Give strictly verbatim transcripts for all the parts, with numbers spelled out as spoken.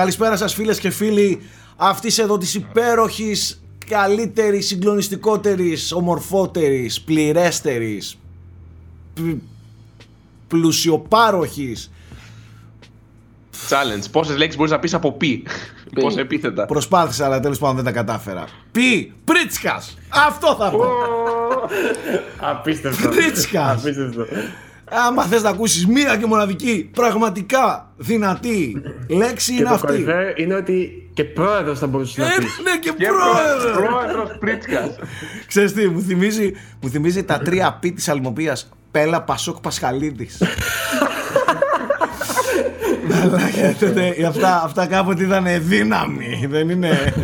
Καλησπέρα σας φίλες και φίλοι αυτής εδώ της υπέροχης, καλύτερης, συγκλονιστικότερης, ομορφότερης, πληρέστερης, π, πλουσιοπάροχης. Challenge, πόσες λέξεις μπορείς να πεις από πι, πόσα επίθετα. Προσπάθησα αλλά τέλος πάντων δεν τα κατάφερα. Πι, Πρίτσκας, αυτό θα πω. Απίστευτο. Πρίτσκας. Άμα θες να ακούσεις μία και μοναδική πραγματικά δυνατή λέξη είναι αυτή. Και το κορυφαίο είναι ότι και πρόεδρος θα μπορούσε να πεις. Ναι, και πρόεδρος. Πρόεδρος Πρίτσκας. Ξέρεις τι, μου θυμίζει, μου θυμίζει τα τρία πι της αλμοπίας. Πέλα, Πασόκ, Πασχαλίδης. Αυτά, αυτά κάποτε ήταν δύναμη, δεν είναι.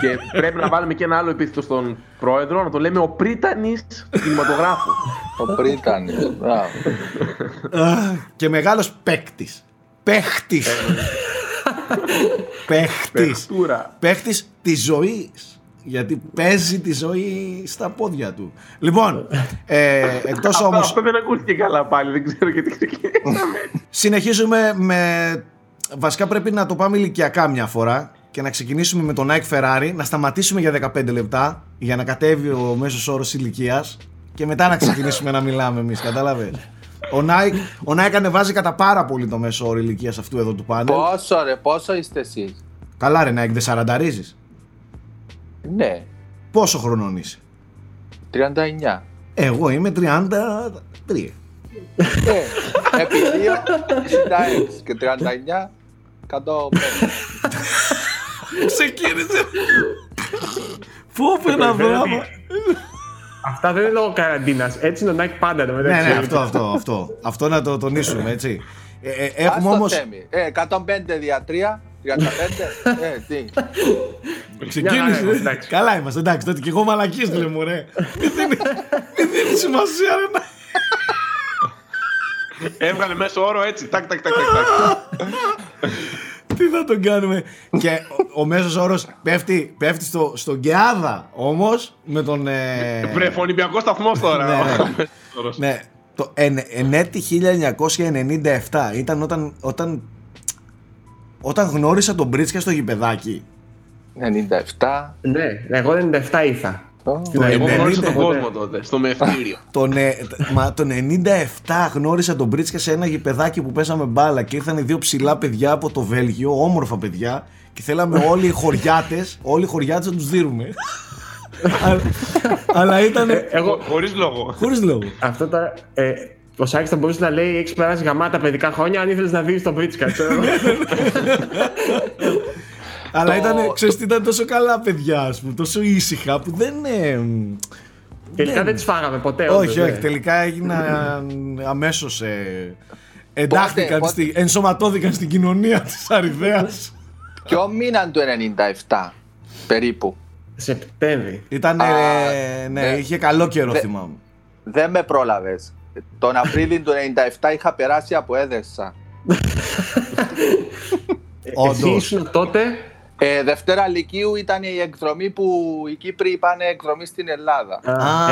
Και πρέπει να βάλουμε και ένα άλλο επίθετο στον πρόεδρο, να το λέμε ο Πρίτανης του κινηματογράφου. Ο Πρίτανης, και μεγάλος παίκτης. Παίχτης. Παίχτης. Παίχτης της ζωής. Γιατί παίζει τη ζωή στα πόδια του. Λοιπόν, ε, εκτός όμως. Αυτό δεν ακούστηκε καλά πάλι, δεν ξέρω γιατί ξεκινήσαμε. Συνεχίζουμε με. Βασικά πρέπει να το πάμε ηλικιακά μια φορά και να ξεκινήσουμε με τον Nike Ferrari, να σταματήσουμε για δεκαπέντε λεπτά για να κατέβει ο μέσος όρος ηλικίας και μετά να ξεκινήσουμε να μιλάμε εμείς. Κατάλαβες. Ο Nike, ο Nike ανεβάζει κατά πάρα πολύ το μέσο όρο ηλικίας αυτού εδώ του πάνελ. Πόσο ρε, πόσο είστε εσείς? Καλά ρε Nike, δεν σαρανταρίζεις? Ναι. Πόσο χρονών είσαι? τριάντα εννιά. Εγώ είμαι τριάντα τρία. Ναι. Επειδή εξήντα έξι και τριάντα εννιά, εκατό πέντε. Ξεκίνησε. Πού ένα πράγμα. Αυτά δεν είναι λόγω καραντίνας. Έτσι είναι ο Nike πάντα. Ναι, ναι, αυτό, αυτό, αυτό. Αυτό να το τονίσουμε, έτσι. Έχουμε όμως... εκατόν πέντε διά τρία. τριάντα πέντε, ε, τι. Ξεκίνησε. Καλά είμαστε, εντάξει, τότε και εγώ μαλακίστρε μου, ρε. Μην δίνει σημασία, ρε. Έβγαλε μέσο όρο έτσι, τάκ, τάκ, τάκ, τάκ. Τι θα τον κάνουμε. Και ο μέσος όρος πέφτει στον Γκεάδα, όμως, με τον... Βρε, φωνηπιακό σταθμός τώρα. Ναι, το χίλια εννιακόσια ενενήντα επτά ήταν όταν... Όταν γνώρισα τον Πρίτσκας στο γηπεδάκι. ενενήντα επτά. Ναι, εγώ ενενήντα επτά ήρθα. Εγώ γνώρισα τον κόσμο τότε, στο μευτήριο. Μα τον ενενήντα επτά γνώρισα τον Πρίτσκα σε ένα γηπεδάκι που παίζαμε μπάλα και ήρθαν οι δύο ψηλά παιδιά από το Βέλγιο, όμορφα παιδιά, και θέλαμε όλοι οι χωριάτες, όλοι οι χωριάτες να τους δίνουμε. Αλλά ήταν. Χωρίς λόγο. Χωρίς λόγο. Αυτά τα. Ο Σάκης θα μπορούσε να λέει έχεις περάσει γαμάτα παιδικά χρόνια αν ήθελες να δεις τον Πρίτσκας. Αλλά ήταν, ξέρεις τι, ήταν τόσο καλά παιδιά, ας πούμε, τόσο ήσυχα που δεν... Τελικά δεν τις φάγαμε ποτέ. Όχι, όχι, τελικά έγιναν αμέσως, εντάχθηκαν, ενσωματώθηκαν στην κοινωνία της Αριδέας. Ποιο μήνα του ενενήντα επτά περίπου? Σεπτέμβρη. Ήταν, ναι, είχε καλό καιρό θυμάμαι. Δεν με πρόλαβες. Τον Απρίλιο του ενενήντα επτά είχα περάσει από έδεσα. Εσύ ήσουν τότε? Ε, Δευτέρα Λυκείου ήταν η εκδρομή που οι Κύπροι πάνε εκδρομή στην Ελλάδα. Α,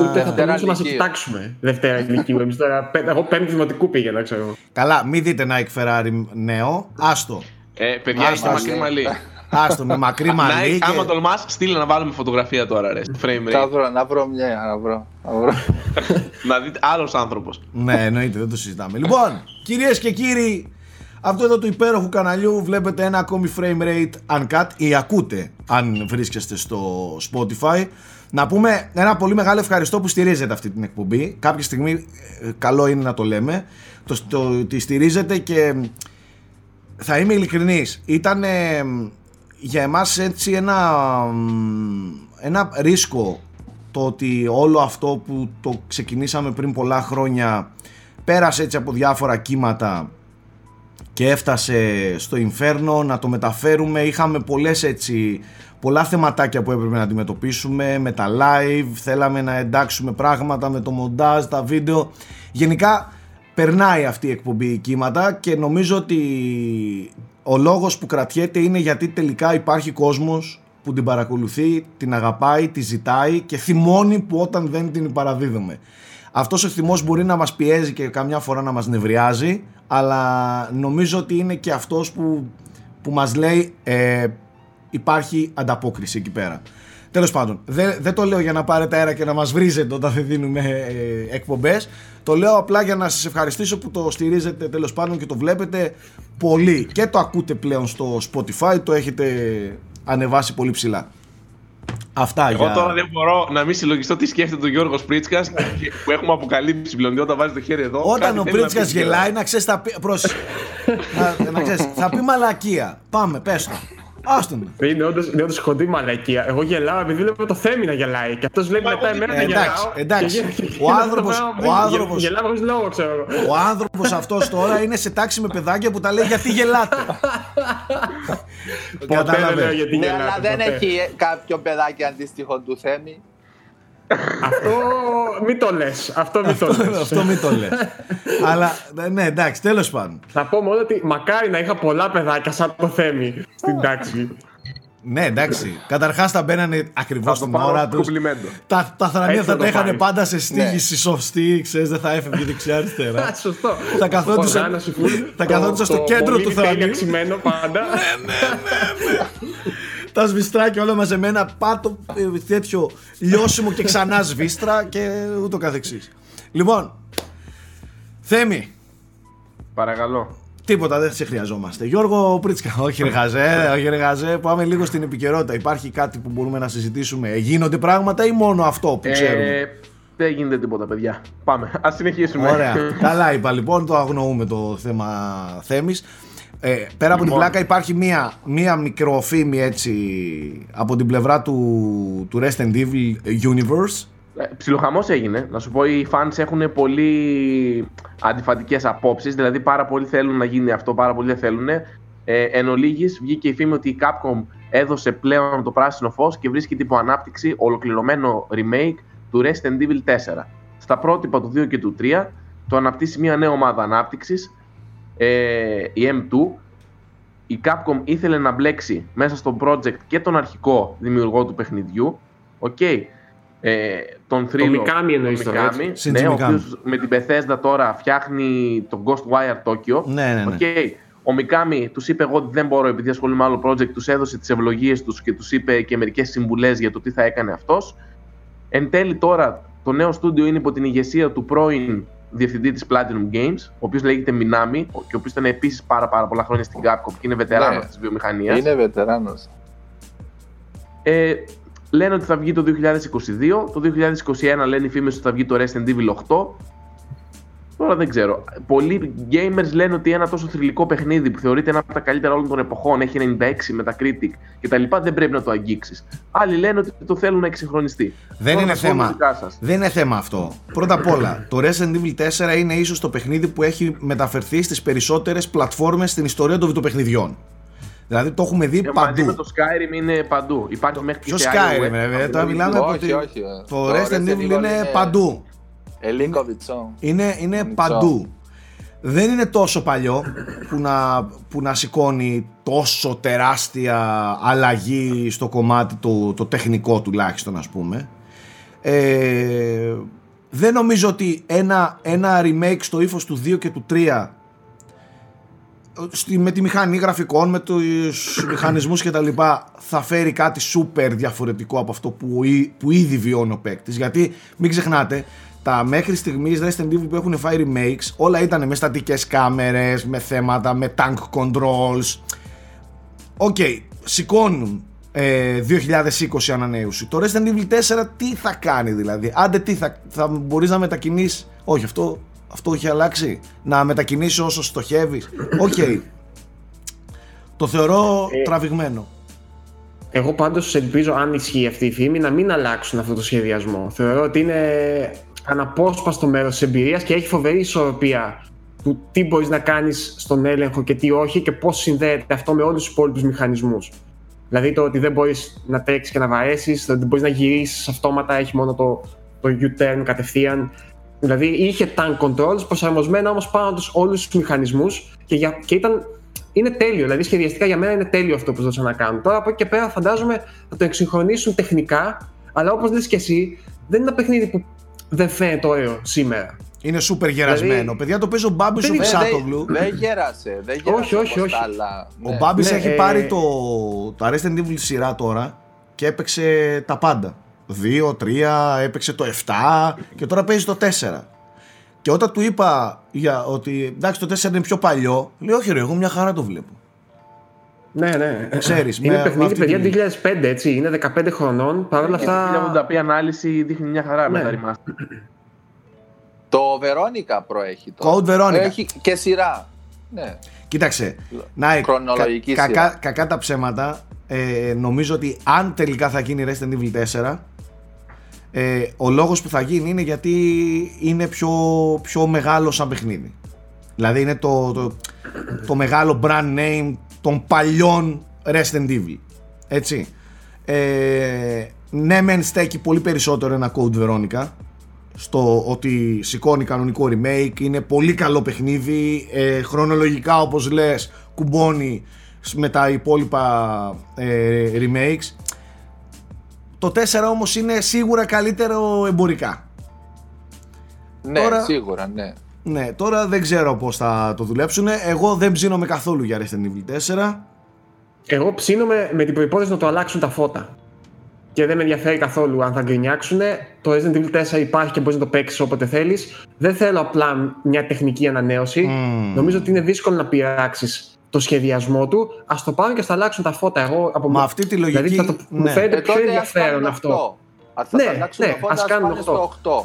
ε, ούτε θα τελειώσουμε να σε κοιτάξουμε Δευτέρα Λυκείου. Εμείς τώρα, εγώ πέμπτη δημοτικού πήγαινα, ξέρω. Καλά, μην δείτε Nike Ferrari νέο. Άστο. Ε, παιδιά, είστε μακρύ μαλλί. Άστο, με μακρύ μαλλί. Άμα τολμάς, στείλε να βάλουμε φωτογραφία τώρα, ρε. Θα βρω, να βρω μια, να βρω. Να δείτε άλλος άνθρωπος. Ναι, εννοείται, δεν το συζητάμε. Λοιπόν, κυρίες και κύριοι, αυτό εδώ του υπέροχου καναλιού βλέπετε ένα ακόμη frame rate uncut ή ακούτε αν βρίσκεστε στο Spotify. Να πούμε ένα πολύ μεγάλο ευχαριστώ που στηρίζετε αυτή την εκπομπή. Κάποια στιγμή καλό είναι να το λέμε. Το, το, τη στηρίζετε και θα είμαι ειλικρινής. Ήταν για εμάς έτσι ένα, ένα ρίσκο το ότι όλο αυτό που το ξεκινήσαμε πριν πολλά χρόνια πέρασε έτσι από διάφορα κύματα και έφτασε στο Ινφέρνο να το μεταφέρουμε. Είχαμε πολλές έτσι, πολλά θεματάκια που έπρεπε να αντιμετωπίσουμε με τα live, θέλαμε να εντάξουμε πράγματα με το μοντάζ, τα βίντεο. Γενικά περνάει αυτή η εκπομπή κύματα και νομίζω ότι ο λόγος που κρατιέται είναι γιατί τελικά υπάρχει κόσμος που την παρακολουθεί, την αγαπάει, τη ζητάει και θυμώνει που όταν δεν την παραδίδουμε. Αυτός ο θυμός μπορεί να μας πιέζει και καμιά φορά να μας νευριάζει, αλλά νομίζω ότι είναι και αυτός που που μας λέει ε, υπάρχει ανταπόκριση εκεί πέρα. Τέλος πάντων, δεν, δεν το λέω για να πάρετε αέρα και να μας βρίζετε όταν θα δίνουμε ε, εκπομπές. Το λέω απλά για να σας ευχαριστήσω που το στηρίζετε τέλος πάντων και το βλέπετε πολύ. Και το ακούτε πλέον στο Spotify, το έχετε ανεβάσει πολύ ψηλά. Αυτά. Εγώ για... τώρα δεν μπορώ να μην συλλογιστώ τι σκέφτεται ο Γιώργος Πρίτσκας που έχουμε αποκαλύψει πλέον. Όταν βάζει το χέρι εδώ. Όταν ο Πρίτσκας γελάει, να ξέρεις, θα πει, να, να ξέρεις, θα πει μαλακία. Πάμε, πες το. Άστον. Είναι όντως χοντή μαλακία. Εγώ γελάω επειδή βλέπω το Θέμη να γελάει. Και αυτός βλέπει μετά εμένα να γελάω. Εντάξει. Ο άνθρωπος αυτός τώρα είναι σε τάξη με παιδάκια που τα λέει γιατί γελάτε. Κατάλαβε. Αλλά δεν έχει κάποιο παιδάκι αντίστοιχο του Θέμη. Αυτό μην το λες. Αυτό μην το λες. Αυτό μην το λες. Αλλά ναι, εντάξει, τέλος πάντων. Θα πω μόνο ότι μακάρι να είχα πολλά παιδάκια σαν το Θέμη στην τάξη. Ναι, εντάξει. Καταρχάς τα μπαίνανε ακριβώς την ώρα τους. Τα, τα θρανία θα τα είχαν πάντα σε στίγηση σωστή, ξέρεις, δεν θα έφευγε δεξιά αριστερά. Σωστό. Θα καθόντουσαν στο κέντρο του θρανίου. Είναι ξημένο πάντα. Ναι, ναι, ναι. Τα σβιστράκια όλα μαζεμένα, πάτο τέτοιο λιώσιμο και ξανά σβίστρα και ούτω καθεξής. Λοιπόν, Θέμη. Παρακαλώ. Τίποτα, δεν σε χρειαζόμαστε. Γιώργο Πρίτσκα, όχι ρε χαζέ, όχι ρε χαζέ, πάμε λίγο στην επικαιρότητα. Υπάρχει κάτι που μπορούμε να συζητήσουμε, γίνονται πράγματα ή μόνο αυτό που ξέρουμε? Ε, δεν γίνεται τίποτα παιδιά, πάμε, ας συνεχίσουμε. Ωραία, καλά είπα λοιπόν, το αγνοούμε το θέμα Θέμης. Ε, πέρα από την πλάκα υπάρχει μία, μία μικροφήμη έτσι από την πλευρά του, του Resident Evil Universe. Ε, ψιλοχαμός έγινε, να σου πω, οι fans έχουν πολύ αντιφατικές απόψεις, δηλαδή πάρα πολλοί θέλουν να γίνει αυτό, πάρα πολλοί δεν θέλουν. Ε, εν ολίγης βγήκε η φήμη ότι η Capcom έδωσε πλέον το πράσινο φως και βρίσκεται υπό ανάπτυξη ολοκληρωμένο remake του Resident Evil τέσσερα. Στα πρότυπα του δύο και του τρία το αναπτύσσει μία νέα ομάδα ανάπτυξης, Ε, η εμ δύο. Η Capcom ήθελε να μπλέξει μέσα στο project και τον αρχικό δημιουργό του παιχνιδιού, okay. ε, τον θρύλο, το Mikami εννοείς τώρα, ναι, ο οποίος με την Bethesda τώρα φτιάχνει τον Ghostwire Tokyo, ναι, ναι, ναι. Okay. Ο Mikami τους είπε εγώ ότι δεν μπορώ επειδή ασχολούμαι με άλλο project, τους έδωσε τις ευλογίες τους και τους είπε και μερικές συμβουλές για το τι θα έκανε αυτός. Εν τέλει τώρα το νέο στούντιο είναι υπό την ηγεσία του πρώην διευθυντή της Platinum Games, ο οποίος λέγεται Minami και ο οποίος ήταν επίσης πάρα, πάρα πολλά χρόνια στην Capcom και είναι βετεράνος, ναι, της βιομηχανίας. Είναι βετεράνος. Ε, λένε ότι θα βγει το δύο χιλιάδες είκοσι δύο, το δύο χιλιάδες είκοσι ένα λένε οι φήμες ότι θα βγει το Resident Evil οκτώ. Τώρα δεν ξέρω. Πολλοί gamers λένε ότι ένα τόσο θρυλικό παιχνίδι που θεωρείται ένα από τα καλύτερα όλων των εποχών, έχει ενενήντα έξι Metacritic κτλ. Δεν πρέπει να το αγγίξεις. Άλλοι λένε ότι το θέλουν να εξυγχρονιστεί. Δεν, είναι θέμα. δεν είναι θέμα αυτό. Πρώτα απ' όλα, το Resident Evil τέσσερα είναι ίσως το παιχνίδι που έχει μεταφερθεί στις περισσότερες πλατφόρμες στην ιστορία των βιντεοπαιχνιδιών. Δηλαδή το έχουμε δει παντού. Το Skyrim είναι παντού. Υπάρχει το, μέχρι το και Skyrim, βέβαια. Τώρα μιλάμε ότι το Resident Evil είναι παντού. Είναι, είναι παντού. Δεν είναι τόσο παλιό που να, που να σηκώνει τόσο τεράστια αλλαγή στο κομμάτι το, το τεχνικό τουλάχιστον, ας πούμε. Ε, δεν νομίζω ότι ένα, ένα remake στο ύφος του δύο και του τρία στη, με τη μηχανή γραφικών, με τους μηχανισμούς και τα λοιπά, θα φέρει κάτι super διαφορετικό από αυτό που, που ήδη βιώνει ο παίκτης. Γιατί μην ξεχνάτε, τα μέχρι στιγμής Resident Evil που έχουν φάει remakes όλα ήταν με στατικές κάμερες, με θέματα, με tank controls. Οκ, okay, σηκώνουν ε, δύο χιλιάδες είκοσι ανανέωση. Το Resident Evil τέσσερα τι θα κάνει δηλαδή? Άντε τι θα, θα μπορείς να μετακινείς? Όχι, αυτό, αυτό έχει αλλάξει. Να μετακινήσεις όσο στοχεύεις. Οκ, okay. Το θεωρώ τραβηγμένο. Εγώ πάντως ελπίζω, αν ισχύει αυτή η φήμη, να μην αλλάξουν αυτό το σχεδιασμό. Θεωρώ ότι είναι αναπόσπαστο μέρος της εμπειρίας και έχει φοβερή ισορροπία του τι μπορείς να κάνεις στον έλεγχο και τι όχι και πώς συνδέεται αυτό με όλους τους υπόλοιπους μηχανισμούς. Δηλαδή το ότι δεν μπορείς να τρέξεις και να βαρέσεις, δεν μπορείς να γυρίσεις αυτόματα, έχει μόνο το, το U-turn κατευθείαν. Δηλαδή είχε tank controls προσαρμοσμένα όμως πάνω τους όλους τους μηχανισμούς και, για, και ήταν... Είναι τέλειο, δηλαδή σχεδιαστικά για μένα είναι τέλειο αυτό που δώσαν να κάνουν. Τώρα από εκεί και πέρα φαντάζομαι θα το εξυγχρονίσουν τεχνικά, αλλά όπως λες και εσύ, δεν είναι ένα παιχνίδι που δεν φαίνεται ωραίο σήμερα. Είναι σούπερ γερασμένο. Δηλαδή, παιδιά, το παίζει ο Μπάμπης ο Φυσάτογλου. Δεν δε γέρασε, δεν γέρασε. Όχι, όχι, όχι. Άλλα, ναι. Ο Μπάμπης ναι, έχει ε... πάρει το, το Resident Evil σειρά τώρα και έπαιξε τα πάντα. Δύο, τρία, έπαιξε το εφτά και τώρα παίζει το τέσσερα. Και όταν του είπα για, ότι εντάξει το τέσσερα είναι πιο παλιό, λέει όχι ρε, εγώ μια χαρά το βλέπω. Ναι, ναι. Ξέρεις, είναι παιχνίδι, παιδιά, δύο χιλιάδες πέντε, έτσι, είναι δεκαπέντε χρονών, παρόλα αυτά... Η ογδόντα πι ανάλυση δείχνει μια χαρά ναι. μετά Το Βερόνικα προέχει το. Code Veronica. Έχει και σειρά. Ναι. Κοίταξε, να, Κρονολογική κα, σειρά. Κακά, κακά τα ψέματα, ε, νομίζω ότι αν τελικά θα γίνει Resident Evil τέσσερα, ε, ο λόγος που θα γίνει είναι γιατί είναι πιο, πιο μεγάλο σαν παιχνίδι. Δηλαδή είναι το, το, το μεγάλο brand name των παλιών Resident Evil. Έτσι. Ε, ναι μεν στέκει πολύ περισσότερο ένα Code Veronica, στο ότι σηκώνει κανονικό remake, είναι πολύ καλό παιχνίδι, ε, χρονολογικά όπως λες κουμπώνει με τα υπόλοιπα ε, remakes. Το τέσσερα όμως είναι σίγουρα καλύτερο εμπορικά. Ναι, τώρα, σίγουρα, ναι. Ναι, τώρα δεν ξέρω πώς θα το δουλέψουν. Εγώ δεν ψήνομαι καθόλου για Resident Evil τέσσερα. Εγώ ψήνομαι με την προϋπόθεση να το αλλάξουν τα φώτα. Και δεν με ενδιαφέρει καθόλου αν θα γκρινιάξουνε. Το Resident Evil τέσσερα υπάρχει και μπορείς να το παίξεις όποτε θέλεις. Δεν θέλω απλά μια τεχνική ανανέωση. Mm. Νομίζω ότι είναι δύσκολο να πειράξεις το σχεδιασμό του. Ας το πάρουν και ας τα αλλάξουν τα φώτα. Εγώ από Μα μ... αυτή τη λογική... Δηλαδή θα το... ναι. μου φαίνεται ε, πιο ενδιαφέρον αυτό. Ας θα ναι, θα ναι, ας κάνουν οκτώ.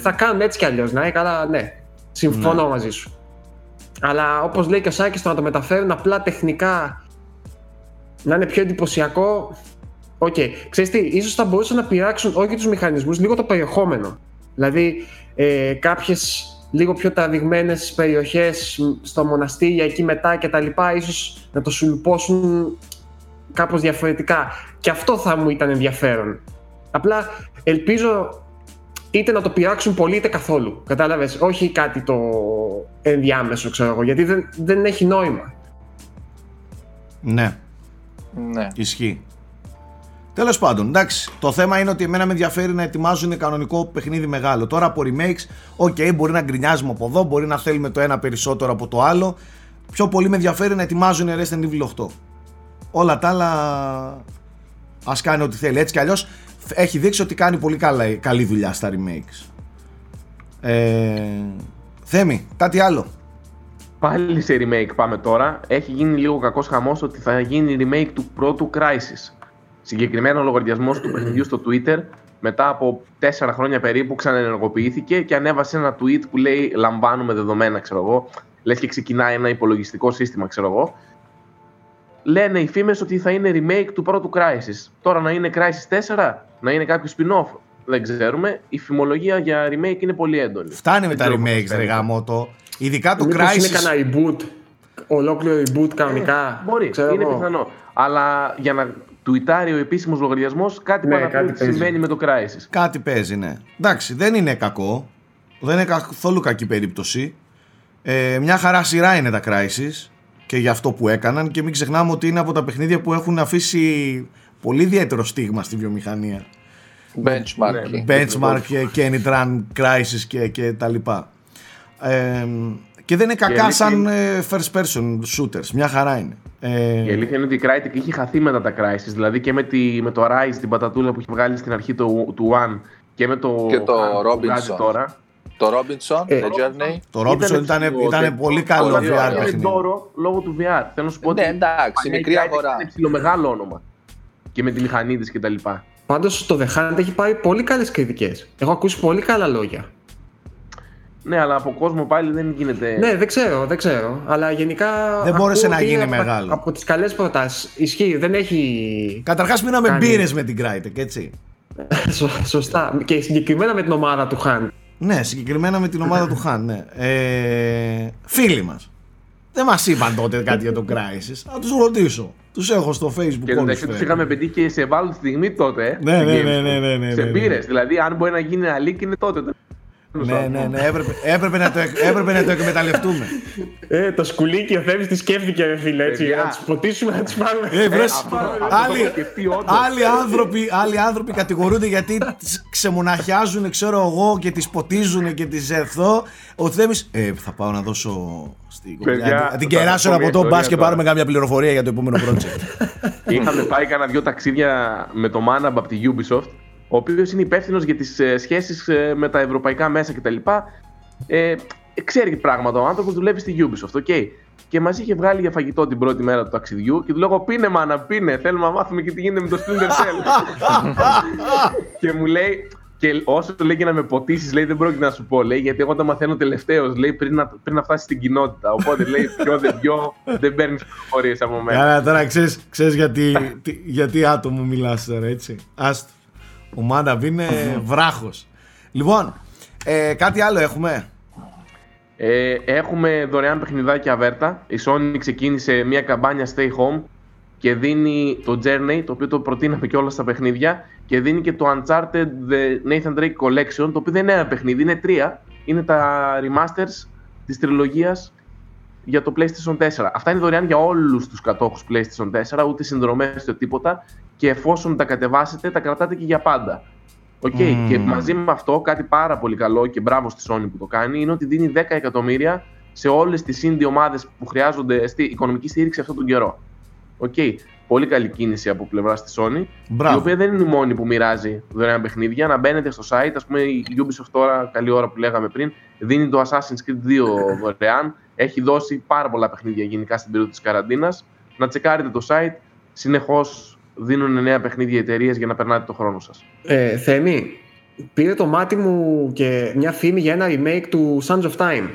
Θα κάνουν έτσι κι αλλιώς, ναι, καλά, ναι. Συμφωνώ ναι. μαζί σου. Αλλά όπως λέει και ο Σάκης, το να το μεταφέρουν απλά τεχνικά να είναι πιο εντυπωσιακό. Οκ, okay. Ξέρεις τι, ίσως θα μπορούσαν να πειράξουν όχι τους μηχανισμούς, λίγο το περιεχόμενο. Δηλαδή ε, κάποιες λίγο πιο τραβηγμένες περιοχές στο μοναστήρια εκεί μετά και τα λοιπά, ίσως να το σουλουπώσουν κάπως διαφορετικά. Και αυτό θα μου ήταν ενδιαφέρον. Απλά ελπίζω είτε να το πειράξουν πολύ είτε καθόλου. Κατάλαβες, όχι κάτι το ενδιάμεσο, ξέρω εγώ, γιατί δεν, δεν έχει νόημα. Ναι, ναι. Ισχύει. Τέλος πάντων, εντάξει, το θέμα είναι ότι εμένα με ενδιαφέρει να ετοιμάζουν κανονικό παιχνίδι μεγάλο. Τώρα από remakes, ok, μπορεί να γκρινιάζουμε από εδώ, μπορεί να θέλουμε το ένα περισσότερο από το άλλο. Πιο πολύ με ενδιαφέρει να ετοιμάζουν Resident Evil οκτώ. Όλα τα άλλα ας κάνει ό,τι θέλει. Έτσι κι αλλιώς έχει δείξει ότι κάνει πολύ καλά, καλή δουλειά στα remakes. Ε, Θέμη, κάτι άλλο. Πάλι σε remake πάμε τώρα. Έχει γίνει λίγο κακός χαμός ότι θα γίνει remake του πρώτου Crysis. Συγκεκριμένο λογαριασμό του παιχνιδιού στο Twitter μετά από τέσσερα χρόνια περίπου ξαναενεργοποιήθηκε και ανέβασε ένα tweet που λέει λαμβάνουμε δεδομένα, ξέρω εγώ. Λες και ξεκινάει ένα υπολογιστικό σύστημα, ξέρω εγώ. Λένε οι φήμες ότι θα είναι remake του πρώτου Crysis. Τώρα να είναι Crysis τέσσερα, να είναι κάποιο spin-off, δεν ξέρουμε. Η φημολογία για remake είναι πολύ έντονη. Φτάνει με τα remakes, ρε γαμώτο. Ειδικά το Crysis. Μήπως είναι κανένα reboot, ολόκληρο reboot κανονικά. Μπορεί, είναι πιθανό. Αλλά για να. Τουιτάρει ο επίσημος λογαριασμός, κάτι ναι, παραπάνω συμβαίνει με το Crysis. Κάτι παίζει, ναι. Εντάξει, δεν είναι κακό. Δεν είναι καθόλου κακή περίπτωση. Ε, μια χαρά σειρά είναι τα Crysis και για αυτό που έκαναν. Και μην ξεχνάμε ότι είναι από τα παιχνίδια που έχουν αφήσει πολύ ιδιαίτερο στίγμα στη βιομηχανία. Benchmark. Benchmark και Any Run Crysis και, και τα λοιπά. Ε, Και δεν είναι κακά σαν είναι... first person shooters. Μια χαρά είναι. Η αλήθεια είναι ότι η Crytek είχε χαθεί μετά τα Crysis. Δηλαδή και με, τη, με το Rise, την πατατούλα που είχε βγάλει στην αρχή του, του One. Και με το, και το uh, Robinson τώρα. Το Robinson, ε, το Journey. Το Robinson ήταν, ήταν, ήταν πολύ καλό το βι αρ παιχνίδι. Τώρα, λόγω του βι αρ. Θέλω να σου πω ότι ναι, εντάξει, μικρή η αγορά. Είναι ψιλομεγάλο όνομα. Και με τη μηχανή της κτλ. Πάντως το The Hunt έχει πάρει πολύ καλές κριτικές. Έχω ακούσει πολύ καλά λόγια. Ναι, αλλά από κόσμο πάλι δεν γίνεται. Ναι, δεν ξέρω, δεν ξέρω. Αλλά γενικά. Δεν μπόρεσε να γίνει από μεγάλο. Τα, από τις καλές προτάσεις. Ισχύει, δεν έχει. Καταρχάς, πίναμε κάνει... μπύρες με την Crytek, έτσι. Σω, σωστά. Και συγκεκριμένα με την ομάδα του Χαν. Ναι, συγκεκριμένα με την ομάδα του Χαν, ναι. Ε, φίλοι μας. Δεν μας είπαν τότε κάτι για τον Crysis. Να τους ρωτήσω. Τους έχω στο Facebook. Και εντάξει, τους είχαμε πετύχει και σε ευάλωτη στιγμή τότε. Ναι, ναι, ναι, ναι, ναι, ναι, ναι, ναι. Σε μπύρες. Δηλαδή, αν μπορεί να γίνει ένα leak, είναι τότε. Ναι, ναι, ναι, έπρεπε, έπρεπε, να, το, έπρεπε να το εκμεταλλευτούμε. Ε, το σκουλίκι ο Θέμης τη σκέφτηκε, ρε φίλε, έτσι, ε, να τους ποτίσουμε, να τους πάρουμε. Ε, βρες, άλλοι, άλλοι, άνθρωποι, άλλοι άνθρωποι κατηγορούνται γιατί ξεμοναχιάζουν, ξέρω εγώ, και τις ποτίζουν και τις εθώ. Ο Θέμης, ε, θα πάω να δώσω στην κοπιά, την κεράσω από το μπας και πάρουμε κάμια πληροφορία για το επόμενο project. Είχαμε πάει κάνα δυο ταξίδια με το μάναμπα από τη Ubisoft, ο οποίος είναι υπεύθυνος για τις ε, σχέσεις ε, με τα ευρωπαϊκά μέσα κτλ. Ε, ξέρει πράγματα. Ο άνθρωπος δουλεύει στη Ubisoft, okay. Και μας είχε βγάλει για φαγητό την πρώτη μέρα του ταξιδιού και του λέγω: πίνε, μάνα, πίνε. Θέλουμε να μάθουμε και τι γίνεται με το Splinter Cell. Και μου λέει, και όσο το λέει και να με ποτίσεις, λέει, δεν πρόκειται να σου πω. Λέει, γιατί εγώ τα μαθαίνω τελευταίος, λέει, πριν να, πριν να φτάσεις στην κοινότητα. Οπότε λέει: πιο δε πιο, δεν παίρνεις πληροφορίες από μένα. Άρα τώρα ξέρεις, ξέρεις γιατί, γιατί άτομο μιλάς τώρα, έτσι. Άστο. Ο Μάνταβ είναι βράχος. Λοιπόν, ε, κάτι άλλο έχουμε. Ε, έχουμε δωρεάν παιχνιδάκια βέρτα. Η Sony ξεκίνησε μια καμπάνια Stay Home και δίνει το Journey, το οποίο το προτείναμε και όλα στα παιχνίδια, και δίνει και το Uncharted The Nathan Drake Collection, το οποίο δεν είναι ένα παιχνίδι, είναι τρία. Είναι τα remasters της τριλογίας για το PlayStation τέσσερα. Αυτά είναι δωρεάν για όλους τους κατόχους PlayStation τέσσερα, ούτε συνδρομές, ούτε τίποτα. Και εφόσον τα κατεβάσετε, τα κρατάτε και για πάντα. Okay. Mm. Και μαζί με αυτό, κάτι πάρα πολύ καλό και μπράβο στη Sony που το κάνει, είναι ότι δίνει δέκα εκατομμύρια σε όλες τις indie ομάδες που χρειάζονται στη οικονομική στήριξη αυτόν τον καιρό. Okay. Πολύ καλή κίνηση από πλευράς της Sony, μπράβο. Η οποία δεν είναι η μόνη που μοιράζει δωρεάν παιχνίδια. Να μπαίνετε στο site, ας πούμε η Ubisoft τώρα, καλή ώρα που λέγαμε πριν, δίνει το Assassin's Creed δύο δωρεάν. Έχει δώσει πάρα πολλά παιχνίδια γενικά στην περίοδο της καραντίνας. Να τσεκάρετε το site, συνεχώς δίνουν νέα παιχνίδια εταιρείες για να περνάτε το χρόνο σας. Ε, Θέμη, πήρε το μάτι μου και μια φήμη για ένα remake του Sons of Time.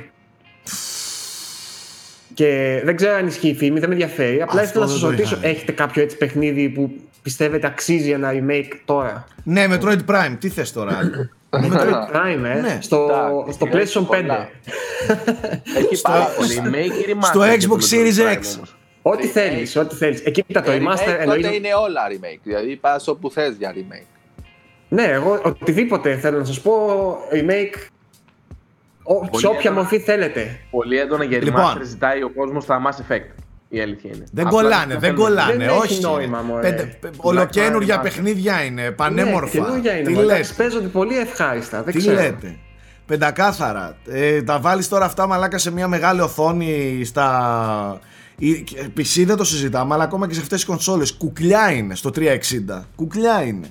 Και δεν ξέρω αν ισχύει η φήμη, δεν με ενδιαφέρει. Απλά ήθελα να σας ρωτήσω, έχετε κάποιο έτσι παιχνίδι που πιστεύετε αξίζει ένα remake τώρα? Ναι, Metroid Prime, τι θες τώρα? Metroid Prime, ε, ναι. στο, τα, στο PlayStation πέντε. Έχει πάρα πολύ remake. Στο Xbox Series X. Ό,τι θέλεις, ό,τι θέλεις. Εκεί τα το Remaster εννοείται. Τότε είναι όλα remake, δηλαδή πας όπου θες για remake. Ναι, εγώ οτιδήποτε θέλω να σας πω, remake, σε όποια μορφή θέλετε. Πολύ έντονα για Remaster ζητάει ο κόσμος στα Mass Effect, η αλήθεια είναι. Δεν κολλάνε, δεν κολλάνε, όχι. Ολοκαίνουρια παιχνίδια είναι, πανέμορφα. Τι λες? Παίζονται πολύ ευχάριστα, δεν ξέρω. Πεντακάθαρα, τα βάλεις τώρα αυτά μαλάκα σε μια μεγάλη οθόνη στα... πι σι δεν το συζητάμε, αλλά ακόμα και σε αυτές τις κονσόλες κουκλιά είναι στο τριακόσια εξήντα. Κουκλιά είναι.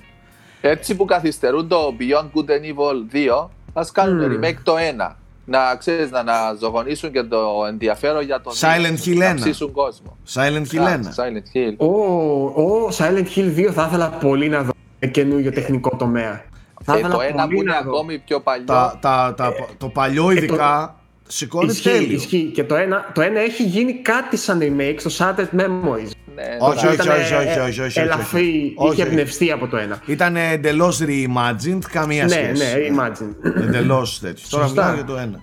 Έτσι που καθυστερούν το Beyond Good and Evil δύο, ας κάνουν mm. remake το ένα. Να ξέρεις, να αναζωογονήσουν και το ενδιαφέρον για τον Silent Hill, να ψήσουν κόσμο. Silent Hill ένα. Silent Hill. Oh, oh, Silent Hill δύο θα ήθελα πολύ να δω καινούριο τεχνικό τομέα. Θα ε, το ένα που είναι ακόμη πιο παλιό. Τα, τα, τα, ε, το παλιό ειδικά... Σηκώνει τέλειο. Ισχύει. Και το ένα, το ένα έχει γίνει κάτι σαν remake στο Shattered Memories. Ναι, όχι, όχι, όχι, όχι, όχι, όχι. Ελαφρύ, είχε εμπνευστεί από το ένα. Ήταν εντελώς reimagined, καμία σχέση. Ναι, ναι, reimagined. Εντελώς τέτοιο. Τώρα μιλάω για το ένα.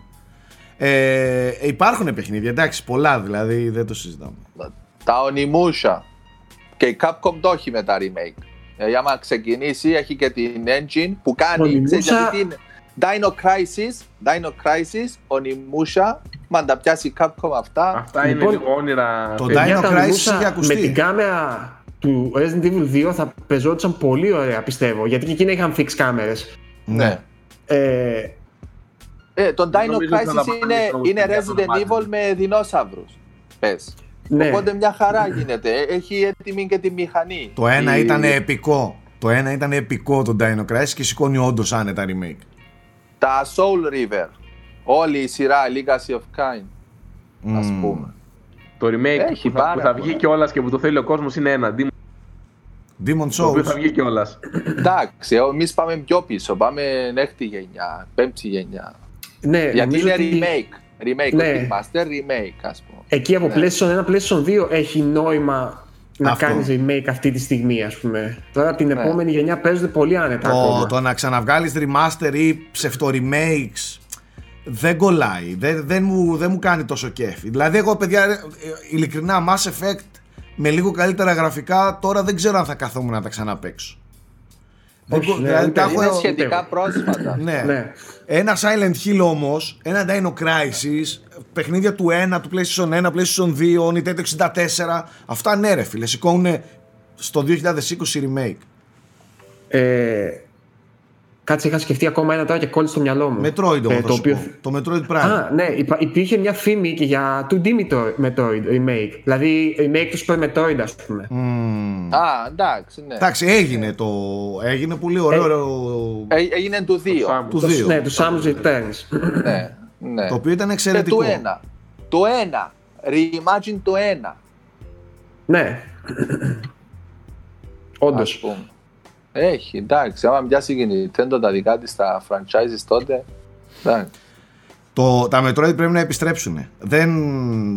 Ε, υπάρχουν παιχνίδια, εντάξει, πολλά δηλαδή, δεν το συζητάμε. Τα Onimusha. Και η Capcom το έχει με τα remake. Ε, άμα ξεκινήσει, έχει και την engine που κάνει. Dino Crysis, Dino Crysis, Onimusha, μα τα πιάσει Capcom αυτά. Αυτά είναι λοιπόν, όνειρα. Το Dino Crysis με την κάμερα του Resident Evil δύο θα πεζόντουσαν πολύ ωραία, πιστεύω. Γιατί και εκείνα είχαν fix κάμερες. Ναι. Ε, ε, το Dino Crysis είναι, είναι Resident Evil με δεινόσαυρους. Πες. Ναι. Οπότε μια χαρά γίνεται. Έχει έτοιμη και τη μηχανή. Το ένα η... ήταν επικό. Το ένα ήταν επικό το Dino Crysis και σηκώνει όντως άνετα remake. Τα Soul River, όλη η σειρά Legacy of Kain, mm. ας πούμε. Το remake έχει που, θα, που θα βγει κιόλας και που το θέλει ο κόσμος είναι ένα, Demon, Demon Souls. Το οποίο θα βγει κιόλας. Εντάξει, εμείς πάμε πιο πίσω, πάμε έκτη γενιά, πέμπτη γενιά. Ναι, γιατί είναι ότι... remake, remake, ναι. Master remake ας πούμε. Εκεί από ναι. PlayStation ένα, PlayStation δύο έχει νόημα... να κάνει remake αυτή τη στιγμή, ας πούμε. Τώρα την ναι. επόμενη γενιά παίζονται πολύ άνετα. Το, το να ξαναβγάλεις remaster ή ψευτο-remakes δεν κολλάει. Δεν, δεν, μου, δεν μου κάνει τόσο κέφι. Δηλαδή, εγώ παιδιά, ειλικρινά, Mass Effect με λίγο καλύτερα γραφικά τώρα δεν ξέρω αν θα καθόμουν να τα ξαναπαίξω. Όχι, ναι, δηλαδή, ναι, τα είναι έχω... σχετικά πρόσφατα. Ναι. Ναι. Ένα Silent Hill όμως, ένα Dino Crisis, παιχνίδια του ένα, του PlayStation ένα, PlayStation δύο, Nintendo εξήντα τέσσερα. Αυτά ναι ρε φίλε, σηκώνουν στο δύο χιλιάδες είκοσι remake. Ε, κάτσε, είχα σκεφτεί ακόμα ένα τώρα και κόλλησε στο μυαλό μου. Metroid όμως, ε, το, οποίο... το Metroid Prime. Α, ναι, υπήρχε μια φήμη και για του δύο ντι Metroid remake. Δηλαδή remake του Super Metroid, ας πούμε. Mm. Α, εντάξει, ναι. Εντάξει, έγινε το... έγινε πολύ ωραίο... Ε, ε, έγινε του δύο. Το, το, ναι, του Samus Returns. Ναι, ναι. Το οποίο ήταν εξαιρετικό. Και το ένα. Το ένα. Reimagine το ένα. Ναι. Όντως. Έχει, εντάξει, άμα μοιάζει και η Nintendo τα δικά της τα franchises τότε, εντάξει. Το, τα Metroid πρέπει να επιστρέψουν. Δεν,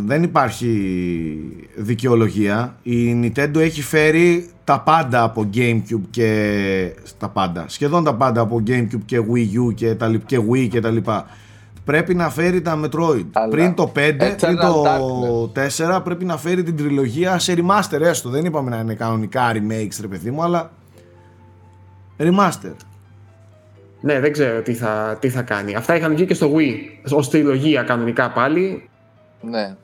δεν υπάρχει δικαιολογία. Η Nintendo έχει φέρει τα πάντα από Gamecube και... τα πάντα, σχεδόν τα πάντα από Gamecube και Wii U και, τα, και Wii και τα λοιπά. Πρέπει να φέρει τα Metroid. Αλλά πριν το πέντε, Eternal πριν το Darkness. τέσσερα πρέπει να φέρει την τριλογία σε remaster έστω. Δεν είπαμε να είναι κανονικά remakes ρε παιδί μου, αλλά... Remaster. Ναι, δεν ξέρω τι θα, τι θα κάνει. Αυτά είχαν βγει και στο Wii ως τριλογία κανονικά πάλι. Ναι.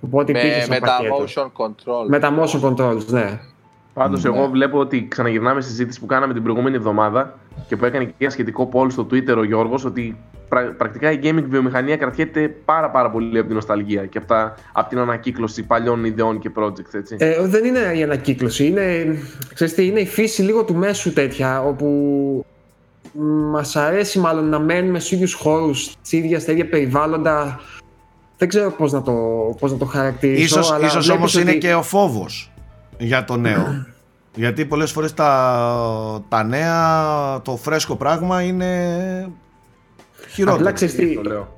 Οπότε με, με τα motion controls. Με τα motion controls, ναι. Πάντως ναι. Εγώ βλέπω ότι ξαναγυρνάμε στη συζήτηση που κάναμε την προηγούμενη εβδομάδα και που έκανε και ένα σχετικό poll στο Twitter ο Γιώργος, ότι πρα, πρακτικά η gaming βιομηχανία κρατιέται πάρα πάρα πολύ από την νοσταλγία και από, τα, από την ανακύκλωση παλιών ιδεών και projects, έτσι. Ε, δεν είναι η ανακύκλωση, είναι, ξέρεις τι, είναι η φύση λίγο του μέσου τέτοια, όπου μας αρέσει μάλλον να μένουμε στους ίδιους χώρους, στα ίδια, στα ίδια περιβάλλοντα. Δεν ξέρω πώς να το, πώς να το χαρακτηρίσω. Ίσως, αλλά ίσως όμως ότι... είναι και ο φόβος για το νέο. Γιατί πολλές φορές τα, τα νέα, το φρέσκο πράγμα είναι χειρότερο. Απλά ξέρεις τι, το,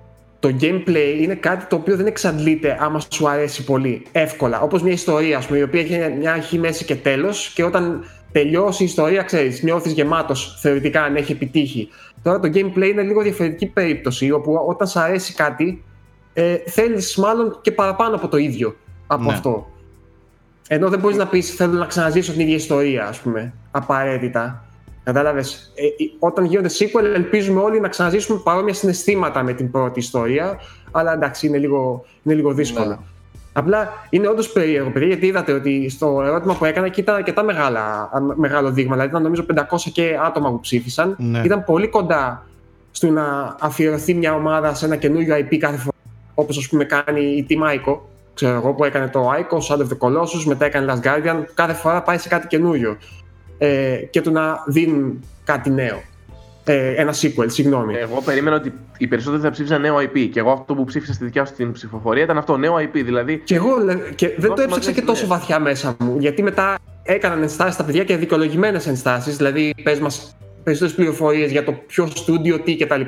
το gameplay είναι κάτι το οποίο δεν εξαντλείται άμα σου αρέσει πολύ εύκολα. Όπως μια ιστορία, ας πούμε, η οποία έχει μια αρχή, μέση και τέλος, και όταν τελειώσει η ιστορία, ξέρεις, νιώθεις γεμάτος θεωρητικά αν έχει επιτύχει. Τώρα το gameplay είναι λίγο διαφορετική περίπτωση, όπου όταν σου αρέσει κάτι, ε, θέλεις μάλλον και παραπάνω από το ίδιο από ναι. αυτό. Ενώ δεν μπορείς να πεις θέλω να ξαναζήσω την ίδια ιστορία, ας πούμε, απαραίτητα. Κατάλαβες, ε, όταν γίνονται sequel ελπίζουμε όλοι να ξαναζήσουμε παρόμοια συναισθήματα με την πρώτη ιστορία, αλλά εντάξει, είναι λίγο, είναι λίγο δύσκολο. Ναι. Απλά είναι όντως περίεργο, παιδιά, γιατί είδατε ότι στο ερώτημα που έκανα και ήταν αρκετά μεγάλα, μεγάλο δείγμα, δηλαδή ήταν νομίζω πεντακόσια και άτομα που ψήφισαν. Ναι. Ήταν πολύ κοντά στο να αφιερωθεί μια ομάδα σε ένα καινούριο άι πι κάθε φορά, όπως ας πούμε κάνει η Team Ico. Ξέρω εγώ, που έκανε το Ico, Shadow of the Colossus, μετά έκανε Last Guardian, κάθε φορά πάει σε κάτι καινούριο. Ε, και του να δίνουν κάτι νέο. Ε, ένα sequel, συγγνώμη. Εγώ περίμενα ότι οι περισσότεροι θα ψήφισαν νέο άι πι. Και εγώ αυτό που ψήφισα στη δικιά σου την ψηφοφορία ήταν αυτό, νέο άι πι. Δηλαδή. Και εγώ και δεν το έψαξα και τόσο βαθιά μέσα μου. Γιατί μετά έκαναν ενστάσεις τα παιδιά και δικαιολογημένες ενστάσεις. Δηλαδή, πες μας περισσότερες πληροφορίες για το ποιο στούντιο, τι κτλ. Ναι.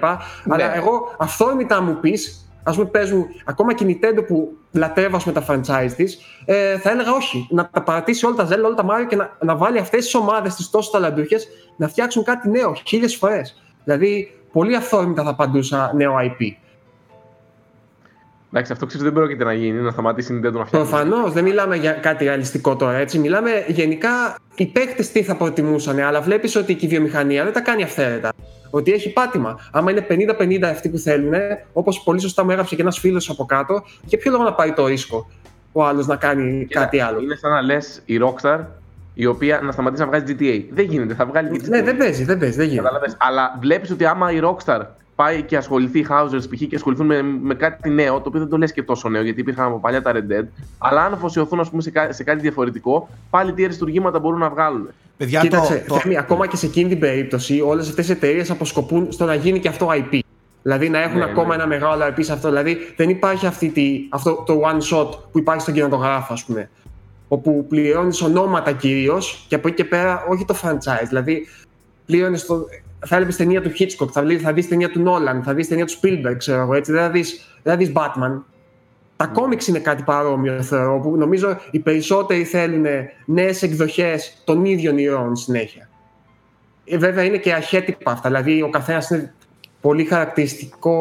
Αλλά εγώ αυθόρμητα μου πει. Ας πούμε, παίζουν ακόμα και η Nintendo που λατρεύω με τα franchise της, ε, θα έλεγα όχι. Να τα παρατήσει όλα τα Zelda, όλα τα Mario και να, να βάλει αυτές τις ομάδες τις τόσο ταλαντούχες να φτιάξουν κάτι νέο χίλιες φορές. Δηλαδή, πολύ αυθόρμητα θα απαντούσα νέο άι πι. Εντάξει, αυτό ξέρεις δεν πρόκειται να γίνει, να σταματήσει η Nintendo να φτιάξει. Προφανώς, δεν μιλάμε για κάτι ρεαλιστικό τώρα, έτσι. Μιλάμε γενικά οι παίκτες τι θα προτιμούσαν, αλλά βλέπεις ότι και η βιομηχανία δεν τα κάνει αυθαίρετα. Ότι έχει πάτημα. Άμα είναι πενήντα πενήντα αυτοί που θέλουν, όπως πολύ σωστά μου έγραψε και ένας φίλος από κάτω, για ποιο λόγο να πάρει το ρίσκο ο άλλος να κάνει και κάτι άλλο. Είναι σαν να λες η Rockstar, η οποία να σταματήσει να βγάζει τζι τι έι. Δεν γίνεται, θα βγάλει και τζι τι έι. Ναι, δεν παίζει, δεν παίζει. Δεν γίνεται. Καταλαβες. Αλλά βλέπεις ότι άμα η Rockstar πάει και ασχοληθεί οι Housers π.χ. και ασχοληθούν με, με κάτι νέο, το οποίο δεν το λες και τόσο νέο, γιατί υπήρχαν από παλιά τα Red Dead, αλλά αν αφοσιωθούν ας πούμε, σε, κά, σε κάτι διαφορετικό, πάλι τι αριστουργήματα μπορούν να βγάλουν. Παιδιά, κοίταξε, το, το... Θέμη, ακόμα και σε εκείνη την περίπτωση, όλες αυτές οι εταιρείες αποσκοπούν στο να γίνει και αυτό άι πι. Δηλαδή να έχουν ναι, ακόμα ναι. ένα μεγάλο άι πι σε αυτό. Δηλαδή δεν υπάρχει αυτή τη, αυτό το one shot που υπάρχει στον κινηματογράφο, ας πούμε. Όπου πληρώνεις ονόματα κυρίως και από εκεί και πέρα, όχι το franchise. Δηλαδή πληρώνεις το. Θα έλεγες ταινία του Hitchcock, θα, θα δεις ταινία του Nolan, θα δεις ταινία του Spielberg, ξέρω εγώ έτσι. Δεν θα δεις, δεν θα δεις Batman. Τα κόμιξ είναι κάτι παρόμοιο, θεωρώ, που νομίζω οι περισσότεροι θέλουν νέες εκδοχές των ίδιων ηρώων συνέχεια. Ε, βέβαια είναι και αρχέτυπα αυτά, δηλαδή ο καθένας είναι πολύ χαρακτηριστικό,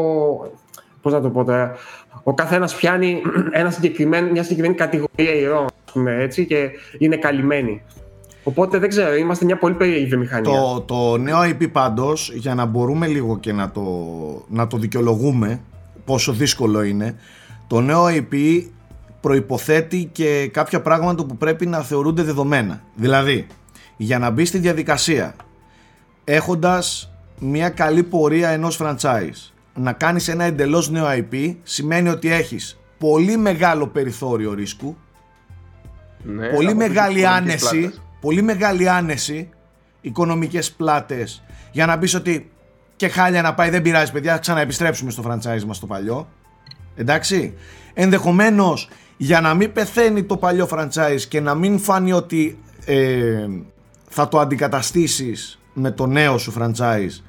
πώς να το πω τώρα, ο καθένας πιάνει ένα συγκεκριμένο, μια συγκεκριμένη κατηγορία ηρώων, ας πούμε, έτσι, και είναι καλυμμένη. Οπότε δεν ξέρω, είμαστε μια πολύ περίεργη μηχανία. Το, το νέο άι πι πάντως, για να μπορούμε λίγο και να το, να το δικαιολογούμε πόσο δύσκολο είναι, το νέο άι πι προϋποθέτει και κάποια πράγματα που πρέπει να θεωρούνται δεδομένα. Δηλαδή, για να μπει στη διαδικασία έχοντας μια καλή πορεία ενός franchise, να κάνεις ένα εντελώς νέο άι πι σημαίνει ότι έχεις πολύ μεγάλο περιθώριο ρίσκου, ναι, πολύ μεγάλη άνεση, πλάτες. πολύ μεγάλη άνεση, οικονομικές πλάτες, για να πεις ότι και χάλια να πάει, δεν πειράζει παιδιά, ξαναεπιστρέψουμε στο franchise μας το παλιό, εντάξει. Ενδεχομένως για να μην πεθαίνει το παλιό franchise και να μην φάνει ότι ε, θα το αντικαταστήσεις με το νέο σου franchise,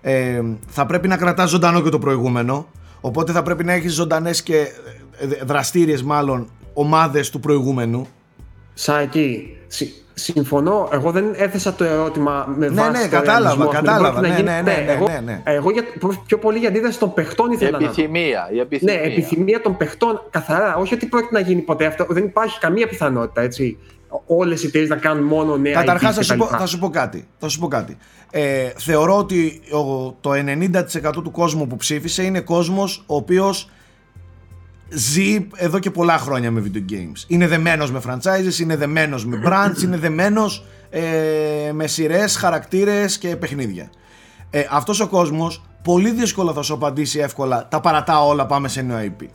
ε, θα πρέπει να κρατάς ζωντανό και το προηγούμενο, οπότε θα πρέπει να έχεις ζωντανές και δραστήριες μάλλον ομάδες του προηγούμενου. Σάκη, συμφωνώ, εγώ δεν έθεσα το ερώτημα με βάση. Ναι, ναι, κατάλαβα, κατάλαβα. Ναι, ναι, ναι, ναι, ναι, ναι. Εγώ, εγώ πιο πολύ για αντίδραση των παιχτών ήθελα να. Επιθυμία, η επιθυμία. Ναι, επιθυμία των παιχτών, καθαρά. Όχι ότι πρόκειται να γίνει ποτέ αυτό, δεν υπάρχει καμία πιθανότητα, έτσι. Όλες οι εταιρείες να κάνουν μόνο νέα. Καταρχάς, θα, θα σου πω κάτι. Θα σου πω κάτι. Ε, θεωρώ ότι το ενενήντα τοις εκατό του κόσμου που ψήφισε είναι κόσμος ο οποίος ζει εδώ και πολλά χρόνια με video games. Είναι δεμένος με franchises, είναι δεμένος με brands, είναι δεμένος ε, με σειρές, χαρακτήρες και παιχνίδια. Ε, αυτός ο κόσμος πολύ δύσκολα θα σου απαντήσει εύκολα τα παρατάω όλα, πάμε σε νέο άι πι.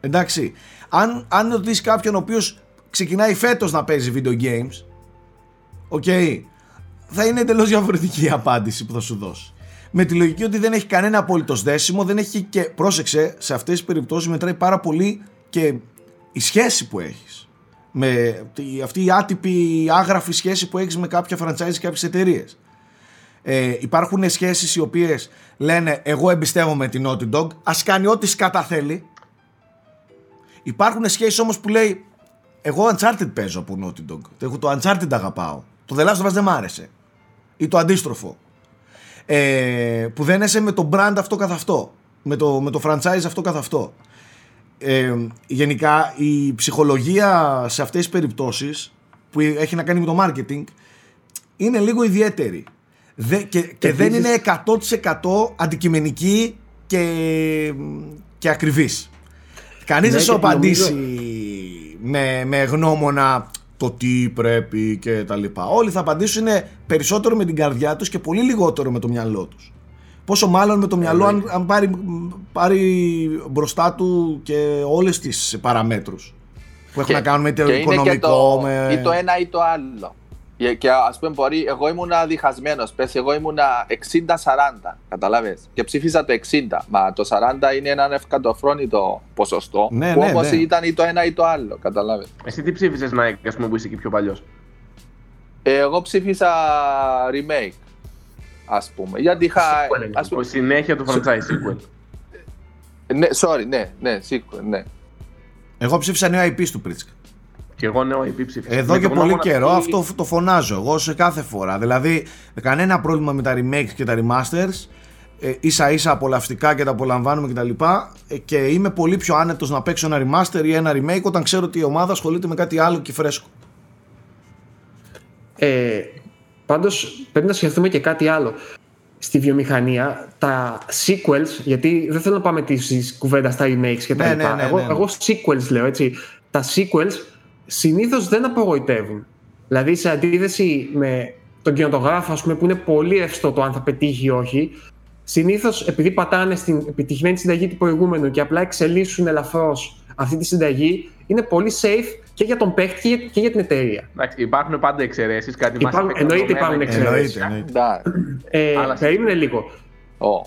Εντάξει, αν, αν δεις κάποιον ο οποίος ξεκινάει φέτος να παίζει video games, okay, θα είναι εντελώς διαφορετική η απάντηση που θα σου δώσει. Με τη λογική ότι δεν έχει κανένα απόλυτος δέσιμο, δεν έχει και, πρόσεξε, σε αυτές τις περιπτώσεις μετράει πάρα πολύ και η σχέση που έχεις. Με αυτή η άτυπη, άγραφη σχέση που έχεις με κάποια franchise και κάποιες εταιρείες. Ε, υπάρχουν σχέσεις οι οποίες λένε εγώ εμπιστεύομαι την Naughty Dog, ας κάνει ό,τι σκατά θέλει. Υπάρχουν σχέσεις όμως που λέει εγώ Uncharted παίζω από Naughty Dog, εγώ το Uncharted αγαπάω, το The Last of Us δεν μ' άρεσε. Ή το αντίστροφο. Ε, που δεν είσαι με το brand αυτό καθ' αυτό, με το, με το franchise αυτό καθ' αυτό. Ε, γενικά η ψυχολογία σε αυτές τις περιπτώσεις που έχει να κάνει με το marketing είναι λίγο ιδιαίτερη. Δε, και και Επίσης... δεν είναι εκατό τοις εκατό αντικειμενική και, και ακριβής. Κανείς δεν σου απαντήσει με, με γνώμονα το τι πρέπει και τα λοιπά. Όλοι θα απαντήσουν είναι περισσότερο με την καρδιά τους και πολύ λιγότερο με το μυαλό τους. Πόσο μάλλον με το μυαλό, αν, αν πάρει, πάρει μπροστά του και όλες τις παραμέτρους που έχουν και, να κάνουν με το οικονομικό, το, με... ή το ένα ή το άλλο. Και ας πούμε μπορεί, εγώ ήμουνα διχασμένος, πες εγώ ήμουνα εξήντα σαράντα, καταλάβες, και ψήφισα το εξήντα, μα το σαράντα είναι ένα ευκατοφρόνητο ποσοστό, ναι, που ναι, όμως ναι. ήταν ή το ένα ή το άλλο, καταλάβες. Εσύ τι ψήφισες, Νάικ, ας πούμε, που είσαι και πιο παλιός? Εγώ ψήφισα remake, ας πούμε, γιατί είχα... Πούμε... Συνέχεια του franchise sequel. Ναι, sorry, ναι, ναι, sequel, ναι. Εγώ ψήφισα νέο άι πι του Πρίτσκα. Και εγώ νέο άι πι ψήφισα. Εδώ και πολύ καιρό αυτή... αυτό το φωνάζω εγώ σε κάθε φορά. Δηλαδή, κανένα πρόβλημα με τα remakes και τα remasters. Ε, ίσα ίσα απολαυστικά και τα απολαμβάνουμε κτλ. Και, ε, και είμαι πολύ πιο άνετος να παίξω ένα remaster ή ένα remake όταν ξέρω ότι η ομάδα ασχολείται με κάτι άλλο και φρέσκο. Ε, πάντως, πρέπει να σκεφτούμε και κάτι άλλο. Στη βιομηχανία, τα sequels, γιατί δεν θέλω να πάμε τη κουβέντα στα remakes κτλ. Ναι, ναι, ναι, ναι. εγώ, εγώ sequels λέω έτσι. Τα sequels συνήθως δεν απογοητεύουν. Δηλαδή, σε αντίθεση με τον κινηματογράφο, ας πούμε, που είναι πολύ ρευστό το αν θα πετύχει ή όχι, συνήθως επειδή πατάνε στην επιτυχημένη συνταγή του προηγούμενου και απλά εξελίσσουν ελαφρώς αυτή τη συνταγή, είναι πολύ safe και για τον παίχτη και για την εταιρεία. Εντάξει, υπάρχουν πάντα εξαιρέσεις. Εννοείται υπάρχουν εξαιρέσεις. Ε, περίμενε λίγο. Oh.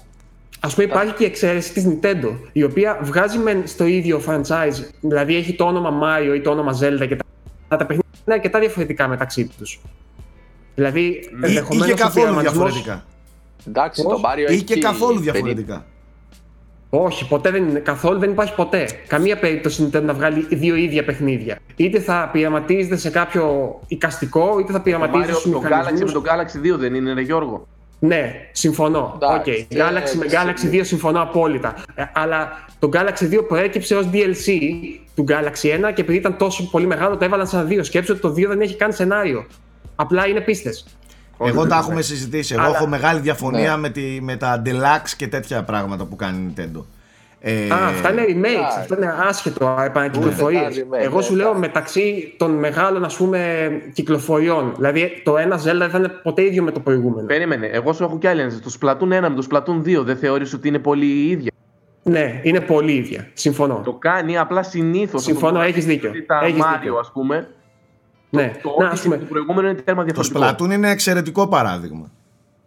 Ας πούμε υπάρχει και η εξαίρεση της Nintendo, η οποία βγάζει μεν στο ίδιο franchise, δηλαδή έχει το όνομα Mario ή το όνομα Zelda και τα, τα παιχνίδια είναι αρκετά διαφορετικά μεταξύ τους. Δηλαδή ενδεχομένως... Ή και καθόλου διαφορετικά. Εντάξει, το Mario έχει... Ή και καθόλου διαφορετικά. Όχι, ποτέ δεν είναι, καθόλου δεν υπάρχει ποτέ. Καμία περίπτωση Nintendo να βγάλει δύο ίδια παιχνίδια. Είτε θα πειραματίζεται σε κάποιο εικαστικό, είτε θα πειραματίζεται στους μηχανισμούς. Το Galaxy με το Galaxy δύο δεν είναι, ρε Γιώργο? Ναι, συμφωνώ. Okay. Yeah, Galaxy yeah, με Galaxy yeah. δύο συμφωνώ απόλυτα. Ε, αλλά το Galaxy δύο προέκυψε ως ντι ελ σι του Galaxy ένα και επειδή ήταν τόσο πολύ μεγάλο, το έβαλαν σαν δύο. Σκέψου ότι το δύο δεν έχει καν σενάριο. Απλά είναι πίστες. Εγώ τα έχουμε συζητήσει. Εγώ αλλά... έχω μεγάλη διαφωνία ναι. με, τη, με τα Deluxe και τέτοια πράγματα που κάνει η Nintendo. Ε... Α, αυτά είναι remakes, αυτά είναι άσχετο επανακυκλοφορίες. Ναι. Εγώ σου λέω μεταξύ των μεγάλων ας πούμε κυκλοφοριών. Δηλαδή το ένα Zelda δεν θα είναι ποτέ ίδιο με το προηγούμενο. Περίμενε, εγώ σου έχω κι άλλη. Το Splatoon ένα με το Splatoon δύο δεν θεωρείς ότι είναι πολύ ίδια? Ναι, είναι πολύ ίδια. Συμφωνώ. Το κάνει απλά συνήθως. Συμφωνώ, έχεις δίκιο. Τα Mario ας πούμε. Ναι. Το, το, να, ας πούμε. Το προηγούμενο είναι τέρμα διαφορετικό. Το Splatoon είναι εξαιρετικό παράδειγμα.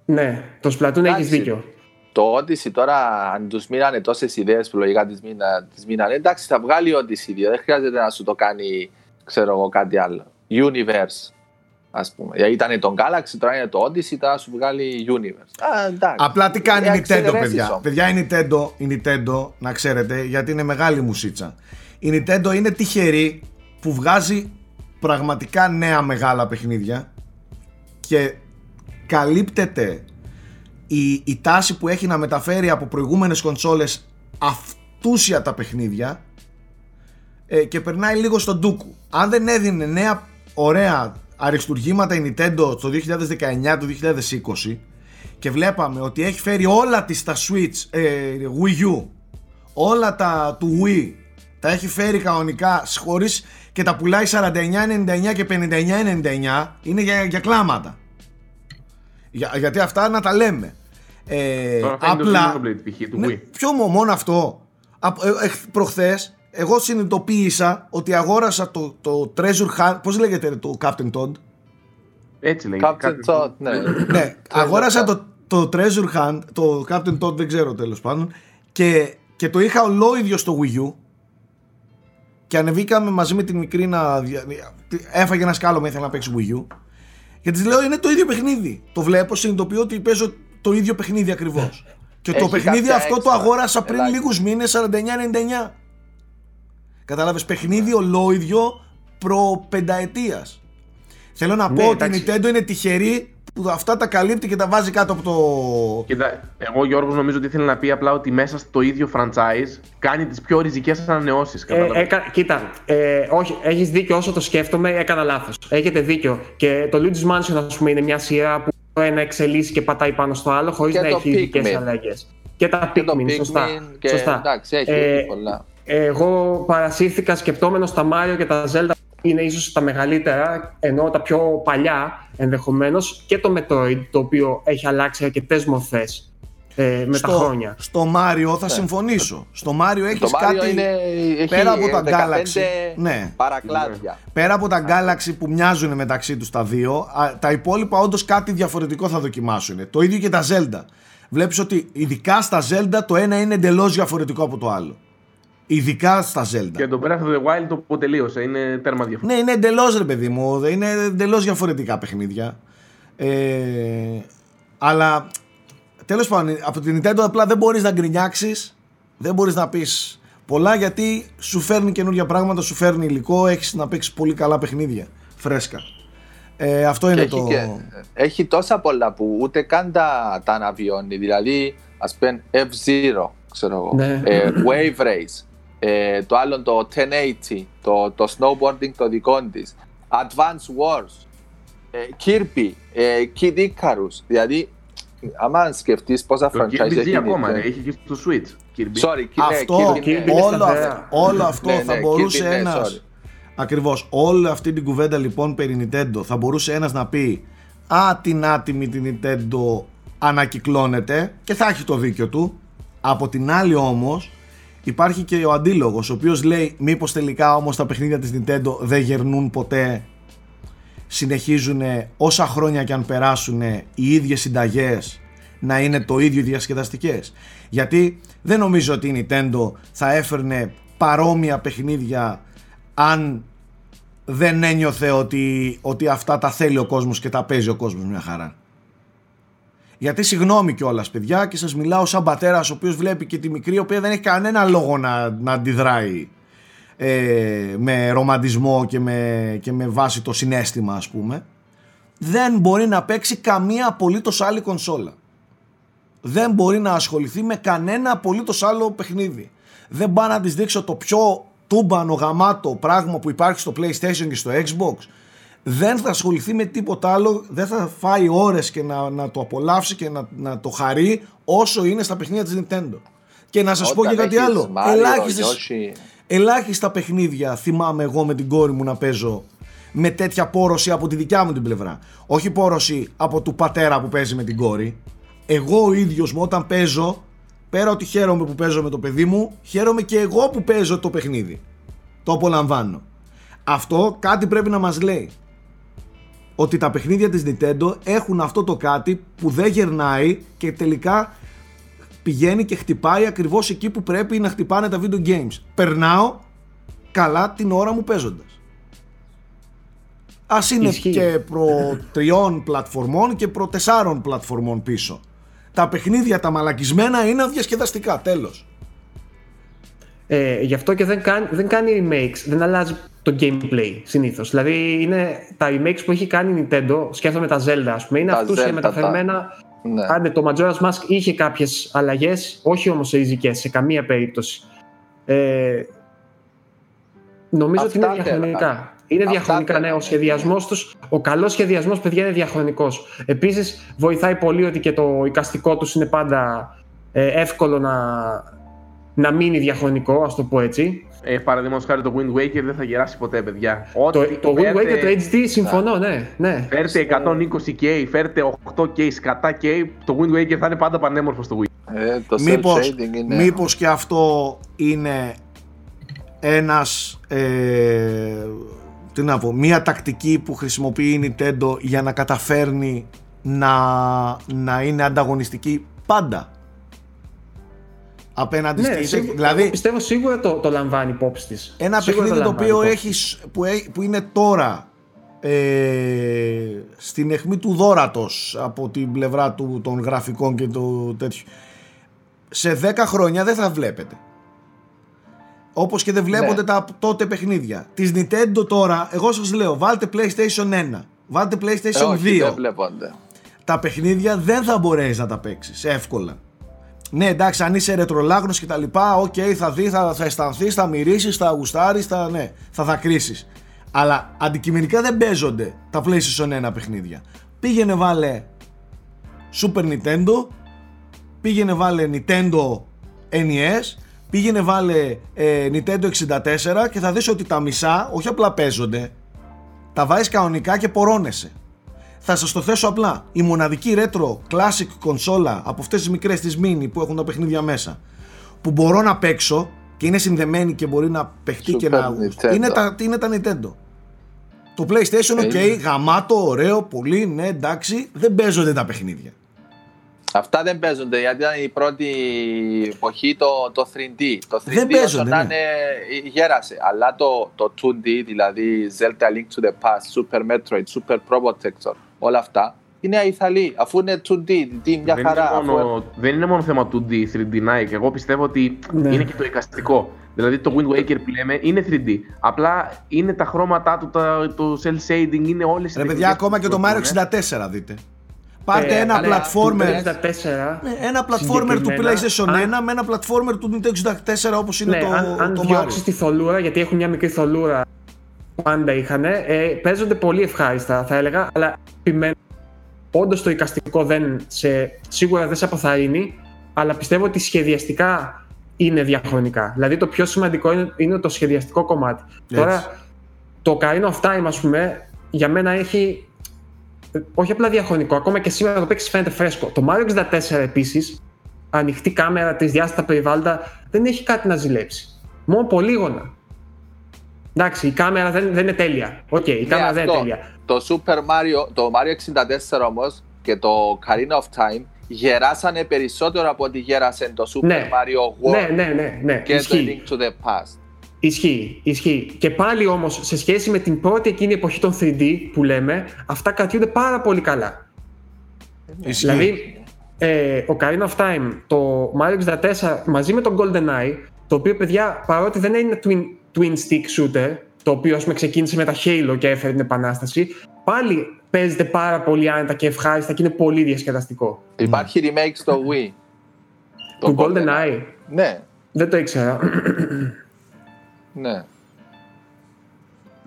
Ναι, το Splatoon έχεις δίκιο. Το Odyssey τώρα, αν τους μείνανε τόσες ιδέες που λογικά τις μείνα, μείνανε, εντάξει, θα βγάλει Odyssey δύο, δεν χρειάζεται να σου το κάνει, ξέρω εγώ, κάτι άλλο. Universe, ας πούμε. Ήτανε τον Galaxy, τώρα είναι το Odyssey, θα σου βγάλει Universe. Α, εντάξει. Απλά τι κάνει η Nintendo, παιδιά. Παιδιά, η Nintendo, η Nintendo, να ξέρετε, γιατί είναι μεγάλη μουσίτσα. Η Nintendo είναι τυχερή που βγάζει πραγματικά νέα μεγάλα παιχνίδια και καλύπτεται Η, η τάση που έχει να μεταφέρει από προηγούμενες κονσόλες αυτούσια τα παιχνίδια ε, και περνάει λίγο στον ντούκου. Αν δεν έδινε νέα ωραία αριστουργήματα η Nintendo το δύο χιλιάδες δεκαεννιά με δύο χιλιάδες είκοσι και βλέπαμε ότι έχει φέρει όλα τις τα Switch, ε, Wii U, όλα τα του Wii, τα έχει φέρει κανονικά χωρίς και τα πουλάει σαράντα εννιά ενενήντα εννιά και πενήντα εννιά ενενήντα εννιά, είναι για, για κλάματα. Για, γιατί αυτά να τα λέμε. Ε, απλά, το ναι, ποιο μόνο αυτό. Προχθές, εγώ συνειδητοποίησα ότι αγόρασα το, το Treasure Hunt. Πώς λέγεται το Captain Todd? Έτσι λέγεται. Captain Todd, ναι. ναι αγόρασα το, το Treasure Hunt, το Captain Todd, δεν ξέρω τέλος πάντων. Και, και το είχα ολόιδιο στο Wii U. Και ανεβήκαμε μαζί με την μικρή να. Έφαγε ένα σκάλο, με ήθελα να παίξει Wii U. Και της λέω είναι το ίδιο παιχνίδι. Το βλέπω, συνειδητοποιώ ότι παίζω το ίδιο παιχνίδι ακριβώς. Και το έχει παιχνίδι αυτό έξα, το αγόρασα πριν ελάχι. λίγους μήνες σαράντα εννιά ενενήντα εννιά. Κατάλαβες, παιχνίδι ολόιδιο προ πενταετίας. Θέλω να ναι, πω εντάξει. ότι η Nintendo είναι τυχερή που αυτά τα καλύπτει και τα βάζει κάτω από το... Κοίτα, εγώ Γιώργος νομίζω ότι ήθελα να πει απλά ότι μέσα στο ίδιο franchise κάνει τις πιο ριζικές ανανεώσεις. Ε, έκα, κοίτα, ε, όχι, έχεις δίκιο, όσο το σκέφτομαι έκανα λάθος. Έχετε δίκιο. Και το Luigi's Mansion ας πούμε είναι μια σειρά που το ένα εξελίσσει και πατάει πάνω στο άλλο χωρίς και να έχει ειδικές αλλαγές. Και τα Pikmin, σωστά. Και... σωστά. Εντάξει, έχει ε, πολλά. Εγώ παρασύρθηκα σκεπτόμενος τα Mario και τα Zelda. Είναι ίσως τα μεγαλύτερα, ενώ τα πιο παλιά ενδεχομένως, και το Metroid, το οποίο έχει αλλάξει αρκετές μορφές ε, με στο, τα χρόνια. Στο Μάριο θα yeah. συμφωνήσω. Στο Μάριο έχεις Mario κάτι είναι, πέρα έχει, από τα Galaxy. Ναι. Παρακλάδια. Πέρα από τα Galaxy που μοιάζουν μεταξύ τους τα δύο, τα υπόλοιπα όντως κάτι διαφορετικό θα δοκιμάσουν. Το ίδιο και τα Zelda. Βλέπεις ότι ειδικά στα Zelda το ένα είναι εντελώς διαφορετικό από το άλλο. Ειδικά στα Zelda. Και το Breath of the Wild το τελείωσε, είναι τέρμα διαφορετικό. Ναι, είναι εντελώς ρε παιδί μου, είναι εντελώς διαφορετικά παιχνίδια. Ε, αλλά τέλος πάντων, από την Nintendo απλά δεν μπορείς να γκρινιάξεις, δεν μπορείς να πεις πολλά γιατί σου φέρνει καινούργια πράγματα, σου φέρνει υλικό, έχεις να παίξεις πολύ καλά παιχνίδια, φρέσκα. Ε, αυτό είναι έχει το... Και, έχει τόσα πολλά που ούτε καν τα, τα αναβιώνει, δηλαδή ας πούμε F-Zero. Ξέρω εγώ. Ναι. Ε, wave race, ε, το άλλο το χίλια ογδόντα, το, το snowboarding το δικό της, Advance Wars, ε, Kirby, ε, Kid Icarus. Δηλαδή, άμα σκεφτείς πόσα franchise έχει. Το Kirby ζει ακόμα, ναι, έχει και στο Switch. Kirby. Sorry, αυτό, Kirby, Kirby, Kirby, όλο, όλο αυτό ναι, θα ναι, μπορούσε Kirby, ένας ναι, ακριβώς, όλη αυτή την κουβέντα λοιπόν περί Nintendo θα μπορούσε ένας να πει α, την άτιμη την Nintendo ανακυκλώνεται και θα έχει το δίκιο του. Από την άλλη όμως υπάρχει και ο αντίλογος, ο οποίος λέει μήπως τελικά όμως τα παιχνίδια της Nintendo δεν γερνούν ποτέ, συνεχίζουν όσα χρόνια και αν περάσουν οι ίδιες συνταγές να είναι το ίδιο διασκεδαστικές. Γιατί δεν νομίζω ότι η Nintendo θα έφερνε παρόμοια παιχνίδια αν δεν ένιωθε ότι, ότι αυτά τα θέλει ο κόσμος και τα παίζει ο κόσμος μια χαρά. Γιατί συγγνώμη κιόλας παιδιά, και σας μιλάω σαν πατέρας ο οποίος βλέπει και τη μικρή, η οποία δεν έχει κανένα λόγο να, να αντιδράει ε, με ρομαντισμό και με, και με βάση το συναίσθημα ας πούμε. Δεν μπορεί να παίξει καμία απολύτως άλλη κονσόλα. Δεν μπορεί να ασχοληθεί με κανένα απολύτως άλλο παιχνίδι. Δεν πάω να της δείξω το πιο τούμπανο γαμάτο πράγμα που υπάρχει στο PlayStation και στο Xbox. δεν θα ασχοληθεί με τίποτα άλλο, δεν θα φάει ώρες και να, να το απολαύσει και να, να το χαρεί όσο είναι στα παιχνίδια της Nintendo. Και να σας Όταν πω και κάτι άλλο, ελάχιστες, ελάχιστα παιχνίδια θυμάμαι εγώ με την κόρη μου να παίζω με τέτοια πόρωση από τη δικιά μου την πλευρά. Όχι πόρωση από του πατέρα που παίζει με την κόρη. Εγώ ο ίδιος μου όταν παίζω, πέρα ότι χαίρομαι που παίζω με το παιδί μου, χαίρομαι και εγώ που παίζω το παιχνίδι. Το απολαμβάνω. Αυτό κάτι πρέπει να μας λέει. Ότι τα παιχνίδια της Nintendo έχουν αυτό το κάτι που δεν γερνάει και τελικά πηγαίνει και χτυπάει ακριβώς εκεί που πρέπει να χτυπάνε τα video games. Περνάω καλά την ώρα μου παίζοντας. Ας είναι Ισχύει. και προ τριών πλατφορμών και προ τεσσάρων πλατφορμών πίσω. Τα παιχνίδια τα μαλακισμένα είναι αδιασκεδαστικά, τέλος. Ε, γι' αυτό και δεν κάνει, δεν κάνει remakes, δεν αλλάζει το gameplay συνήθως. Δηλαδή είναι τα remakes που έχει κάνει η Nintendo, σκέφτομαι τα Zelda ας πούμε, είναι αυτούσια μεταφερμένα. Ναι. Άντε, το Majora's Mask είχε κάποιες αλλαγές, όχι όμως σε ριζικές, σε καμία περίπτωση. Ε, νομίζω Αυτά ότι είναι διαχρονικά. Αυτά είναι διαχρονικά, Αυτά ναι. Ο σχεδιασμός τους, ο καλός σχεδιασμός, παιδιά, είναι διαχρονικός. Επίσης, βοηθάει πολύ ότι και το εικαστικό τους είναι πάντα ε, εύκολο να, να μείνει διαχρονικό, ας το πω έτσι. Ε, παραδείγματος χάρη το Wind Waker δεν θα γεράσει ποτέ, παιδιά. Το, Ό, το Wind Waker, το έιτς ντι, συμφωνώ, yeah. ναι, ναι. Φέρτε εκατόν είκοσι κέι, φέρτε οκτώ κέι, σκατά K, το Wind Waker θα είναι πάντα πανέμορφο στο Wii. Ε, το μήπως, είναι... μήπως και αυτό είναι ένας, ε, τι να πω, μία τακτική που χρησιμοποιεί η Nintendo για να καταφέρνει να, να είναι ανταγωνιστική πάντα. Απέναντι ναι, στη... σίγου... δηλαδή... πιστεύω σίγουρα το, το λαμβάνει υπόψη της. Ένα σίγουρα παιχνίδι το, το οποίο έχεις, που, έχει, που είναι τώρα ε, στην αιχμή του δόρατος από την πλευρά του, των γραφικών και το τέτοιο, σε δέκα χρόνια δεν θα βλέπετε. Όπως και δεν βλέπονται ναι. τα τότε παιχνίδια της Nintendo τώρα. Εγώ σας λέω, βάλτε PlayStation ένα, βάλτε PlayStation ε, όχι, δύο. Τα παιχνίδια δεν θα μπορέσεις να τα παίξεις εύκολα. Ναι, εντάξει, αν είσαι ρετρολάγνος και τα λοιπά, οκ, okay, θα δει, θα, θα αισθανθείς, θα μυρίσεις, θα γουστάρεις, θα, ναι, θα δακρύσεις. Αλλά αντικειμενικά δεν παίζονται τα PlayStation ένα παιχνίδια. Πήγαινε βάλε Super Nintendo, πήγαινε βάλε Nintendo εν ι ες, πήγαινε βάλε ε, Nintendo εξήντα τέσσερα και θα δεις ότι τα μισά όχι απλά παίζονται, τα βάζεις κανονικά και πορώνεσαι. Θα σας το θέσω απλά. Η μοναδική retro classic κονσόλα από αυτές τις μικρές τις mini που έχουν τα παιχνίδια μέσα που μπορώ να παίξω και είναι συνδεμένη και μπορεί να παιχτεί Super και να Nintendo. Είναι τα, είναι τα Nintendo. Το PlayStation, οκ, okay, γαμάτο, ωραίο, πολύ, ναι, εντάξει, δεν παίζονται τα παιχνίδια. Αυτά δεν παίζονται γιατί ήταν η πρώτη εποχή το, το τρία ντι. Το τρία ντι δεν παίζονται, όταν ναι. ε, γέρασε. Αλλά το, το δύο ντι, δηλαδή Zelda Link to the Past, Super Metroid, Super Probotector, όλα αυτά είναι αϊθαλή. Αφού είναι δύο ντι, τι μια δεν χαρά. Είναι μόνο, αφού... Δεν είναι μόνο θέμα δύο ντι, τρία ντι, Nike. Εγώ πιστεύω ότι ναι. είναι και το εικαστικό. Δηλαδή το Wind Waker που λέμε είναι τρία ντι. Απλά είναι τα χρώματά του, τα, το cell shading είναι όλες. Ρε παιδιά, ακόμα και το Mario εξήντα τέσσερα δείτε. Πάρτε ε, ένα platformer Ένα platformer του PlayStation αν, ένα με ένα platformer του Nintendo εξήντα τέσσερα όπως είναι ναι, το, αν, αν το Mario. Αν διώξεις τη θολούρα, γιατί έχουν μια μικρή θολούρα που πάντα είχαν, ε, παίζονται πολύ ευχάριστα θα έλεγα, αλλά επιμένω όντως το εικαστικό δεν σε, σίγουρα δεν σε αποθαρρύνει, αλλά πιστεύω ότι σχεδιαστικά είναι διαχρονικά. Δηλαδή το πιο σημαντικό είναι, είναι το σχεδιαστικό κομμάτι. Έτσι. Τώρα το Ocarina of Time ας πούμε, για μένα έχει... όχι απλά διαχρονικό, ακόμα και σήμερα το παίξεις φαίνεται φρέσκο. Το Mario εξήντα τέσσερα επίσης, ανοιχτή κάμερα, τρισδιάστατα περιβάλλοντα, δεν έχει κάτι να ζηλέψει. Μόνο πολύγωνα. Εντάξει, η κάμερα δεν, δεν είναι τέλεια. Οκ, okay, η κάμερα ναι, δεν αυτό, είναι τέλεια. Το Super Mario, το Mario εξήντα τέσσερα όμως και το Ocarina of Time γεράσανε περισσότερο από ό,τι γέρασαν το Super ναι, Mario World ναι, ναι, ναι, ναι, και ισχύει. Το Link to the Past. Ισχύει, ισχύει. Και πάλι όμως σε σχέση με την πρώτη εκείνη εποχή των τρία ντι που λέμε, αυτά κρατιούνται πάρα πολύ καλά. Ισχύει. Δηλαδή, ε, ο Ocarina of Time, το Mario εξήντα τέσσερα μαζί με τον GoldenEye, το οποίο παιδιά παρότι δεν είναι twin, twin stick shooter, το οποίο ας πούμε ξεκίνησε με τα Halo και έφερε την επανάσταση, πάλι παίζεται πάρα πολύ άνετα και ευχάριστα και είναι πολύ διασκεδαστικό. Υπάρχει mm. remake στο Wii. Του το GoldenEye. Ναι. Δεν το ήξερα. Ναι.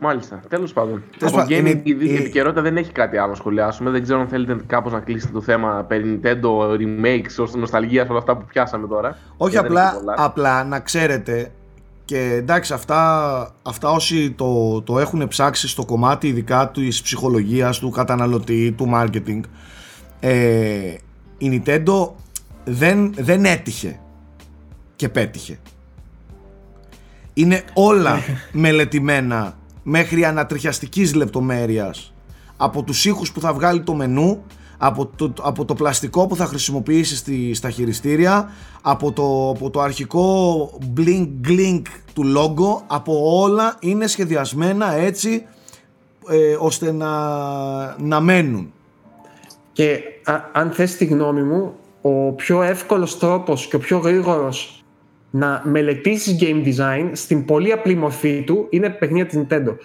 Μάλιστα. Τέλος πάντων. Τέλος από gaming η... η επικαιρότητα δεν έχει κάτι άλλο να σχολιάσουμε. Δεν ξέρω αν θέλετε κάπως να κλείσετε το θέμα περί Nintendo, remakes, ως νοσταλγίας, όλα αυτά που πιάσαμε τώρα. Όχι απλά, απλά να ξέρετε. Και εντάξει, αυτά, αυτά όσοι το, το έχουν ψάξει στο κομμάτι ειδικά της ψυχολογίας, του καταναλωτή, του marketing, ε, η Nintendo δεν, δεν έτυχε και πέτυχε. Είναι όλα μελετημένα μέχρι ανατριχιαστικής λεπτομέρειας, από τους ήχους που θα βγάλει το μενού, από το, από το πλαστικό που θα χρησιμοποιήσει στη, στα χειριστήρια, από το, από το αρχικό blink glink του logo, από όλα είναι σχεδιασμένα έτσι ε, ώστε να, να μένουν. Και α, αν θες τη γνώμη μου, ο πιο εύκολος τρόπος και ο πιο γρήγορος να μελετήσεις game design στην πολύ απλή μορφή του είναι παιχνίδια της Nintendo.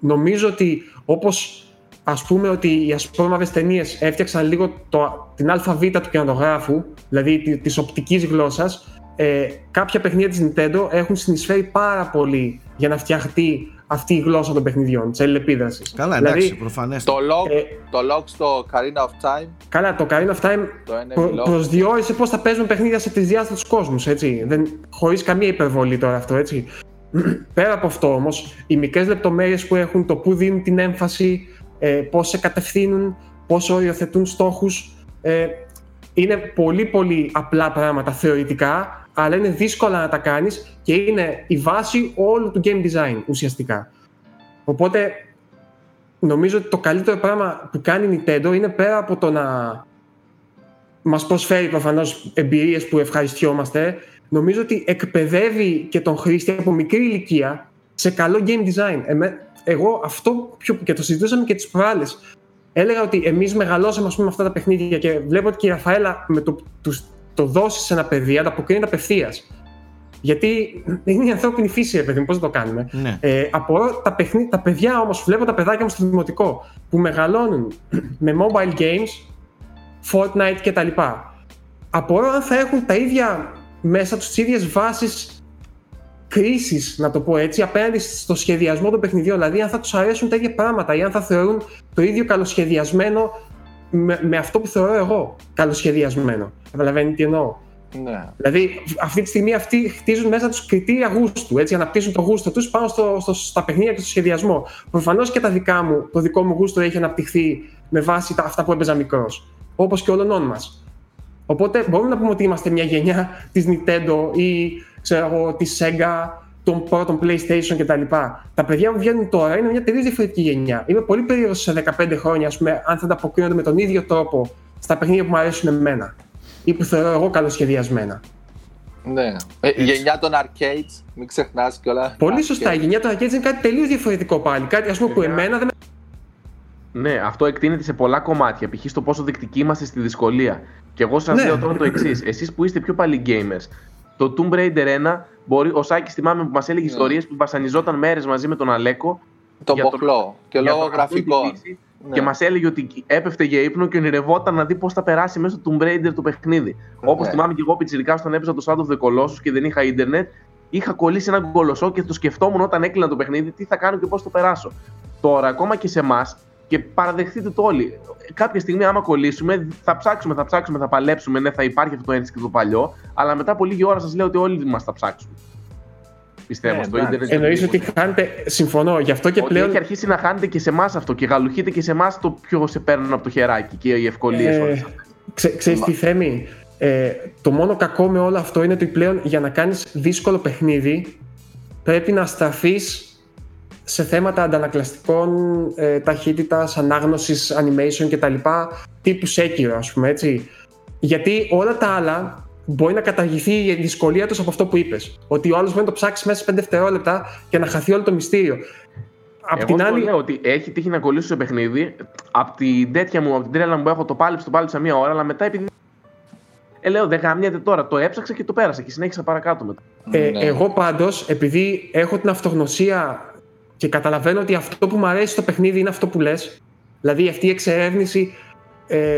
Νομίζω ότι όπως ας πούμε ότι οι ασπρόμαυρες ταινίες έφτιαξαν λίγο το, την αλφα βήτα του κινηματογράφου, δηλαδή της οπτικής γλώσσας, ε, κάποια παιχνίδια της Nintendo έχουν συνεισφέρει πάρα πολύ για να φτιαχτεί αυτή η γλώσσα των παιχνιδιών, της αλληλεπίδρασης. Καλά, εντάξει, δηλαδή, προφανές. Το log, ε, το log στο Ocarina of Time. Καλά, το Ocarina of Time προ, προσδιορίσε πώς θα παίζουν παιχνίδια σε τρισδιάστατους κόσμους, έτσι. Δεν, χωρίς καμία υπερβολή τώρα αυτό, έτσι. Πέρα από αυτό όμως, οι μικρές λεπτομέρειες που έχουν, το που δίνουν την έμφαση, πώς σε κατευθύνουν, πώς οριοθετούν στόχους. Ε, είναι πολύ πολύ απλά πράγματα θεωρητικά, αλλά είναι δύσκολα να τα κάνεις και είναι η βάση όλου του game design ουσιαστικά. Οπότε νομίζω ότι το καλύτερο πράγμα που κάνει η Nintendo είναι πέρα από το να μας προσφέρει προφανώς εμπειρίες που ευχαριστιόμαστε, νομίζω ότι εκπαιδεύει και τον χρήστη από μικρή ηλικία σε καλό game design. Εμέ... Εγώ αυτό και το συζητούσαμε και τις προάλλες. Έλεγα ότι εμείς μεγαλώσαμε ας πούμε, αυτά τα παιχνίδια και βλέπω ότι και η Ραφαέλα με το, το, το δώσει σε ένα παιδί, ανταποκρίνεται απευθείας. Γιατί είναι η ανθρώπινη φύση, ρε παιδί μου, πώς θα το κάνουμε. Ναι. Ε, απορώ, τα, παιχνί, τα παιδιά όμως, βλέπω τα παιδάκια μου στο δημοτικό που μεγαλώνουν με mobile games, Fortnite κτλ. Απορώ αν θα έχουν τα ίδια μέσα τους, τις ίδιες βάσεις κρίσης, να το πω έτσι, απέναντι στο σχεδιασμό των παιχνιδιών. Δηλαδή, αν θα τους αρέσουν τα ίδια πράγματα ή αν θα θεωρούν το ίδιο καλοσχεδιασμένο με, με αυτό που θεωρώ εγώ καλοσχεδιασμένο. Καταλαβαίνετε τι εννοώ. Ναι. Δηλαδή, αυτή τη στιγμή αυτοί χτίζουν μέσα τους κριτήρια γούστου. Έτσι, αναπτύσσουν το γούστο τους πάνω στο, στο, στα παιχνίδια και στο σχεδιασμό. Προφανώς και τα δικά μου, το δικό μου γούστο έχει αναπτυχθεί με βάση τα, αυτά που έπαιζα μικρός. Όπως και όλων μας. Οπότε, μπορούμε να πούμε ότι είμαστε μια γενιά της Nintendo ή ξέρω εγώ, τη Sega, των πρώτων PlayStation κτλ. Τα, τα παιδιά μου βγαίνουν τώρα, είναι μια τελείως διαφορετική γενιά. Είμαι πολύ περίεργος σε δεκαπέντε χρόνια, ας πούμε, αν θα ανταποκρίνονται με τον ίδιο τρόπο στα παιχνίδια που μου αρέσουν εμένα ή που θεωρώ εγώ καλοσχεδιασμένα. Ναι. Ε, η γενιά των arcades, μην ξεχνάς κιόλα. Πολύ σωστά. Arcades. Η γενιά των arcades είναι κάτι τελείως διαφορετικό πάλι. Κάτι ας πούμε που εμένα δεν. Ναι, αυτό εκτείνεται σε πολλά κομμάτια. Π.χ. στο πόσο δεικτικοί είμαστε στη δυσκολία. Και εγώ σας ναι. λέω τώρα το εξής. Εσείς που είστε πιο παλιοί gamers. Το Tomb Raider ένα, μπορεί, ο Σάκης θυμάμαι που μας έλεγε yeah. ιστορίες που βασανιζόταν μέρες μαζί με τον Αλέκο. Τον Ποχλό και λόγω γραφικών. Ναι. Και μας έλεγε ότι έπεφτε για ύπνο και ονειρευόταν να δει πώς θα περάσει μέσα στο Tomb Raider το παιχνίδι. Okay. Όπως θυμάμαι και εγώ πιτσιρικάς όταν έπαιζα το Shadow of the Colossus και δεν είχα ίντερνετ, είχα κολλήσει έναν κολοσσό και το σκεφτόμουν όταν έκλεινα το παιχνίδι τι θα κάνω και πώς το περάσω. Τώρα, ακόμα και σε εμάς, και παραδεχτείτε το όλοι, κάποια στιγμή άμα κολλήσουμε θα ψάξουμε, θα ψάξουμε, θα παλέψουμε, ναι θα υπάρχει αυτό το έντσι και το παλιό, αλλά μετά από λίγη ώρα σας λέω ότι όλοι μας θα ψάξουμε. Πιστεύω yeah, στο ίντερνετ. Εννοείς ότι χάνετε, συμφωνώ, γι' αυτό και ότι πλέον... Έχει αρχίσει να χάνετε και σε εμάς αυτό και γαλουχείτε και σε εμάς το ποιο σε παίρνουν από το χεράκι και οι ευκολίες ε, όλες αυτές. Ξε, ξέρεις τι Θέμη, ε, το μόνο κακό με όλο αυτό είναι ότι πλέον για να κάνεις δύσκολο παιχνίδι πρέπει να στραφείς σε θέματα αντανακλαστικών, ε, ταχύτητας, ανάγνωσης, animation κτλ. Τύπου Sekiro, ας πούμε, έτσι. Γιατί όλα τα άλλα μπορεί να καταργηθεί η δυσκολία τους από αυτό που είπες. Ότι ο άλλος μπορεί να το ψάξει μέσα σε πέντε δευτερόλεπτα και να χαθεί όλο το μυστήριο. Απ' εγώ την άλλη... λέω ότι έχει τύχει να κολλήσω σε παιχνίδι. Απ' την τέτοια μου, απ' την τρέλα μου που έχω, το πάλεψα, το πάλεψα μία ώρα, αλλά μετά επειδή. Ε, λέω, δεν γαμιέται τώρα. Το έψαξα και το πέρασα και συνέχισα παρακάτω μετά. Ε, ναι. Εγώ πάντως, επειδή έχω την αυτογνωσία. Και καταλαβαίνω ότι αυτό που μου αρέσει στο παιχνίδι είναι αυτό που λες. Δηλαδή αυτή η εξερεύνηση. Ε,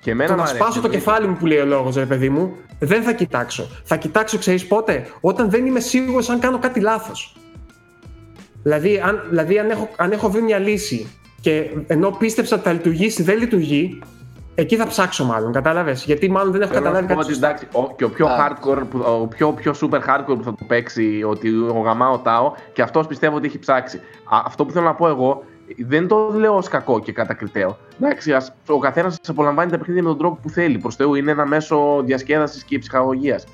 και εμένα το να αρέσει, σπάσω το κεφάλι μου που λέει ο λόγος, ρε παιδί μου, δεν θα κοιτάξω. Θα κοιτάξω, ξέρεις πότε, όταν δεν είμαι σίγουρος αν κάνω κάτι λάθος. Δηλαδή, αν, δηλαδή αν, έχω, αν έχω βρει μια λύση και ενώ πίστεψα ότι θα λειτουργήσει, δεν λειτουργεί, εκεί θα ψάξω μάλλον, κατάλαβες. Γιατί μάλλον δεν έχω Φέρω καταλάβει κάτι. Εντάξει, ο, και ο πιο, yeah. hardcore, ο πιο, πιο super hardcore που θα το παίξει, ότι ο γαμάω τάω, και αυτός πιστεύω ότι έχει ψάξει. Α, αυτό που θέλω να πω εγώ, δεν το λέω ως κακό και κατακριτέο. Εντάξει, ας, ο καθένας απολαμβάνει τα παιχνίδια με τον τρόπο που θέλει. Προς Θεού, είναι ένα μέσο διασκέδασης και ψυχαγωγίας.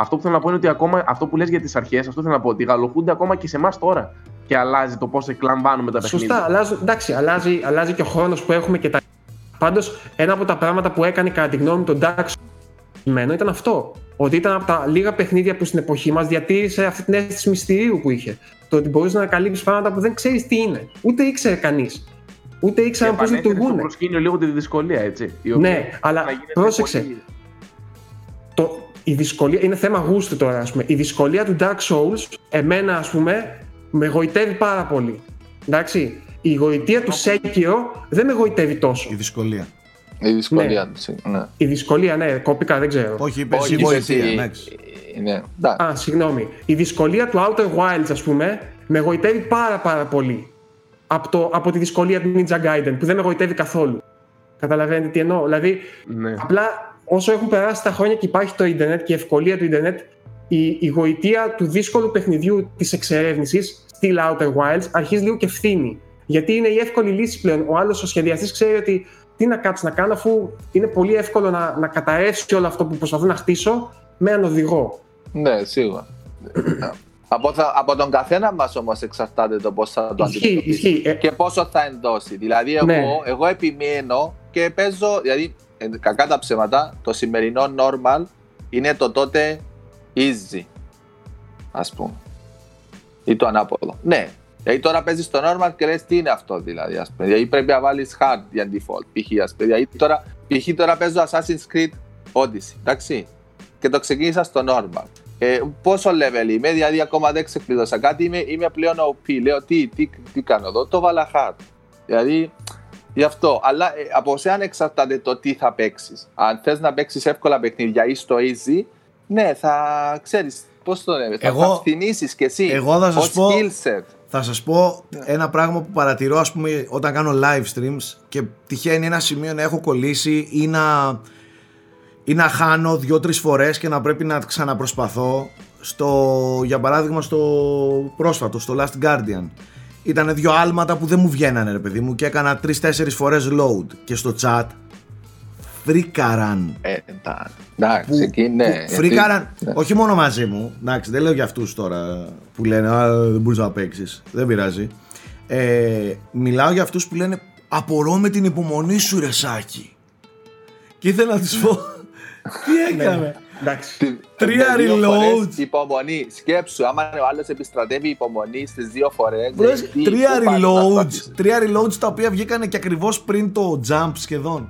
Αυτό που θέλω να πω είναι ότι ακόμα, αυτό που λες για τις αρχές, αυτό θέλω να πω, ότι γαλοχούνται ακόμα και σε εμάς τώρα. Και αλλάζει το πώς εκλαμβάνουμε τα παιχνίδια. Σωστά, αλλάζουν, εντάξει, αλλάζει, αλλάζει και ο χρόνος που έχουμε και τα. Πάντως, ένα από τα πράγματα που έκανε κατά τη γνώμη μου τον Dark Souls ήταν αυτό. Ότι ήταν από τα λίγα παιχνίδια που στην εποχή μας διατήρησε αυτή την αίσθηση μυστηρίου που είχε. Το ότι μπορείς να ανακαλύψεις πράγματα που δεν ξέρεις τι είναι. Ούτε ήξερε κανείς. Ούτε ήξεραν πώς λειτουργούν. Επανέφερε στο προσκήνιο λίγο τη δυσκολία, έτσι. Ναι, αλλά πρόσεξε. Το, η δυσκολία, είναι θέμα γούστου τώρα, ας πούμε. Η δυσκολία του Dark Souls, εμένα, ας πούμε, με γοητεύει πάρα πολύ. Εντάξει. Η γοητεία του Σέκυρο δεν με γοητεύει τόσο. Η δυσκολία. Η δυσκολία, ναι. ναι. Η δυσκολία, ναι, κόπηκα, δεν ξέρω. Όχι, είπε η γοητεία, ναι. Α, συγγνώμη. Η δυσκολία του Outer Wilds, ας πούμε, με γοητεύει πάρα πάρα πολύ. Από, το, από τη δυσκολία του Ninja Gaiden, που δεν με γοητεύει καθόλου. Καταλαβαίνετε τι εννοώ. Δηλαδή, ναι. απλά όσο έχουν περάσει τα χρόνια και υπάρχει το Ιντερνετ και η ευκολία του Ιντερνετ, η, η γοητεία του δύσκολου παιχνιδιού τη εξερεύνηση, still Outer Wilds, αρχίζει λίγο και φθήνει. Γιατί είναι η εύκολη λύση πλέον. Ο άλλος ο σχεδιαστής ξέρει ότι τι να κάτσω να κάνω, αφού είναι πολύ εύκολο να, να καταρρεύσει όλο αυτό που προσπαθώ να χτίσω με έναν οδηγό. Ναι, σίγουρα. από, θα, από τον καθένα μας όμως εξαρτάται το πώς θα το αντιμετωπίσει και πόσο θα ενδώσει. Δηλαδή, εγώ, ναι. εγώ επιμένω και παίζω, δηλαδή, κακά τα ψέματα, το σημερινό normal είναι το τότε easy, ας πούμε, ή το ανάποδο. Ναι. Γιατί τώρα παίζεις το normal και λες τι είναι αυτό δηλαδή, ας πούμε. Γιατί πρέπει να βάλεις hard για default, π.χ. ας πούμε. Γιατί τώρα, π.χ. τώρα παίζω Assassin's Creed Odyssey, εντάξει. Και το ξεκίνησα στο normal. Ε, πόσο level είμαι, δηλαδή ακόμα δεν ξεκλείδωσα κάτι, είμαι, είμαι πλέον ο πι. Λέω τι, τι, τι κάνω εδώ, το βάλα hard. Δηλαδή, γι' αυτό. Αλλά ε, από εσένα εξαρτάται το τι θα παίξεις. Αν θες να παίξεις εύκολα παιχνίδια ή στο easy, ναι, θα ξέρεις πώς το λέμε. Θα, θα φθηνήσεις κι εσύ ως πω... skill set. Θα σας πω yeah. ένα πράγμα που παρατηρώ, ας πούμε, όταν κάνω live streams και τυχαίνει ένα σημείο να έχω κολλήσει ή να, ή να χάνω δύο-τρεις φορές και να πρέπει να ξαναπροσπαθώ στο, για παράδειγμα στο πρόσφατο, στο Last Guardian. Ήτανε δύο άλματα που δεν μου βγαίνανε ρε παιδί μου και έκανα τρεις-τέσσερις φορές load και στο chat φρίκαραν. Ε, εντάξει, εκεί ναι. Φρίκαραν, ναι. όχι μόνο μαζί μου, εντάξει, δεν λέω για αυτούς τώρα που λένε α, δεν μπορείς να παίξεις, δεν πειράζει. Ε, μιλάω για αυτούς που λένε απορώ με την υπομονή σου ρε Σάκη. Και ήθελα να τους πω, τι έκανε. Εντάξει. Τρία reload. Υπομονή, σκέψου, άμα ο άλλος επιστρατεύει υπομονή στις δύο φορές. Τρία reloads, τρία reloads τα οποία βγήκανε και ακριβώς πριν το jump σχεδόν.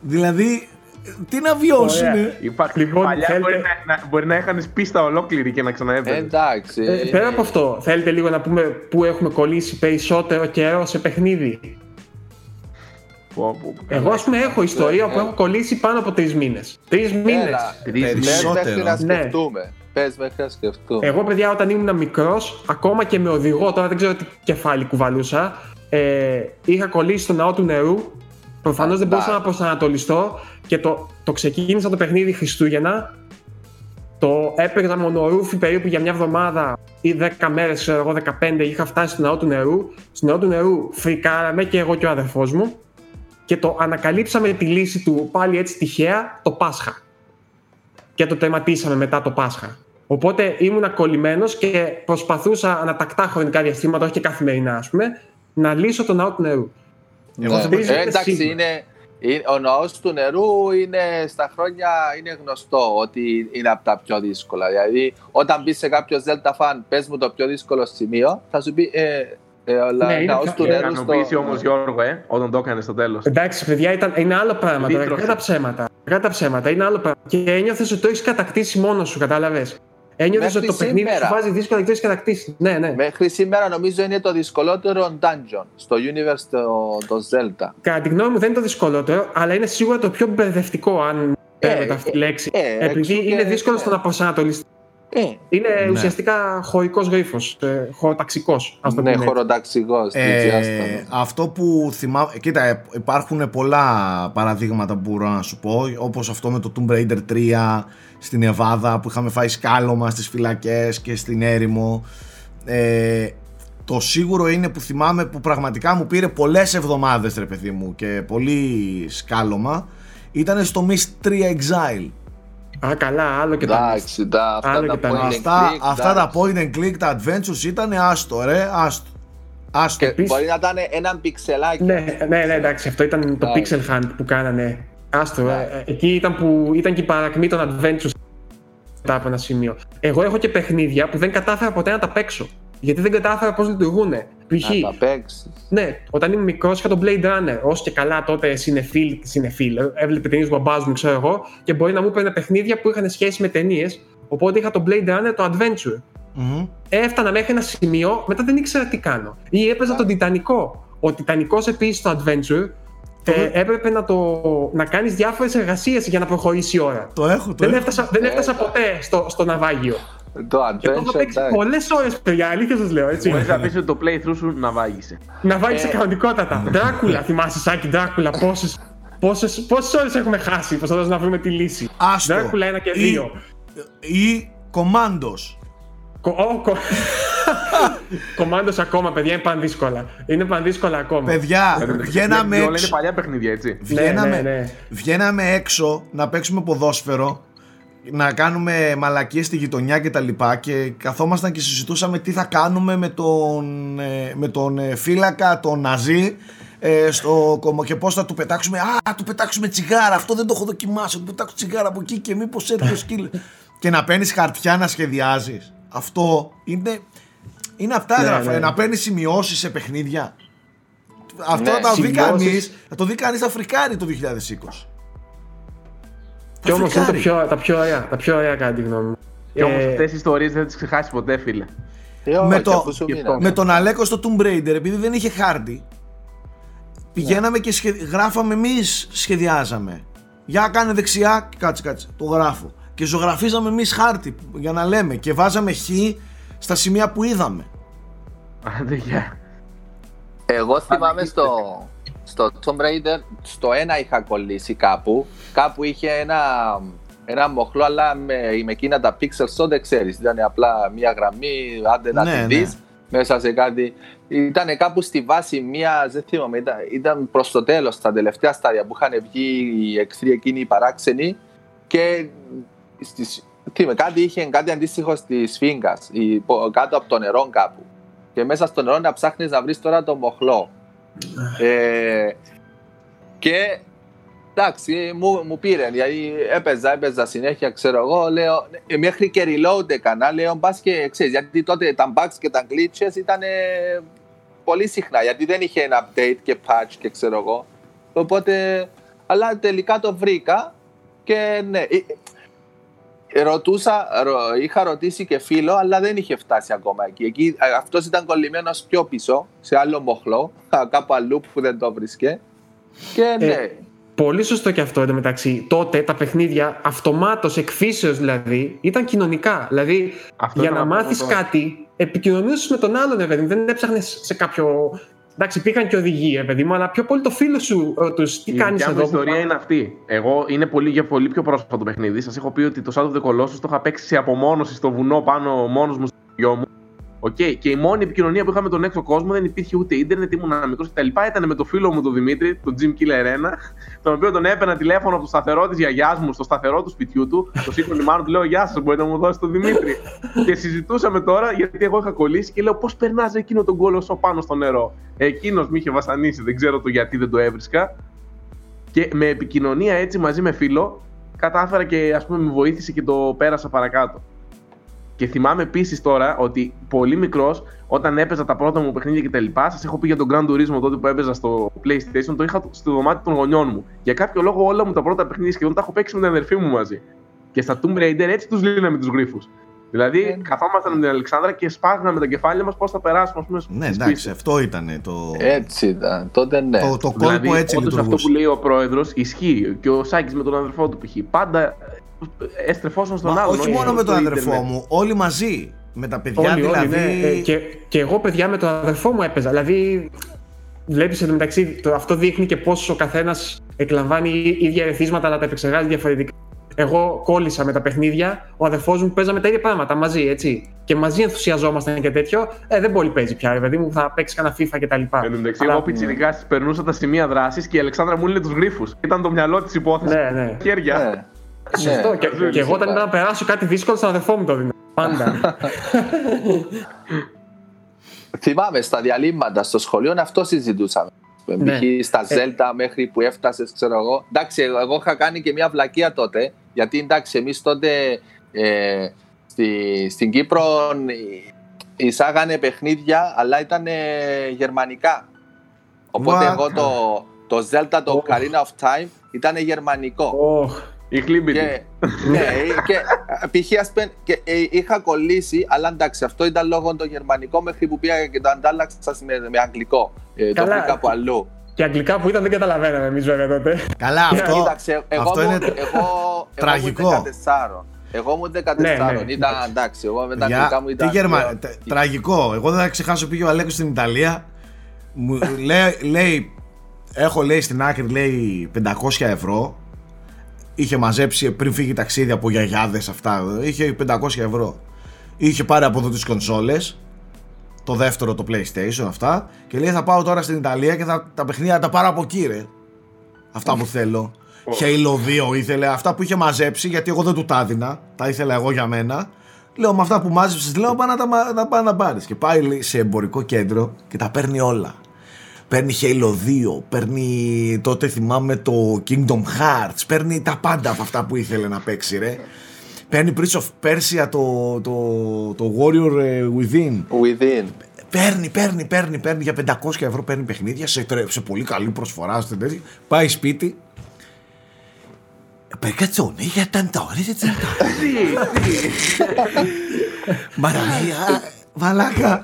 Δηλαδή, τι να βιώσουνε. Υπάρχει λοιπόν, παλιά θέλετε... μπορεί, να, να, μπορεί να έχανες πίστα ολόκληρη και να ξαναέβαινε. Εντάξει. Ε, πέρα από αυτό, θέλετε λίγο να πούμε πού έχουμε κολλήσει περισσότερο καιρό σε παιχνίδι. Πω, πω, Εγώ ας πούμε έχω ιστορία ε, που έχω κολλήσει πάνω από τρεις μήνες. Τρεις μήνες. Περισσότερο. Να σκεφτούμε. Πες μέχρι να σκεφτούμε. Εγώ παιδιά όταν ήμουν μικρός, ακόμα και με οδηγό, τώρα δεν ξέρω τι κεφάλι κουβαλούσα, ε, είχα κολλήσει στο ναό του νερού. Προφανώς δεν μπορούσα να προσανατολιστώ και το, το ξεκίνησα το παιχνίδι Χριστούγεννα. Το έπαιρνα μονορούφι περίπου για μια εβδομάδα ή δέκα μέρες, ξέρω εγώ, δεκαπέντε. Είχα φτάσει στο ναό του νερού. Στο ναό του νερού φρικάραμε και εγώ και ο αδερφός μου και το ανακαλύψαμε τη λύση του πάλι έτσι τυχαία το Πάσχα. Και το τερματίσαμε μετά το Πάσχα. Οπότε ήμουν κολλημένος και προσπαθούσα ανατακτά χρονικά διαστήματα, όχι και καθημερινά ας πούμε, να λύσω το ναό του νερού. Εγώ ναι. ε, εντάξει, είναι, είναι, ο ναός του νερού είναι στα χρόνια είναι γνωστό ότι είναι από τα πιο δύσκολα. Δηλαδή, όταν μπει σε κάποιο Zelda fan, πες μου το πιο δύσκολο σημείο, θα σου πει ε, ε, ο ναι, ναός του νερού. Να νομίζει στο... όμως Γιώργο, ε, όταν το έκανε στο τέλος. Εντάξει, παιδιά, ήταν, είναι άλλο πράγμα. Κακά τα ψέματα. Κακά τα ψέματα, είναι άλλο πράγμα. Και ένιωθες ότι το έχεις κατακτήσει μόνος σου, κατάλαβες. Ένιωθες ότι το παιχνίδι σου βάζει δύσκολα και το έχεις κατακτήσει. Ναι, ναι. Μέχρι σήμερα νομίζω είναι το δυσκολότερο dungeon στο universe το, το Zelda. Κατά τη γνώμη μου δεν είναι το δυσκολότερο, αλλά είναι σίγουρα το πιο μπερδευτικό αν παίρνετε αυτή τη λέξη. Ε, ε, Επειδή είναι δύσκολο ε, στο να προσανατολιστεί Ε, είναι ναι. ουσιαστικά χωρικός γρίφος, ε, χωροταξικός. Ας το ναι, χωροταξικός. Ε, αυτό που θυμάμαι... Κοίτα, υπάρχουν πολλά παραδείγματα που μπορώ να σου πω, όπως αυτό με το Tomb Raider τρία στην Νεβάδα, που είχαμε φάει σκάλωμα στις φυλακές και στην έρημο. Ε, το σίγουρο είναι που θυμάμαι που πραγματικά μου πήρε πολλές εβδομάδες, ρε παιδί μου, και πολύ σκάλωμα, ήταν στο Myst τρία Exile. Α, καλά, άλλο και τα αυτά, αυτά τα point and click, τα adventures ήταν άστο, ρε, άστο. άστο. Επίσης... Μπορεί να ήταν έναν πιξελάκι. Ναι, ναι, ναι, εντάξει, αυτό ήταν το pixel hunt που κάνανε. Άστο, ναι. Εκεί ήταν, που, ήταν και η παρακμή των adventures μετά από ένα σημείο. Εγώ έχω και παιχνίδια που δεν κατάφερα ποτέ να τα παίξω. Γιατί δεν κατάφερα πώς λειτουργούνε. Π.χ. Ναι, όταν ήμουν μικρός είχα τον Blade Runner. Όσο και καλά τότε συνεφίλ, συνεφίλ. Έβλεπε ταινίες μπαμπάς μου, ξέρω εγώ, και μπορεί να μου έπαιρνε παιχνίδια που είχαν σχέση με ταινίες. Οπότε είχα τον Blade Runner, το Adventure. Mm-hmm. Έφτανα μέχρι ένα σημείο, μετά δεν ήξερα τι κάνω. Ή έπαιζα yeah. τον Τιτανικό. Ο Τιτανικός επίσης το Adventure. Το... Ε, έπρεπε να, το, να κάνεις διάφορες εργασίες για να προχωρήσει η ώρα. Το έχω, το δεν έφτασα, έχω. Δεν έφτασα ποτέ στο, στο ναυάγιο. Το adventure, εντάξει. Πολλές ώρες, παιδιά, αλήθεια σας λέω, έτσι. Μπορείς να πεις ότι το playthrough σου ναυάγησε. Ναυάγησε κανονικότατα. Ντράκουλα, θυμάσαι, Σάκη, Ντράκουλα, πόσες, πόσες, πόσες ώρες έχουμε χάσει προσπαθώντας να βρούμε τη λύση. Άστο. Ντράκουλα ένα και δύο. Ή Κομάντος. Κομάντος ακόμα, παιδιά, είναι πανδύσκολα. Είναι πανδύσκολα ακόμα. Παιδιά, βγαίναμε έξω. Όλα είναι παλιά παιχνίδια, έτσι. Βγαίναμε έξω να παίξουμε ποδόσφαιρο, να κάνουμε μαλακίες στη γειτονιά και τα λοιπά, και καθόμασταν και συζητούσαμε τι θα κάνουμε με τον, με τον φύλακα, τον Ναζί, στο, και πώς θα του πετάξουμε. Α, του πετάξουμε τσιγάρα, αυτό δεν το έχω δοκιμάσει, του πετάξουμε τσιγάρα από εκεί και μήπως έρθει ο σκύλ. Και να παίρνεις χαρτιά να σχεδιάζεις. Αυτό είναι, είναι απτάγραφα, ναι, ναι. Να παίρνεις σημειώσεις σε παιχνίδια. Αυτό ναι, θα το δει κανείς, θα το δει κανείς Αφρικάρι το δύο χιλιάδες είκοσι. Κι όμως είναι το πιο, τα πιο ωραία, τα πιο ωραία κατά τη γνώμη μου. Κι όμως ε... αυτές οι ιστορίες δεν τις ξεχάσεις ποτέ, φίλε. Με, το, με τον Αλέκο στο Tomb Raider, επειδή δεν είχε χάρτη, πηγαίναμε yeah. και σχεδι... γράφαμε εμείς, σχεδιάζαμε. Για κάνε δεξιά, κάτσε κάτσε, το γράφω. Και ζωγραφίζαμε εμείς χάρτη για να λέμε και βάζαμε χ στα σημεία που είδαμε. Αντίγεια. Εγώ θυμάμαι στο... Στο Tomb Raider, στο ένα είχα κολλήσει κάπου, κάπου είχε ένα, ένα μοχλό, αλλά με, με εκείνα τα pixel show δεν ξέρεις, ήταν απλά μια γραμμή, άντε να ναι, τη δεις, ναι. μέσα σε κάτι. Ήταν κάπου στη βάση μια, δεν θυμάμαι, ήταν, ήταν προς το τέλος, τα τελευταία στάδια που είχαν βγει οι εχθροί εκείνοι οι παράξενοι, και στις, θυμάμαι, κάτι είχε κάτι αντίστοιχο στη σφίγγα, κάτω από το νερό κάπου, και μέσα στο νερό να ψάχνεις να βρεις τώρα το μοχλό. Ε, και εντάξει, μου, μου πήρε, γιατί έπαιζα, έπαιζα συνέχεια, ξέρω εγώ, λέω, μέχρι και reload έκανα, λέω μπας και ξέρεις, γιατί τότε τα bugs και τα glitches ήταν πολύ συχνά, γιατί δεν είχε ένα update και patch και ξέρω εγώ, οπότε, αλλά τελικά το βρήκα και ναι, ρωτούσα, είχα ρωτήσει και φίλο, αλλά δεν είχε φτάσει ακόμα εκεί. Εκεί αυτός ήταν κολλημένος πιο πίσω, σε άλλο μοχλό, κάπου αλλού που δεν το βρίσκε. Και ναι. Ε, πολύ σωστό και αυτό εντωμεταξύ. Τότε τα παιχνίδια, αυτομάτως εκφύσεως δηλαδή, ήταν κοινωνικά. Δηλαδή, αυτό για να μάθεις αυτό. Κάτι, επικοινωνούσες με τον άλλον, δηλαδή. Δεν έψαχνες σε κάποιο. Εντάξει, πήγαν και οδηγοί, παιδί μου, αλλά πιο πολύ το φίλο σου του. Τι κάνει εδώ. Η ιστορία που... είναι αυτή. Εγώ είναι πολύ, για πολύ πιο πρόσφατο το παιχνίδι. Σας έχω πει ότι το Shadow of the Colossus το είχα παίξει σε απομόνωση στο βουνό πάνω μόνος μου, στο γιο μου. Okay. Και η μόνη επικοινωνία που είχα με τον έξω κόσμο, δεν υπήρχε ούτε ίντερνετ, ήμουν μικρός κτλ. Ήταν με το φίλο μου τον Δημήτρη, τον Jim Killer ένα, τον οποίο τον έπαιρνα τηλέφωνο από το σταθερό της γιαγιάς μου, στο σταθερό του σπιτιού του. Το σύγχρονο μάλλον του λέω: Γεια σας, μπορείτε να μου δώσετε τον Δημήτρη. Και συζητούσαμε τώρα, γιατί εγώ είχα κολλήσει και λέω: Πώς περνάς εκείνο τον κόλωσο πάνω στο νερό. Εκείνος με είχε βασανίσει, δεν ξέρω το γιατί δεν το έβρισκα. Και με επικοινωνία έτσι μαζί με φίλο, κατάφερα και ας πούμε με βοήθησε και το πέρασα παρακάτω. Και θυμάμαι επίσης τώρα ότι πολύ μικρός, όταν έπαιζα τα πρώτα μου παιχνίδια και τα λοιπά, σας έχω πει για τον Grand Turismo τότε που έπαιζα στο PlayStation, το είχα στο δωμάτιο των γονιών μου. Για κάποιο λόγο όλα μου τα πρώτα παιχνίδια σχεδόν τα έχω παίξει με την αδερφή μου μαζί. Και στα Tomb Raider έτσι τους λύναμε τους γρίφους. Δηλαδή, καθόμασταν με την Αλεξάνδρα και σπάγναμε τα κεφάλια μας πώς θα περάσουμε, ας πούμε. Ναι, εντάξει, αυτό ήταν το. Έτσι ήταν, τότε ναι. Το, το κόλπο δηλαδή, έτσι λειτουργούσε. Αυτό που λέει ο πρόεδρος ισχύει. Και ο Σάκης με τον αδερφό του π.χ. Πάντα έστρεφόσον στον άλλον. Όχι μόνο με τον αδερφό μου, όλοι μαζί. Με τα παιδιά όλοι, δηλαδή. Όλοι, ναι. και, και εγώ παιδιά με τον αδερφό μου έπαιζα. Δηλαδή, βλέπεις εν τω μεταξύ, αυτό δείχνει και πόσο ο καθένας εκλαμβάνει ίδια ερεθίσματα αλλά τα επεξεργάζει διαφορετικά. Εγώ κόλλησα με τα παιχνίδια, ο αδερφός μου παίζαμε τα ίδια πράγματα μαζί, έτσι. Και μαζί ενθουσιαζόμασταν και τέτοιο. Ε, δεν πολύ παίζει πια, ρε παιδί μου, θα παίξει κανένα FIFA κτλ. Εν τω μεταξύ, εγώ πιτσιρικά περνούσα τα σημεία δράσης και η Αλεξάνδρα μου έλεγε τους γρίφους. Ήταν το μυαλό της υπόθεσης. Ναι, ναι. Χέρια. Ναι. Σωστό. Ναι, και, ναι, και εγώ όταν ήθελα να περάσω κάτι δύσκολο, στον αδερφό μου το δίνω. Πάντα. Θυμάμαι στα διαλύματα στο σχολείο αυτό συζητούσαμε. Ναι. Στα Zelda μέχρι που έφτασες, ξέρω εγώ. Εντάξει, εγώ είχα κάνει και μια βλακεία τότε. Γιατί εντάξει, εμείς τότε ε, στη, στην Κύπρο εισάγανε παιχνίδια, αλλά ήταν ε, γερμανικά. Οπότε What? εγώ το, το Zelda, το oh. Ocarina of Time, ήταν γερμανικό. Oh. Η χλίμπητη. Και, ναι, και, π.χ. και είχα κολλήσει, αλλά εντάξει, αυτό ήταν λόγω το γερμανικό μέχρι που πήγα και το αντάλλαξα με, με αγγλικό. Ε, το βρήκα από αλλού. Και αγγλικά που ήταν δεν καταλαβαίναμε εμείς βέβαια τότε. Καλά, αυτό, Κοίταξε, εγώ αυτό μου, είναι εγώ, τραγικό. Εγώ μου δεκατέσσερα. Εγώ μου δεκατέσσερα, ναι, ναι, ήταν εντάξει, εγώ με τα αγγλικά μου ήταν... Γερμα... Και... Τραγικό, εγώ δεν θα ξεχάσω, πήγε ο Αλέκος στην Ιταλία, μου, λέει, λέει, έχω λέει στην άκρη λέει πεντακόσια ευρώ. Είχε μαζέψει πριν φύγει ταξίδι από γιαγιάδες αυτά. Είχε πεντακόσια ευρώ. Είχε πάρει από εδώ τις κονσόλες. Το δεύτερο το PlayStation αυτά. Και λέει θα πάω τώρα στην Ιταλία και θα, τα παιχνίδια τα πάρω από εκεί ρε. Αυτά που θέλω. Halo δύο ήθελε. Αυτά που είχε μαζέψει γιατί εγώ δεν του τα έδινα. Τα ήθελα εγώ για μένα. Λέω με αυτά που μάζεψες λέω πάνε να τα πάρεις. Και πάει σε εμπορικό κέντρο και τα παίρνει όλα. Παίρνει Halo δύο, παίρνει τότε θυμάμαι το Kingdom Hearts, παίρνει τα πάντα από αυτά που ήθελε να παίξει ρε. Παίρνει Prince of Persia, το, το, το Warrior Within. Within. Παίρνει, παίρνει, παίρνει, παίρνει, για πεντακόσια ευρώ παίρνει παιχνίδια σε, σε πολύ καλή προσφορά. Τέτοι, πάει σπίτι. Περκατσόνε, για ταντά, ρε, έτσι. Μαραλία, βαλάκα.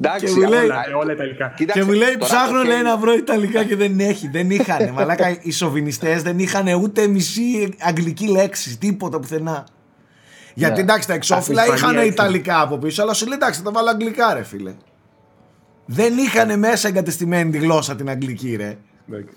Εντάξει, και μου λέει, όλα, όλα Ιταλικά. Κοίταξε, και μου λέει ψάχνω λέει, να βρω Ιταλικά και δεν έχει, δεν είχανε. Μαλάκα οι σοβινιστές δεν είχανε ούτε μισή αγγλική λέξη, τίποτα πουθενά. Γιατί ναι, εντάξει τα εξώφυλλα είχανε Ιταλικά από πίσω, αλλά σου λέει εντάξει τα βάλω αγγλικά ρε φίλε. Δεν είχανε μέσα εγκατεστημένη τη γλώσσα την αγγλική ρε.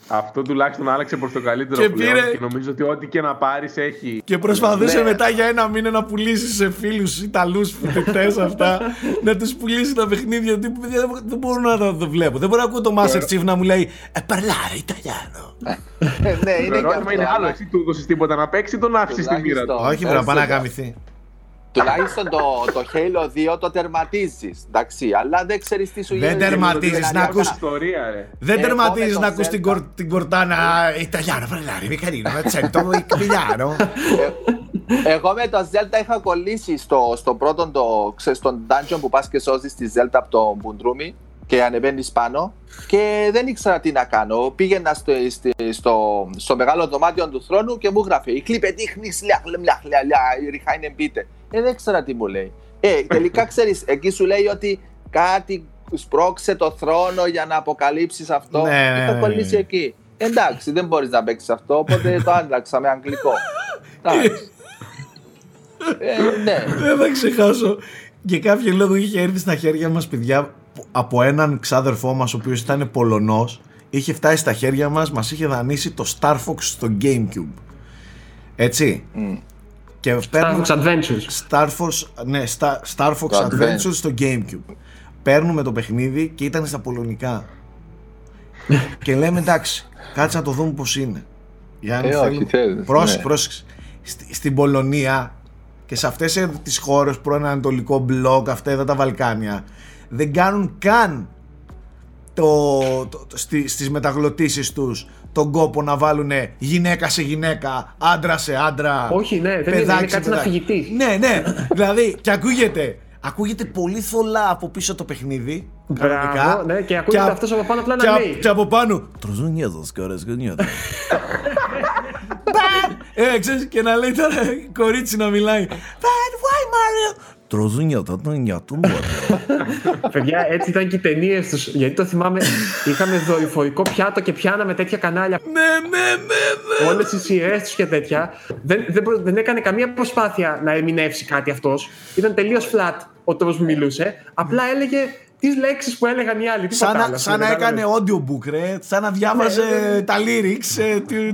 Αυτό τουλάχιστον άλλαξε προς το καλύτερο και πλέον πήρε... και νομίζω ότι ό,τι και να πάρεις έχει. Και προσπαθούσε ναι. μετά για ένα μήνα να πουλήσει σε φίλους Ιταλούς φοιτητές αυτά. Να τους πουλήσει τα παιχνίδια τύπου, δεν μπορώ να τα βλέπω. Δεν μπορώ να ακούω το Master Chief να μου λέει «Επαρλάρε Ιταλιάνο». Ναι, είναι το ερώτημα είναι άλλο, εσύ του έδωσες τίποτα να παίξει ή τον άφησες στην πείρα του. Όχι, πρέπει να πάει να γαμηθεί. Τουλάχιστον το, το Halo δύο το τερματίζεις, εντάξει, αλλά δεν ξέρεις τι σου γίνεται. Δεν τερματίζεις να ακούς Δεν τερματίζεις να ακούς την κορτάνα Ιταλιάνο, Βρελάρι, Μικανίνο, Ετσέντο, Ικπιλιάνο. Εγώ με το Zelda είχα κολλήσει στο, στο πρώτο, το, ξέ, στον dungeon που πας και σώζεις τη Zelda από τον Μπουντρούμι και ανεβαίνεις πάνω και δεν ήξερα τι να κάνω. Πήγαινα στο, στο, στο, στο μεγάλο δωμάτιο του θρόνου και μου γράφει «Η κλίπε τύχνης, ριχάινεν πίτε». Ε, δεν ξέρω τι μου λέει. Ε, τελικά ξέρεις, εκεί σου λέει ότι κάτι σπρώξε το θρόνο για να αποκαλύψεις αυτό. Ναι, και το κολλήσει εκεί. Εντάξει, δεν μπορείς να παίξεις αυτό, οπότε το άλλαξα με αγγλικό. ε, ναι. Δεν θα ξεχάσω. Για κάποιο λόγο είχε έρθει στα χέρια μας παιδιά από έναν ξάδερφό μας ο οποίος ήταν Πολωνός. Είχε φτάσει στα χέρια μας, μας είχε δανείσει το Star Fox στο GameCube. Έτσι. Mm. Και Star Fox Adventures. Star Fox, ναι, Star, Star Fox Adventures. Adventures στο GameCube. Παίρνουμε το παιχνίδι και ήταν στα πολωνικά. Και λέμε εντάξει, κάτσε να το δούμε πώς είναι. Για να ε, όχι, θέλεις, πρόσεξε, ναι. πρόσεξε. Στη, στην Πολωνία και σε αυτές τις χώρες πρώην Ανατολικό μπλοκ, αυτά εδώ τα Βαλκάνια, δεν κάνουν καν το, το, το, στι, στις μεταγλωτήσεις τους τον κόπο να βάλουνε γυναίκα σε γυναίκα, άντρα σε άντρα. Όχι, ναι, δεν παιδάκι, είναι, είναι κάτι να φυγητή. Ναι, ναι, δηλαδή και ακούγεται, ακούγεται πολύ θολά από πίσω το παιχνίδι. Μπράβο, ναι, και ακούγεται και, αυτός από πάνω απλά να λέει. Και από πάνω. Τροζουνιέδος, κορές, γονιέδος. Ε, ξέρεις, και να λέει τώρα κορίτσι να μιλάει. But why Mario, τρώζουν για το τον νιατού. Παιδιά, έτσι ήταν και οι ταινίες τους. Γιατί το θυμάμαι, είχαμε δορυφορικό πιάτο και πιάναμε τέτοια κανάλια. Ναι, ναι, ναι, ναι. Όλες τις σειρές τους και τέτοια. Δεν, δεν, δεν έκανε καμία προσπάθεια να ερμηνεύσει κάτι αυτός. Ήταν τελείως flat ο τρόπος που μιλούσε. Απλά έλεγε τις λέξεις που έλεγαν οι άλλοι. Σαν, άλλα, σαν να έκανε audiobook, ρε. Σαν να διάβαζε ναι, τα lyrics,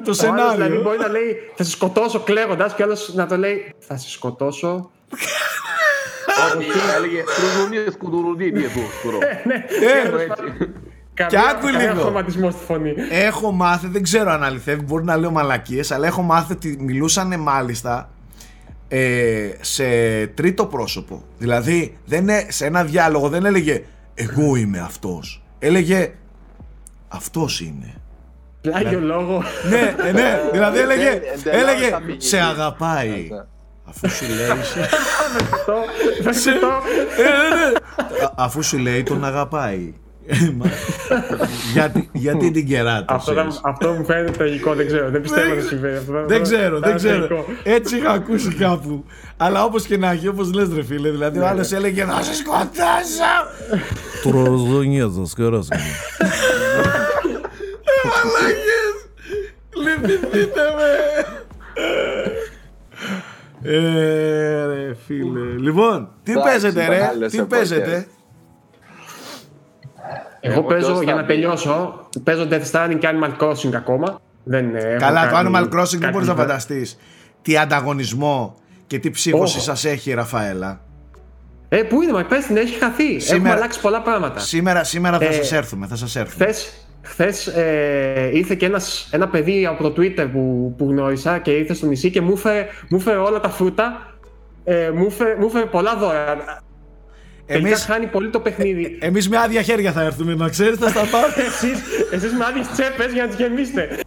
το σενάριο. Δηλαδή μπορεί να λέει θα σε σκοτώσω κλαίγοντας και άλλος να το λέει θα σε σκοτώσω. Έλεγε «Κουδουρνίες, κουδουρνίες» και άκου λίγο. Έχω μάθει, δεν ξέρω αν αληθεύει, μπορεί να λέω μαλακίες, αλλά έχω μάθει ότι μιλούσανε μάλιστα σε τρίτο πρόσωπο. Δηλαδή σε ένα διάλογο δεν έλεγε «εγώ είμαι αυτός», έλεγε «αυτός είναι». Πλάγιο λόγο. Ναι, ναι, δηλαδή έλεγε «σε αγαπάει». Αφού σου λέει Αφού σου λέει τον αγαπάει. Γιατί την κεράτα. Αυτό μου φαίνεται τραγικό. Δεν ξέρω, δεν πιστεύω να συμβαίνει. Δεν ξέρω, δεν ξέρω. Έτσι είχα ακούσει κάπου. Αλλά όπως και να έχει, όπως λες ρε φίλε. Δηλαδή ο άλλος έλεγε να σε σκοτάσω. Τροζονιές σας κεράσω. Μαλάκες, λυπηθείτε με. Ε, ρε φίλε. Λοιπόν, τι Ά, παίζετε ρε, τι παίζετε. Εγώ παίζω, για να τελειώσω, παίζω Death Stranding και Animal Crossing ακόμα. Δεν Καλά, το Animal Crossing δεν μπορείς να φανταστείς τι ανταγωνισμό και τι ψύχωση oh. σας έχει η Ραφαέλα. Ε, πού είναι, μα πες την, έχει χαθεί. Σήμερα, έχουμε αλλάξει πολλά πράγματα. Σήμερα, σήμερα θα ε, σας έρθουμε, θα σας έρθουμε. Χθες, χθες ε, ήρθε και ένας, ένα παιδί από το Twitter που, που γνώρισα και ήρθε στο νησί και μου έφερε όλα τα φρούτα, ε, μου έφερε πολλά δώρα. Τελικά εμείς, χάνει πολύ το παιχνίδι. Ε, εμείς με άδεια χέρια θα έρθουμε, να ξέρεις, θα στα πάρετε. εσείς, εσείς με άδειες τσέπες για να τις γεμίσετε.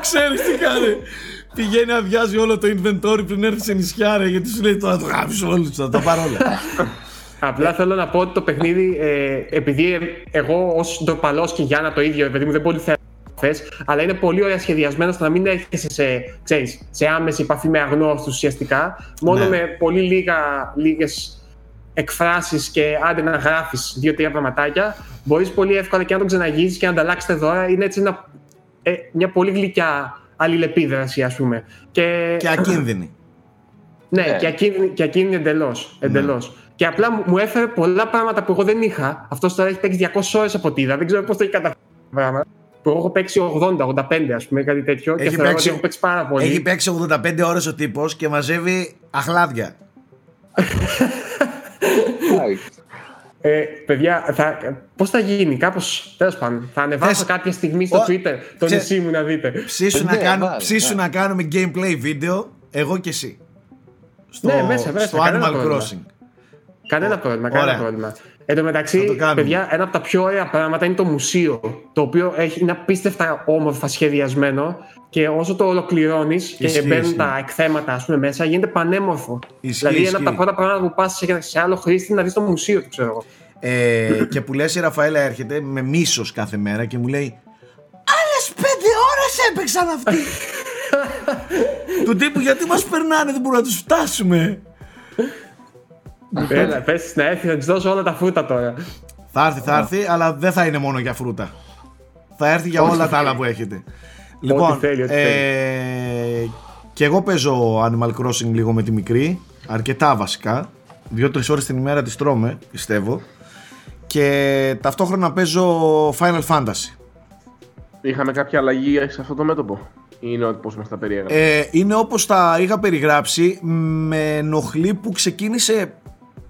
Ξέρεις τι κάνει. Πηγαίνει, αδειάζει όλο το inventory πριν έρθει σε νησιά, ρε, γιατί σου λέει τώρα το γράψω όλους, θα τα πάρω όλα. Απλά θέλω να πω ότι το παιχνίδι, ε, επειδή εγώ ως ντροπαλός και Γιάννα το ίδιο, επειδή μου δεν πολύ θέλω θες, αλλά είναι πολύ ωραία σχεδιασμένο στο να μην έρχεσαι σε, ξέρεις, σε άμεση επαφή με αγνώστους ουσιαστικά, μόνο ναι. με πολύ λίγα, λίγες εκφράσεις και άντε να γράφεις δύο-τρία πραγματάκια, μπορείς πολύ εύκολα και να τον ξεναγίζεις και να ανταλλάξετε δώρα. Είναι έτσι ένα, ε, μια πολύ γλυκιά αλληλεπίδραση, ας πούμε. Και, και ακίνδυνη. Ναι, yeah. και, ακίνδυνη, και ακίνδυνη εντελώς. εντελώς. Yeah. Και απλά μου έφερε πολλά πράγματα που εγώ δεν είχα. Αυτός τώρα έχει παίξει διακόσιες ώρες από τίδα. Δεν ξέρω πώς το έχει καταφέρει. Που εγώ έχω παίξει ογδόντα ογδόντα πέντε, ας πούμε, κάτι τέτοιο. Έχει και θεωρώ παίξει, ότι έχω παίξει πάρα πολύ. Έχει παίξει ογδόντα πέντε ώρες ο τύπος και μαζεύει αχλάδια. ε, παιδιά, θα, πώς θα γίνει, κάπως τέλος πάντων. Θα ανεβάσω Θες... κάποια στιγμή στο Twitter oh. το Ξε... νησί μου να δείτε. Ψήσου, να, κάνουμε, ψήσου να κάνουμε gameplay βίντεο, εγώ και εσύ. Στο, ναι, μέσα, μέσα, στο Animal Crossing. Κανένα πρόβλημα, κανένα πρόβλημα. Εν τω μεταξύ, παιδιά, ένα από τα πιο ωραία πράγματα είναι το μουσείο. Το οποίο έχει, είναι απίστευτα όμορφα σχεδιασμένο και όσο το ολοκληρώνεις και ισχύ, μπαίνουν ισχύ. τα εκθέματα, ας πούμε, μέσα, γίνεται πανέμορφο. Ισχύ, δηλαδή, ισχύ. ένα από τα πρώτα πράγματα που πας σε, σε άλλο χρήστη να δεις το μουσείο, ξέρω εγώ. Ε, και που λες, η Ραφαέλα έρχεται με μίσος κάθε μέρα και μου λέει άλλες πέντε ώρες έπαιξαν αυτοί. Του τύπου γιατί μας περνάνε, δεν μπορούμε να τους φτάσουμε. Έλα, πες να έρθει, να της δώσω όλα τα φρούτα τώρα. Θα έρθει, θα έρθει, αλλά δεν θα είναι μόνο για φρούτα. Θα έρθει για όλα τα άλλα που έχετε. Λοιπόν, και εγώ παίζω Animal Crossing λίγο με τη μικρή. Αρκετά βασικά. Δύο-τρεις ώρες την ημέρα τις τρώμε, πιστεύω. Και ταυτόχρονα παίζω Final Fantasy. Είχαμε κάποια αλλαγή σε αυτό το μέτωπο? Είναι όπως μας τα περιέγραψε. Ε, είναι όπως τα είχα περιγράψει. Με ενοχλεί που ξεκίνησε.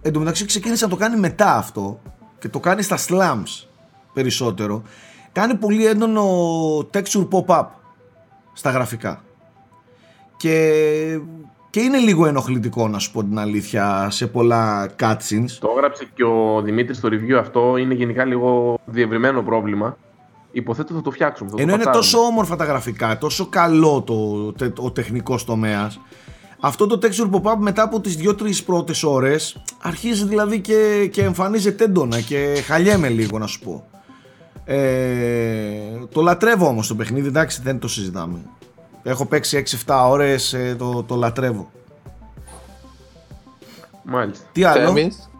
Εν τω μεταξύ ξεκίνησε να το κάνει μετά αυτό. Και το κάνει στα slams περισσότερο. Κάνει πολύ έντονο texture pop-up στα γραφικά. Και, και είναι λίγο ενοχλητικό, να σου πω την αλήθεια, σε πολλά cutscenes. Το έγραψε και ο Δημήτρης στο review αυτό. Είναι γενικά λίγο διευρυμένο πρόβλημα. Υποθέτω θα το φτιάξουμε. Θα Ενώ το είναι πατάρουμε. Τόσο όμορφα τα γραφικά, τόσο καλό το, τε, ο τεχνικός τομέας. Αυτό το texture pop-up μετά από τις δύο-τρεις πρώτες ώρες αρχίζει δηλαδή και, και εμφανίζεται έντονα και χαλιέμαι λίγο, να σου πω. Ε, το λατρεύω όμως το παιχνίδι, εντάξει, δεν το συζητάμε. Έχω παίξει έξι εφτά ώρες, το, το λατρεύω. Μάλιστα. Τι άλλο? Θέμης.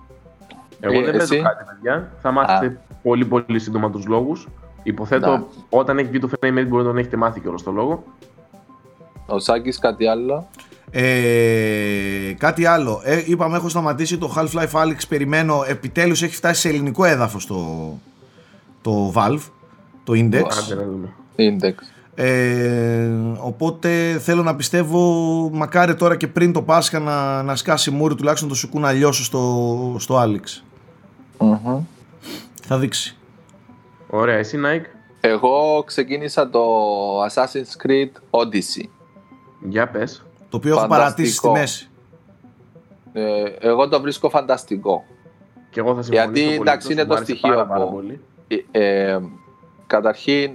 Εγώ ε, δεν παίζω κάτι, παιδιά. Θα μάθετε Α. πολύ πολύ σύντομα τους λόγους. Υποθέτω να. Όταν έχει βγει το frame rate μπορεί να τον έχετε μάθει κιόλας το λόγο. Ο Σάκης, κάτι άλλο? Ε, κάτι άλλο. Ε, είπαμε, έχω σταματήσει το Half-Life Alyx. Περιμένω. Επιτέλους έχει φτάσει σε ελληνικό έδαφος το, το Valve, το Index. Index. Ε, οπότε θέλω να πιστεύω, μακάρι τώρα και πριν το Πάσχα να, να σκάσει μούρι, τουλάχιστον το σουκού να λιώσω στο, στο Άλεξ. Mm-hmm. Θα δείξει. Ωραία, εσύ Nike? Εγώ ξεκίνησα το Assassin's Creed Odyssey. Για πες. Το οποίο φανταστικό. Έχω παρατήσει στη μέση. ε, Εγώ το βρίσκω φανταστικό. Και εγώ θα συμφωνήσω. Γιατί πολύ, εντάξει, είναι το στοιχείο πάρα, πάρα πολύ. Ε, ε, Καταρχήν,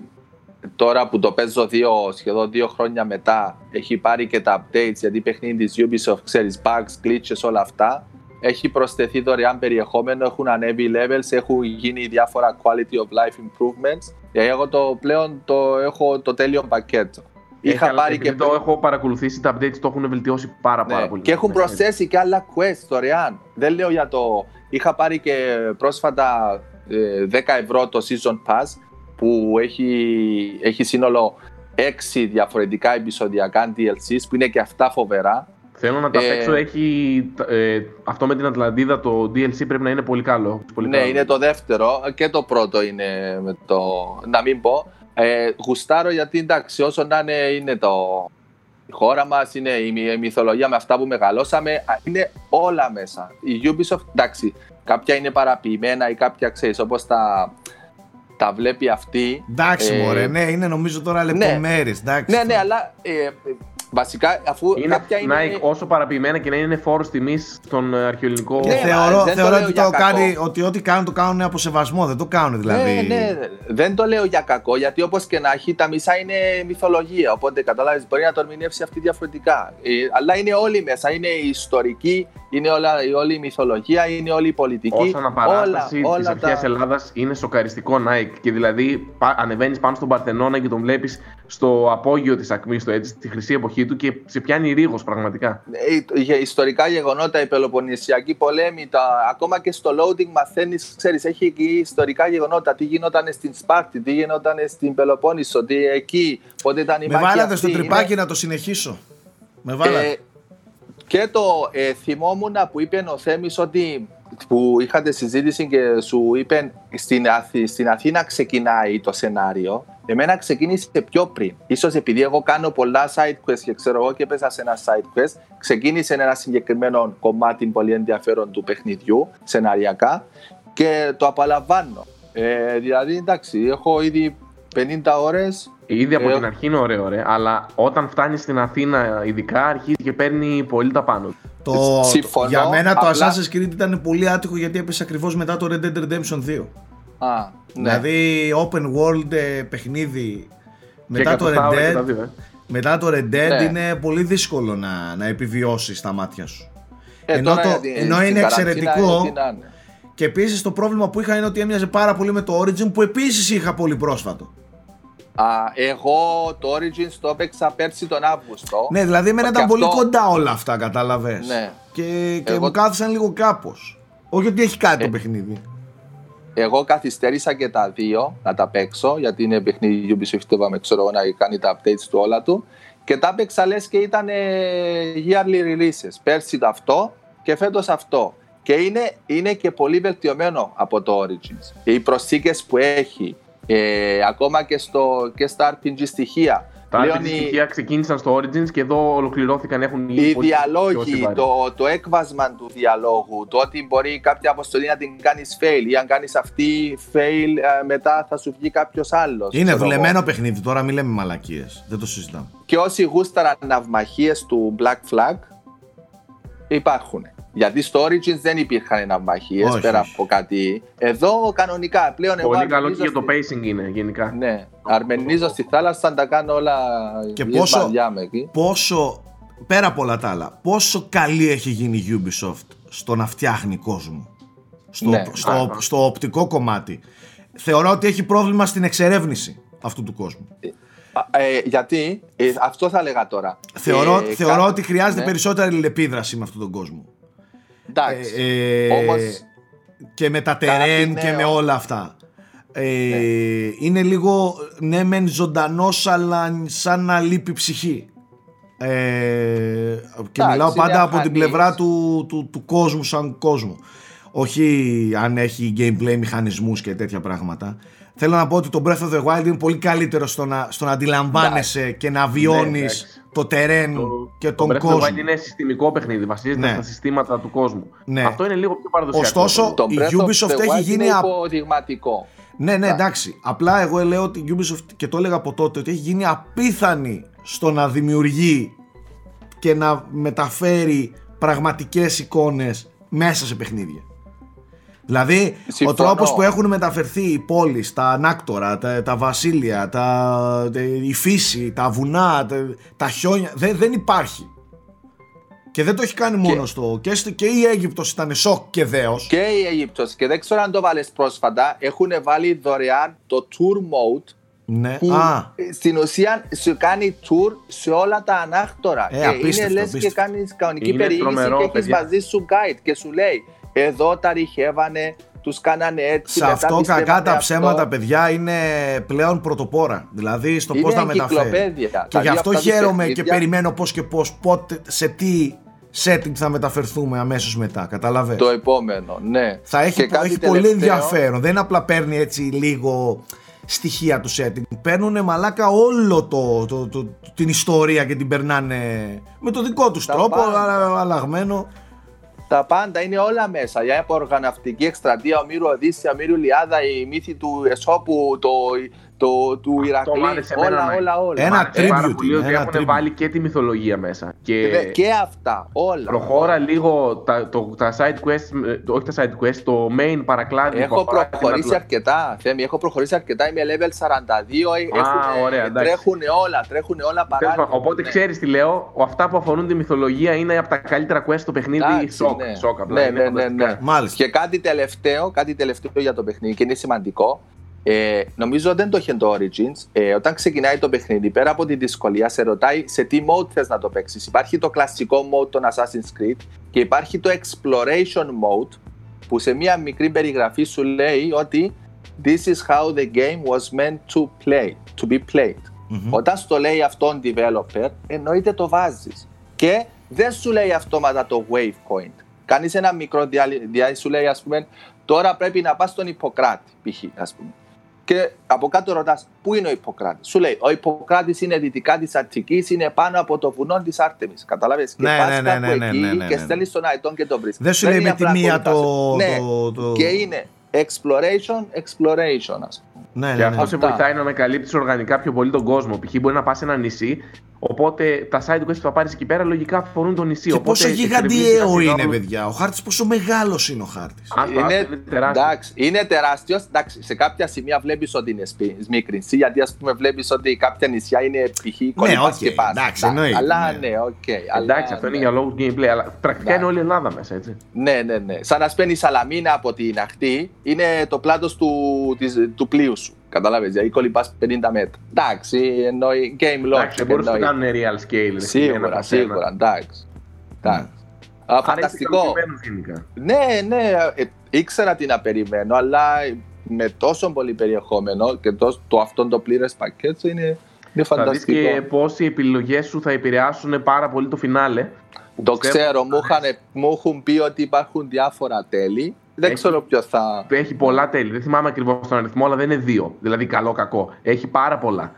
τώρα που το παίζω δύο, σχεδόν δύο χρόνια μετά, έχει πάρει και τα updates, γιατί παιχνίδι της Ubisoft, ξέρεις, bugs, glitches, όλα αυτά. Έχει προσθεθεί δωρεάν περιεχόμενο, έχουν ανέβει levels, έχουν γίνει διάφορα quality of life improvements. Εγώ το πλέον το έχω το τέλειο πακέτο. Έχει, είχα πάρει και το έχω παρακολουθήσει, τα updates το έχουν βελτιώσει πάρα, ναι, πάρα πολύ. Και έχουν προσθέσει και άλλα quests δωρεάν. Δεν λέω για το... Είχα πάρει και πρόσφατα ε, δέκα ευρώ το season pass, που έχει, έχει σύνολο έξι διαφορετικά επεισοδιακά ντι ελ σις, που είναι και αυτά φοβερά. Θέλω να τα ε, παίξω, έχει, ε, αυτό με την Ατλαντίδα, το ντι ελ σι πρέπει να είναι πολύ καλό. Πολύ ναι, καλό. Είναι το δεύτερο και το πρώτο είναι, με το, να μην πω. Ε, γουστάρω γιατί, εντάξει, όσο να είναι, είναι το, η χώρα μας, είναι η μυθολογία με αυτά που μεγαλώσαμε, είναι όλα μέσα. Η Ubisoft, εντάξει, κάποια είναι παραποιημένα ή κάποια, ξέρεις, όπως τα... Τα βλέπει αυτή. Εντάξει, ε, μωρέ, ναι, είναι νομίζω τώρα λεπτομέρειες. Ναι, ναι, ναι, αλλά ε, βασικά αφού είναι, κάποια είναι. Nike, όσο παραποιημένα και να είναι φόρος τιμής στον αρχαιοελληνικό. Ναι, θεωρώ θεωρώ ότι, το κάνει, ότι ό,τι κάνουν το κάνουν από σεβασμό, δεν το κάνουν δηλαδή. Ναι, ναι, δεν το λέω για κακό, γιατί όπως και να έχει, τα μισά είναι μυθολογία. Οπότε καταλάβεις, μπορεί να το ερμηνεύσει αυτή διαφορετικά. Ε, αλλά είναι όλοι μέσα. Είναι η ιστορική, είναι όλα, όλη η μυθολογία, είναι όλη η πολιτική. Ως αναπαράσταση της αρχαίας τα... Ελλάδας είναι σοκαριστικό, Nike. Και δηλαδή ανεβαίνεις πάνω στον Παρθενώνα και τον βλέπεις στο απόγειο της ακμής του, έτσι, στη χρυσή εποχή του, και σε πιάνει ρίγος πραγματικά. Ιστορικά γεγονότα, οι Πελοποννησιακοί πολέμοι, τα... ακόμα και στο loading μαθαίνεις, ξέρεις, έχει εκεί ιστορικά γεγονότα. Τι γινόταν στην Σπάρτη, τι γινόταν στην Πελοπόννησο, τι εκεί, πότε ήταν η μάχη. Με βάλατε αυτή, στο τρυπάκι είναι... να το συνεχίσω. Με βάλατε. Ε, και το ε, θυμόμουν που είπε ο Θέμης ότι... που είχατε συζήτηση και σου είπε στην, Αθή, στην Αθήνα ξεκινάει το σενάριο. Εμένα ξεκίνησε πιο πριν. Ίσως επειδή εγώ κάνω πολλά side quest και ξέρω εγώ και πέσα σε ένα side quest, ξεκίνησε ένα συγκεκριμένο κομμάτι πολύ ενδιαφέρον του παιχνιδιού, σεναριακά, και το απολαμβάνω. Ε, δηλαδή, εντάξει, έχω ήδη πενήντα ώρες. Ήδη από ε... την αρχή είναι ωραίο, ωραία, αλλά όταν φτάνει στην Αθήνα, ειδικά, αρχίζει και παίρνει πολύ τα πάνω. Το, Συμφωνώ, για μένα απλά... το Assassin's Creed ήταν πολύ άτυχο, γιατί έπεσε ακριβώς μετά το Red Dead Redemption δύο. Α, ναι. Δηλαδή open world παιχνίδι μετά το, Red Dead, δύο, ε. μετά το Red Dead, ναι. Είναι πολύ δύσκολο να, να επιβιώσεις τα μάτια σου. Ε, ενώ, το, είναι, ενώ είναι εξαιρετικό είναι, είναι. Και επίσης το πρόβλημα που είχα είναι ότι έμοιαζε πάρα πολύ με το Origin, που επίσης είχα πολύ πρόσφατο. Uh, εγώ το Origins το έπαιξα πέρσι τον Αύγουστο. Ναι, δηλαδή εμένα ήταν πολύ αυτό... κοντά όλα αυτά, κατάλαβες. Ναι. Και, και εγώ... μου κάθισαν λίγο κάπως. Όχι ότι έχει κάτι ε... το παιχνίδι. Εγώ καθυστέρησα και τα δύο να τα παίξω, γιατί είναι παιχνίδι Ubisoft, το είπαμε, ξέρω, να κάνει τα updates του όλα του. Και τα έπαιξα λες και ήταν ε, yearly releases. Πέρσι το αυτό και φέτος αυτό. Και είναι, είναι και πολύ βελτιωμένο από το Origins. Οι προσθήκες που έχει. Ε, ακόμα και, στο, και στα αρ πι τζι στοιχεία. Τα Λέων, αρ πι τζι στοιχεία ξεκίνησαν στο Origins και εδώ ολοκληρώθηκαν. Έχουν οι διαλόγοι, το, το έκβασμα του διαλόγου, το ότι μπορεί κάποια αποστολή να την κάνεις fail, ή αν κάνεις αυτή fail μετά θα σου βγει κάποιος άλλος. Είναι δουλεμένο παιχνίδι, τώρα μην λέμε μαλακίες, δεν το συζητάμε. Και όσοι γούσταραν ναυμαχίες του Black Flag υπάρχουν. Γιατί στο Origins δεν υπήρχαν ναυμαχίες πέρα όχι. από κάτι. Εδώ κανονικά πλέον. Πολύ καλό και για το pacing είναι γενικά. Ναι. Αρμενίζω στη θάλασσα να τα κάνω όλα. Και πόσο, πόσο, πέρα από όλα τα άλλα, πόσο καλή έχει γίνει η Ubisoft στο να φτιάχνει κόσμο. Στο, ναι, στο, στο οπτικό κομμάτι. Θεωρώ ότι έχει πρόβλημα στην εξερεύνηση αυτού του κόσμου. Ε, γιατί, ε, αυτό θα λέγα τώρα. Θεωρώ, ε, θεωρώ κα... ότι χρειάζεται ναι. περισσότερη αλληλεπίδραση με αυτόν τον κόσμο. Εντάξει. Ε, Όμως... Και με τα τερέν και με όλα αυτά. Ε, ναι. Είναι λίγο ναι μεν ζωντανός, αλλά σαν να λείπει ψυχή. Ε, και Τάξ, μιλάω πάντα από την πλευρά του, του, του κόσμου σαν κόσμο. Όχι αν έχει gameplay, μηχανισμούς και τέτοια πράγματα. Θέλω να πω ότι το Breath of the Wild είναι πολύ καλύτερο στο να, στο να αντιλαμβάνεσαι και να βιώνεις ναι, το τερέν το, και τον το κόσμο. Το Breath of the Wild είναι συστημικό παιχνίδι, βασίζεται ναι. στα συστήματα του κόσμου. Ναι. Αυτό είναι λίγο πιο παραδοσιακό. Ωστόσο, το η Ubisoft έχει γίνει υποδειγματικό. Ναι, ναι, εντάξει. Απλά εγώ λέω ότι η Ubisoft, και το έλεγα από τότε, ότι έχει γίνει απίθανη στο να δημιουργεί και να μεταφέρει πραγματικές εικόνες μέσα σε παιχνίδια. Δηλαδή, συμφωνώ. Ο τρόπος που έχουν μεταφερθεί οι πόλεις, τα ανάκτορα, τα, τα βασίλεια, τα, η φύση, τα βουνά, τα, τα χιόνια, δε, δεν υπάρχει. Και δεν το έχει κάνει και... μόνο στο. Και, και η Αίγυπτος ήταν σοκ και δέος. Και η Αίγυπτος. Και δεν ξέρω αν το βάλες πρόσφατα. Έχουν βάλει δωρεάν το tour mode. Ναι. Που α. Στην ουσία σου κάνει tour σε όλα τα ανάκτορα. Ε, και απίστευτο, είναι λες και κάνεις κανονική είναι περιήγηση τρομερό, και έχεις μαζί σου guide και σου λέει εδώ τα ριχεύανε, τους κάνανε έτσι. Σε αυτό κακά τα ψέματα, παιδιά, είναι πλέον πρωτοπόρα. Δηλαδή στο πώς να μεταφέρει. Και γι' αυτό χαίρομαι και περιμένω πώς και πώς, πότε, σε τι setting θα μεταφερθούμε αμέσως μετά. Καταλαβαίνεις. Το επόμενο, ναι. Θα έχει, έχει τελευταίο... πολύ ενδιαφέρον. Δεν απλά παίρνει έτσι λίγο στοιχεία του setting. Παίρνουνε μαλάκα όλο το, το, το, το, την ιστορία και την περνάνε με το δικό τους τρόπο, αλλά, αλλαγμένο. Τα πάντα είναι όλα μέσα. Για από οργαναυτική εκστρατεία, ο Μύρο Οδύσσια, ο Μύρο Ιλιάδα, η μύθη του Εσώπου, το, το, του Ηρακλή, όλα, όλα, όλα. Ένα tribute είναι. Έχουν βάλει και τη μυθολογία μέσα. Και, και αυτά, όλα. Προχώρα λίγο τα, το, τα side quest, το, όχι τα side quest, το main παρακλάδι. Έχω προχωρήσει αρκετά, Θέμη, έχω προχωρήσει αρκετά, είμαι level σαράντα δύο, έχουν, ωραία, τρέχουν όλα, τρέχουν όλα παράλληλα. Οπότε ναι. ξέρεις τι λέω, αυτά που αφορούν τη μυθολογία είναι από τα καλύτερα quest στο παιχνίδι. Ναι. Σοκ, απλά, ναι, ναι, ναι, ναι. Και κάτι τελευταίο, κάτι τελευταίο για το παιχνίδι και είναι σημαντικό. Ε, νομίζω δεν το είχε το Origins. Ε, όταν ξεκινάει το παιχνίδι, πέρα από τη δυσκολία, σε ρωτάει σε τι mode θες να το παίξεις. Υπάρχει το κλασικό mode των Assassin's Creed και υπάρχει το exploration mode που σε μια μικρή περιγραφή σου λέει ότι this is how the game was meant to play, to be played. Mm-hmm. Όταν στο λέει αυτόν developer, εννοείται το βάζεις. Και δεν σου λέει αυτόματα το wave point. Κάνεις ένα μικρό διάλειμμα, σου λέει ας πούμε τώρα πρέπει να πας στον Ιπποκράτη π.χ. ας πούμε. Και από κάτω ρωτάς πού είναι ο Ιπποκράτης. Σου λέει ο Ιπποκράτης είναι δυτικά της Αττικής, είναι πάνω από το βουνό της Άρτεμης. Καταλάβες. Ναι, και πας ναι, ναι, κάπου ναι, εκεί ναι, ναι, ναι. και στέλνεις τον αετόν και τον βρίσκεις. Δεν σου λέει με τη μία το, το, ναι. το, το... Και είναι exploration, exploration ας πούμε. Ναι, και ναι, αυτό ναι. σε βοηθάει να ανακαλύψεις οργανικά πιο πολύ τον κόσμο. Π.χ. μπορεί να πας σε ένα νησί, οπότε τα side quest που θα πάρεις εκεί πέρα λογικά αφορούν το νησί. Και οπότε, πόσο γιγαντιαίο είναι, είναι, παιδιά. Ο χάρτης, πόσο μεγάλος είναι ο χάρτης. Είναι, είναι τεράστιος. Εντάξει, είναι τεράστιος. Εντάξει, σε κάποια σημεία βλέπεις ότι είναι σμίκρινση, γιατί ας πούμε βλέπεις ότι κάποια νησιά είναι π.χ. κολυμπάς και πας. Εντάξει, εννοείται. Αλλά ναι, οκ. Εντάξει, αυτό είναι για λόγους gameplay, αλλά πρακτικά είναι όλη η Ελλάδα μέσα, έτσι. Ναι, ναι, ναι. Σαν να σπαίνει σαλαμίνα από την αχτή, είναι το πλάτος του πλοίου σου. Καταλάβες, δηλαδή κολυμπάς πενήντα μέτρα. Εντάξει, εννοεί game logic. Δεν μπορούσε να κάνουν real scale. Σίγουρα, σίγουρα, εντάξει. Φανταστικό. Ναι, ναι, ήξερα τι να περιμένω, αλλά με τόσο πολύ περιεχόμενο και το αυτόν το πλήρες πακέτο είναι φανταστικό. Θα δεις και πώς οι επιλογές σου θα επηρεάσουν πάρα πολύ το φινάλε. Το ξέρω, μου έχουν πει ότι υπάρχουν διάφορα τέλη. Δεν έχει, ξέρω ποιο θα. Έχει πολλά τέλη. Δεν θυμάμαι ακριβώς τον αριθμό, αλλά δεν είναι δύο. Δηλαδή, καλό-κακό. Έχει πάρα πολλά.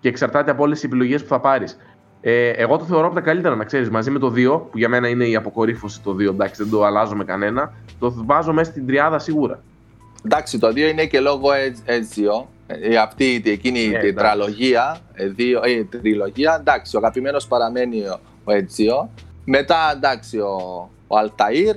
Και εξαρτάται από όλες τις επιλογές που θα πάρεις. Ε, εγώ το θεωρώ από τα καλύτερα, να ξέρεις. Μαζί με το δύο, που για μένα είναι η αποκορύφωση το δύο, εντάξει, δεν το αλλάζω με κανένα. Το βάζω μέσα στην τριάδα σίγουρα. Εντάξει, το δύο είναι και λόγω Ezio. Αυτή εκείνη η ε, τριλογία. Ε, εντάξει, ο αγαπημένος παραμένει ο Ezio. Μετά, εντάξει, ο, ο Altair.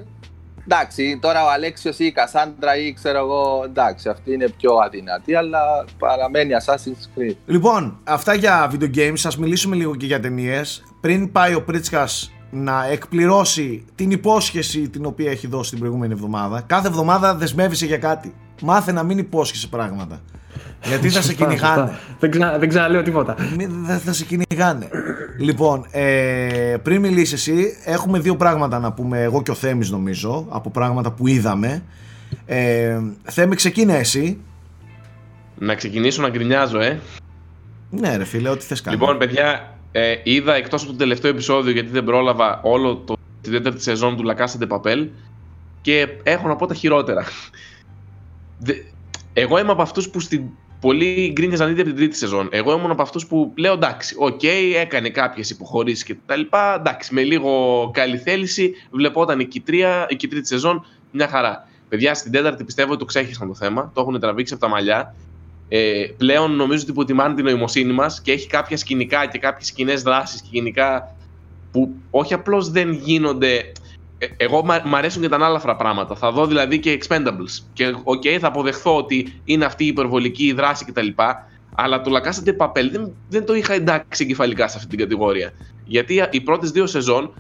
Εντάξει, τώρα ο Αλέξιος ή η Κασάντρα ή ξέρω εγώ, εντάξει, αυτή είναι πιο αδυνατή, αλλά παραμένει Assassin's Creed. Λοιπόν, αυτά για video games, ας μιλήσουμε λίγο και για ταινίες. Πριν πάει ο Πρίτσκας να εκπληρώσει την υπόσχεση την οποία έχει δώσει την προηγούμενη εβδομάδα, κάθε εβδομάδα δεσμεύεσαι για κάτι. Μάθε να μην υπόσχεσαι πράγματα. Γιατί θα σε κυνηγάνε. Δεν, ξα... δεν ξαναλέω τίποτα. Δεν θα σε κυνηγάνε. Λοιπόν, ε, πριν μιλήσεις εσύ, έχουμε δύο πράγματα να πούμε εγώ και ο Θέμης νομίζω, από πράγματα που είδαμε. Ε, Θέμη, ξεκίνα εσύ. Να ξεκινήσω να γκρινιάζω, ε. Ναι ρε φίλε, ό,τι θες κάνω. Λοιπόν παιδιά, ε, είδα εκτός από το τελευταίο επεισόδιο, γιατί δεν πρόλαβα όλο το την τέταρτη σεζόν του La Casa de Papel και έχω να πω τα χειρότερα. Εγώ είμαι από αυτούς που στην... πολλοί γκρίνιαζαν ήδη από την τρίτη σεζόν. Εγώ ήμουν από αυτούς που λέω εντάξει, οκ, okay, έκανε κάποιες υποχωρήσεις και τα λοιπά. Εντάξει, με λίγο καλή θέληση βλεπόταν η, κοιτρία, η κοιτρία της σεζόν μια χαρά. Παιδιά, στην τέταρτη πιστεύω ότι το ξέχασαν το θέμα, το έχουν τραβήξει από τα μαλλιά. Ε, πλέον νομίζω ότι υποτιμάνε την νοημοσύνη μας και έχει κάποια σκηνικά και κάποιες κοινές δράσεις και γενικά που όχι απλώς δεν γίνονται. Ε, εγώ μ' αρέσουν και τα ανάλαφρα πράγματα. Θα δω δηλαδή και Expendables. Και οκ, okay, θα αποδεχθώ ότι είναι αυτή η υπερβολική δράση κτλ. Αλλά το La Casa de Papel δεν, δεν το είχα εντάξει εγκεφαλικά σε αυτή την κατηγορία. Γιατί οι πρώτες δύο σεζόν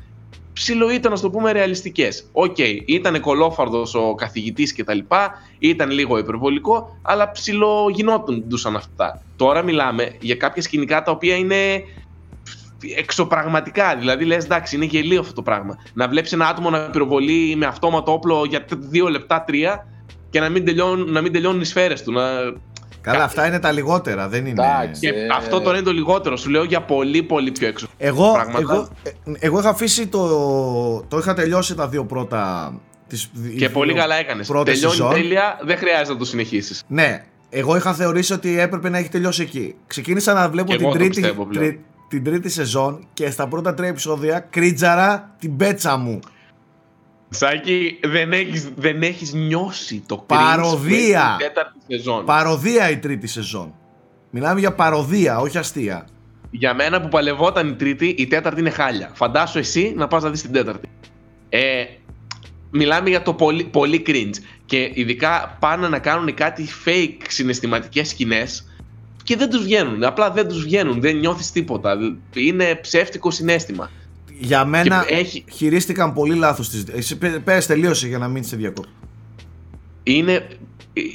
ψιλο ήταν, να το πούμε, ρεαλιστικές. Οκ, okay, ήταν κολόφαρδος ο καθηγητής κτλ. Ήταν λίγο υπερβολικό, αλλά ψιλο γινόντουσαν αυτά. Τώρα μιλάμε για κάποια σκηνικά τα οποία είναι εξωπραγματικά, δηλαδή λες εντάξει, είναι γελίο αυτό το πράγμα. Να βλέπεις ένα άτομο να πυροβολεί με αυτόματο όπλο για δύο λεπτά, τρία και να μην τελειώνουν, να μην τελειώνουν οι σφαίρες του. Να... Καλά, Κα... αυτά είναι τα λιγότερα, δεν είναι. Και ε... αυτό τώρα είναι το λιγότερο. Σου λέω για πολύ, πολύ πιο έξω. Εγώ, εγώ, εγώ είχα αφήσει το. Το είχα τελειώσει τα δύο πρώτα. Τις, και πολύ καλά έκανες. Τελειώνει σεζόν. Τέλεια, δεν χρειάζεται να το συνεχίσεις. Ναι, εγώ είχα θεωρήσει ότι έπρεπε να έχει τελειώσει εκεί. Ξεκίνησα να βλέπω και την τρίτη. Την τρίτη σεζόν και στα πρώτα τρία επεισόδια κρίτζαρα την πέτσα μου. Σάκη, δεν έχεις, δεν έχεις νιώσει το παροδία. Στην τέταρτη σεζόν. Παροδία η τρίτη σεζόν. Μιλάμε για παροδία, όχι αστεία. Για μένα που παλευόταν η τρίτη, η τέταρτη είναι χάλια. Φαντάσου εσύ να πας να δεις την τέταρτη. Ε, μιλάμε για το πολύ, πολύ cringe. Και ειδικά πάνε να κάνουν κάτι fake συναισθηματικές σκηνές. Και δεν τους βγαίνουν, απλά δεν τους βγαίνουν, δεν νιώθεις τίποτα, είναι ψεύτικο συναίσθημα. Για μένα έχει... χειρίστηκαν πολύ λάθος τις... Εσύ πες, τελείωσε για να μην σε διακόπτω. Είναι,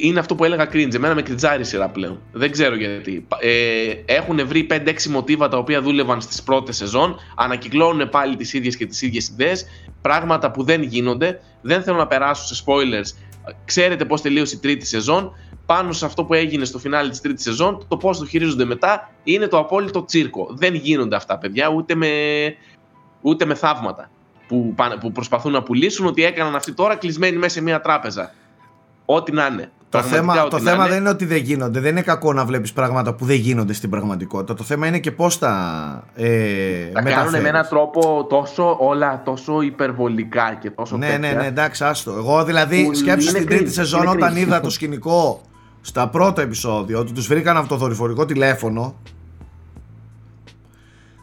είναι αυτό που έλεγα cringe, εμένα με κριτζάρει σειρά πλέον, δεν ξέρω γιατί. Ε, έχουν βρει πέντε έξι μοτίβα τα οποία δούλευαν στις πρώτες σεζόν, ανακυκλώνουν πάλι τις ίδιες και τις ίδιες ιδέες, πράγματα που δεν γίνονται, δεν θέλω να περάσω σε spoilers. Ξέρετε πώς τελείωσε η τρίτη σεζόν. Πάνω σε αυτό που έγινε στο φινάλι της τρίτης σεζόν, το πώς το χειρίζονται μετά είναι το απόλυτο τσίρκο. Δεν γίνονται αυτά, παιδιά, ούτε με, ούτε με θαύματα που, που προσπαθούν να πουλήσουν ότι έκαναν αυτοί τώρα κλεισμένοι μέσα σε μια τράπεζα. Ό,τι να είναι. Το θέμα, το να θέμα είναι. Δεν είναι ότι δεν γίνονται. Δεν είναι κακό να βλέπεις πράγματα που δεν γίνονται στην πραγματικότητα. Το θέμα είναι και πώς τα. Ε, τα κάνουν με έναν τρόπο τόσο όλα τόσο υπερβολικά και τόσο. Ναι, τέτοια. ναι, ναι, εντάξει, άστο. Εγώ δηλαδή σκέψου στην τρίτη σεζόν όταν είδα το σκηνικό. Στα πρώτα επεισόδια, ότι τους βρήκαν από το δορυφορικό τηλέφωνο.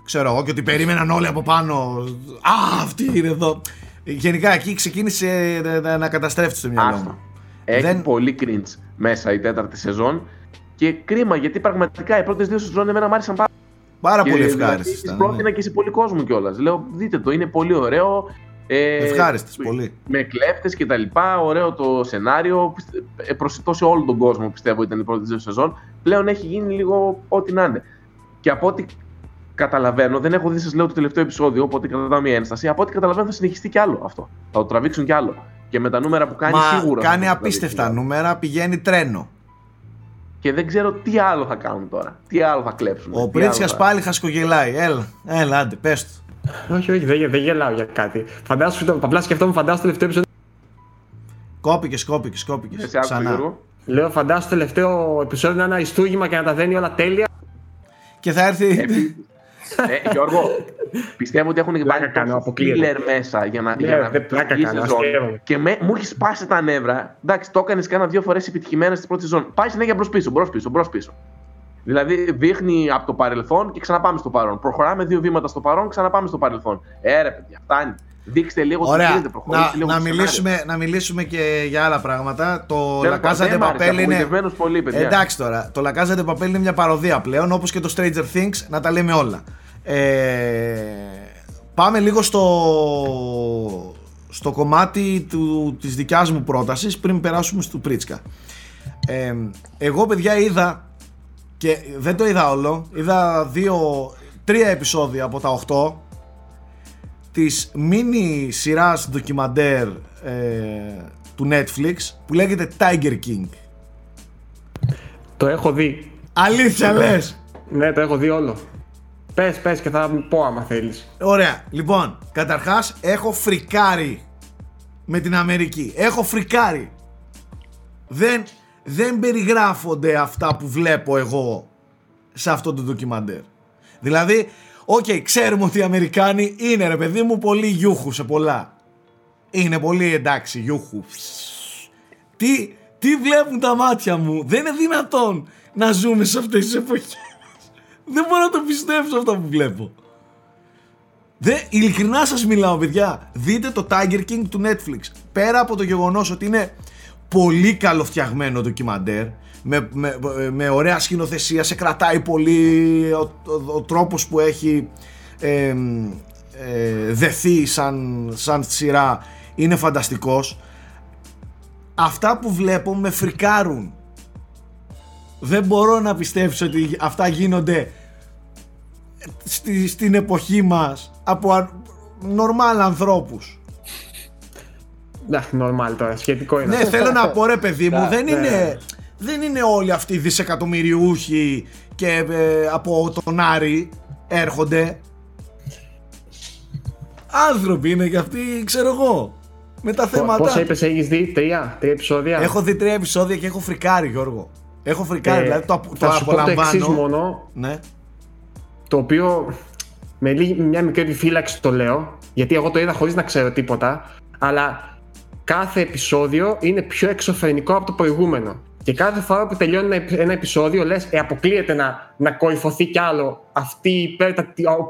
Ξέρω εγώ, και ότι περίμεναν όλοι από πάνω. Α, αυτή είναι εδώ. Γενικά εκεί ξεκίνησε να καταστρέφει στο μυαλό μου. Έχει δεν... πολύ cringe μέσα η τέταρτη σεζόν. Και κρίμα, γιατί πραγματικά οι πρώτες δύο σεζόν εμένα μ' άρεσαν πάρα, πάρα πολύ. Ευχάριστες. Τις πρότεινα και σε πολύ κόσμο κιόλας. Λέω, δείτε το, είναι πολύ ωραίο. Ε, Ευχάριστες πολύ. Με κλέφτες και τα λοιπά, ωραίο το σενάριο, προσιτό σε όλο τον κόσμο πιστεύω ήταν η πρώτη δύο σεζόν. Πλέον έχει γίνει λίγο ό,τι να είναι. Και από ό,τι καταλαβαίνω, δεν έχω δει σας λέω το τελευταίο επεισόδιο, οπότε κρατάω μια ένσταση. Από ό,τι καταλαβαίνω θα συνεχιστεί κι άλλο αυτό, θα το τραβήξουν κι άλλο. Και με τα νούμερα που κάνει. Μα σίγουρα κάνει απίστευτα νούμερα, πηγαίνει τρένο. Και δεν ξέρω τι άλλο θα κάνουν τώρα, τι άλλο θα κλέψουν. Ο Πρίτσκας θα... πάλι χασκογελάει, έλα, έλα άντε πες του. Όχι, όχι, δεν, δεν γελάω για κάτι. Φαντάσου, απλά σκεφτόμουν, φαντάσου το τελευταίο επεισόδιο. Κόπηκες, κόπηκες, κόπηκες. Ξανά. Λέω, φαντάσου το τελευταίο επεισόδιο να είναι ένα ιστούγημα και να τα δένει όλα τέλεια. Και θα έρθει. Ε, Γιώργο, πιστεύω ότι έχουν βάλει το killer μέσα για να, να βγει σεζόν. Και με, μου έχει σπάσει τα νεύρα. Εντάξει, το έκανε κάνα δύο φορές επιτυχημένα στην πρώτη σεζόν. Πάει συνέχεια μπρος πίσω, μπρος πίσω, μπρος πίσω. Δηλαδή δείχνει από το παρελθόν και ξαναπάμε στο παρόν. Προχωράμε δύο βήματα στο παρόν, ξαναπάμε στο παρελθόν. Ε, ρε παιδιά, φτάνει. Δείξτε λίγο τι γίνεται, προχωρήστε λίγο. Να μιλήσουμε, να μιλήσουμε και για άλλα πράγματα. Το La Casa de Papel είναι. Πολύ, εντάξει τώρα. Το La Casa de Papel είναι μια παροδία πλέον, όπως και το Stranger Things, να τα λέμε όλα. Ε... Πάμε λίγο στο, στο κομμάτι του... της δικιάς μου πρότασης πριν περάσουμε στο Πρίτσκα. Ε... Εγώ, παιδιά, είδα Και δεν το είδα όλο. Είδα δύο, τρία επεισόδια από τα οχτώ της μίνι σειράς ντοκιμαντέρ ε, του Netflix που λέγεται Tiger King. Το έχω δει. Αλήθεια λες? Ναι, το έχω δει όλο. Πες, πες και θα πω άμα θέλεις. Ωραία, λοιπόν, καταρχάς έχω φρικάρει με την Αμερική. Έχω φρικάρει. Δεν, δεν περιγράφονται αυτά που βλέπω εγώ σε αυτό το ντοκιμαντέρ. Δηλαδή, οκ, okay, ξέρουμε ότι οι Αμερικάνοι είναι, ρε παιδί μου, πολύ γιούχου σε πολλά. Είναι πολύ εντάξει γιούχου. Τι, τι βλέπουν τα μάτια μου. Δεν είναι δυνατόν να ζούμε σε αυτές τις εποχές. Δεν μπορώ να το πιστέψω αυτά που βλέπω. Δε, ειλικρινά σας μιλάω, παιδιά. Δείτε το Tiger King του Netflix. Πέρα από το γεγονός ότι είναι πολύ καλοφτιαγμένο ντοκιμαντέρ, με, με, με ωραία σκηνοθεσία, σε κρατάει πολύ ο, ο, ο τρόπος που έχει ε, ε, δεθεί σαν, σαν σειρά είναι φανταστικός. Αυτά που βλέπω με φρικάρουν. Δεν μπορώ να πιστέψω ότι αυτά γίνονται στη, στην εποχή μας από α, normal ανθρώπους. Ναι, normal τώρα, σχετικό είναι. Ναι, θέλω να πω, ρε παιδί μου, δεν είναι... Δεν είναι όλοι αυτοί οι δισεκατομμυριούχοι και ε, από τον Άρη έρχονται. Άνθρωποι είναι και αυτοί, ξέρω εγώ, με τα θέματα. Πόσα είπες έχεις δει, τρία, τρία επεισόδια? Έχω δει τρία επεισόδια και έχω φρικάρει, Γιώργο. Έχω φρικάρει, ε, δηλαδή το, το θα απολαμβάνω. Θα σου πω το εξής μόνο, ναι. Το οποίο με λίγη, μια μικρή επιφύλαξη το λέω, γιατί εγώ το είδα χωρίς να ξέρω τίποτα, αλλά κάθε επεισόδιο είναι πιο εξωφρενικό από το προηγούμενο. Και κάθε φορά που τελειώνει ένα επεισόδιο, λες, ε, αποκλείεται να, να κορυφωθεί κι άλλο αυτή η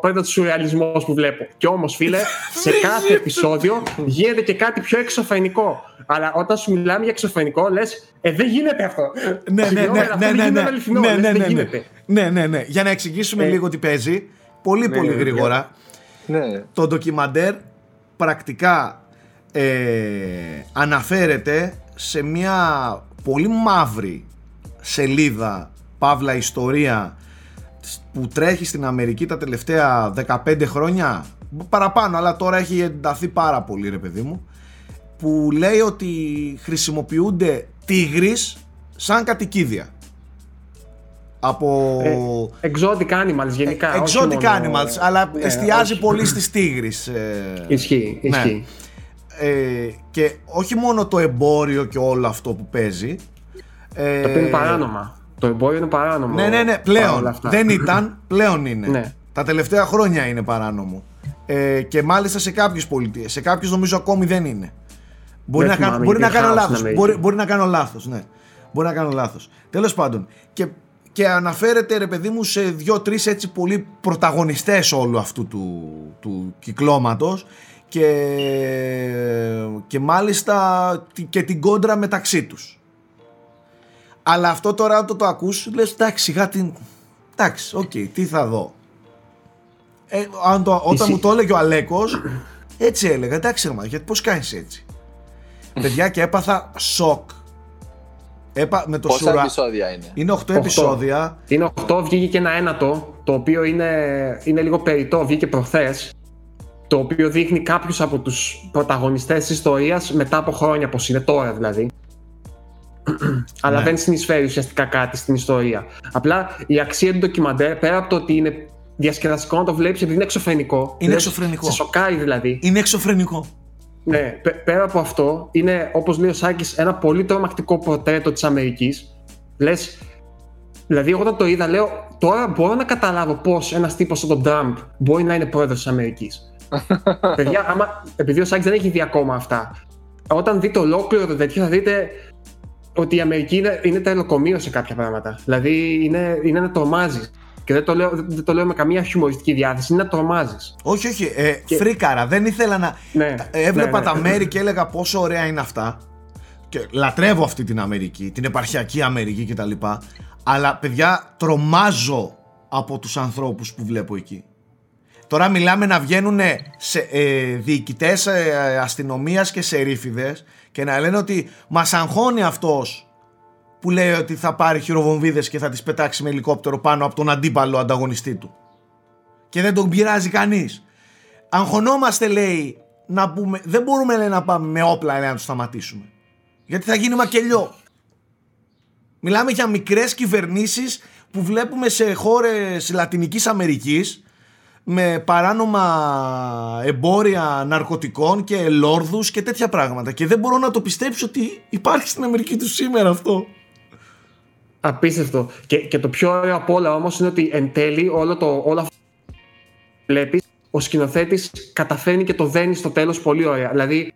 πέρτα του σουρεαλισμός που βλέπω. Και όμως, φίλε, σε κάθε επεισόδιο γίνεται και κάτι πιο εξωφρενικό. Αλλά όταν σου μιλάμε για εξωφρενικό, λες, ε, δεν γίνεται αυτό. Ναι, ναι, ναι, ναι, ναι, ναι. Για να εξηγήσουμε λίγο τι παίζει, πολύ πολύ γρήγορα. Το ντοκιμαντέρ πρακτικά αναφέρεται σε μια πολύ μαύρη σελίδα, παύλα ιστορία, που τρέχει στην Αμερική τα τελευταία δεκαπέντε χρόνια παραπάνω, αλλά τώρα έχει ενταθεί πάρα πολύ, ρε παιδί μου, που λέει ότι χρησιμοποιούνται τίγρεις σαν κατοικίδια από... Ε, exotic animals γενικά. Ε, exotic animals, μόνο... αλλά yeah, εστιάζει όχι. πολύ στις τίγρεις. Ε, ισχύει, ναι. ισχύει. Ε, και όχι μόνο το εμπόριο και όλο αυτό που παίζει. Ε, το οποίο είναι παράνομα. Το εμπόριο είναι παράνομο. Ναι, ναι, ναι. Πλέον. Δεν ήταν, πλέον είναι. Ναι. Τα τελευταία χρόνια είναι παράνομο. Ε, και μάλιστα σε κάποιες πολιτείες. Σε κάποιες νομίζω ακόμη δεν είναι. Μπορεί, να, θυμάμαι, μπορεί, να, κάνω λάθος, μπορεί, μπορεί να κάνω λάθος. Ναι. Μπορεί να κάνω λάθος. Τέλος πάντων. Και, και αναφέρεται, ρε παιδί μου, σε δύο-τρεις έτσι πολύ πρωταγωνιστές όλου αυτού του, του κυκλώματος. Και, και μάλιστα και την κόντρα μεταξύ τους. Αλλά αυτό τώρα αν το, το ακούς, λες εντάξει σιγά την... Εντάξει, οκ, okay, τι θα δω. Ε, αν το, όταν Εσύ. μου το έλεγε ο Αλέκος, έτσι έλεγα, εντάξει ρε, γιατί πώς κάνεις έτσι. Παιδιά, και έπαθα σοκ. Έπα, με το Πόσα σουρα... επεισόδια είναι? Είναι οκτώ επεισόδια. Είναι οκτώ, βγήκε και ένα ένατο, το οποίο είναι, είναι λίγο περιττό, βγήκε προχθές. Το οποίο δείχνει κάποιους από τους πρωταγωνιστές της ιστορίας μετά από χρόνια, πως είναι τώρα δηλαδή. Αλλά ναι. δεν συνεισφέρει ουσιαστικά κάτι στην ιστορία. Απλά η αξία του ντοκιμαντέρ, πέρα από το ότι είναι διασκεδαστικό να το βλέπεις, επειδή είναι εξωφρενικό. Είναι εξωφρενικό. Σε σοκάρει δηλαδή. Είναι εξωφρενικό. Ναι, πέρα από αυτό, είναι, όπως λέει ο Σάκης, ένα πολύ τρομακτικό πορτρέτο της Αμερικής. Λες, δηλαδή, εγώ όταν το είδα, λέω, τώρα μπορώ να καταλάβω πως ένας τύπος σαν τον Τραμπ μπορεί να είναι πρόεδρος της Αμερικής. Παιδιά, άμα, επειδή ο Σάκης δεν έχει δει ακόμα αυτά, όταν δείτε ολόκληρο το τέτοιο θα δείτε ότι η Αμερική είναι, είναι τρελοκομείο σε κάποια πράγματα. Δηλαδή είναι, είναι να τρομάζεις. Και δεν το, λέω, δεν το λέω με καμία χιουμοριστική διάθεση, είναι να τρομάζεις. Όχι, όχι, ε, και... φρίκαρα, δεν ήθελα να... Ναι, έβλεπα ναι, ναι. τα μέρη και έλεγα πόσο ωραία είναι αυτά. Και λατρεύω αυτή την Αμερική, την επαρχιακή Αμερική κτλ. Αλλά παιδιά, τρομάζω από τους ανθρώπους που βλέπω εκεί. Τώρα μιλάμε να βγαίνουν σε, ε, διοικητές ε, αστυνομίας και σερίφιδες και να λένε ότι μας αγχώνει αυτός που λέει ότι θα πάρει χειροβομβίδες και θα τις πετάξει με ελικόπτερο πάνω από τον αντίπαλο ανταγωνιστή του. Και δεν τον πειράζει κανείς. Αγχωνόμαστε, λέει, να πούμε, δεν μπορούμε, λέει, να πάμε με όπλα, λέει, να τους σταματήσουμε. Γιατί θα γίνει μακελιό. Μιλάμε για μικρές κυβερνήσεις που βλέπουμε σε χώρες Λατινικής Αμερικής με παράνομα εμπόρια ναρκωτικών και ελόρδους και τέτοια πράγματα. Και δεν μπορώ να το πιστέψω ότι υπάρχει στην Αμερική του σήμερα αυτό. Απίστευτο. Και, και το πιο ωραίο απ' όλα όμως είναι ότι εν τέλει όλο το, όλο αυτό που βλέπεις, ο σκηνοθέτης καταφέρνει και το δένει στο τέλος πολύ ωραία. Δηλαδή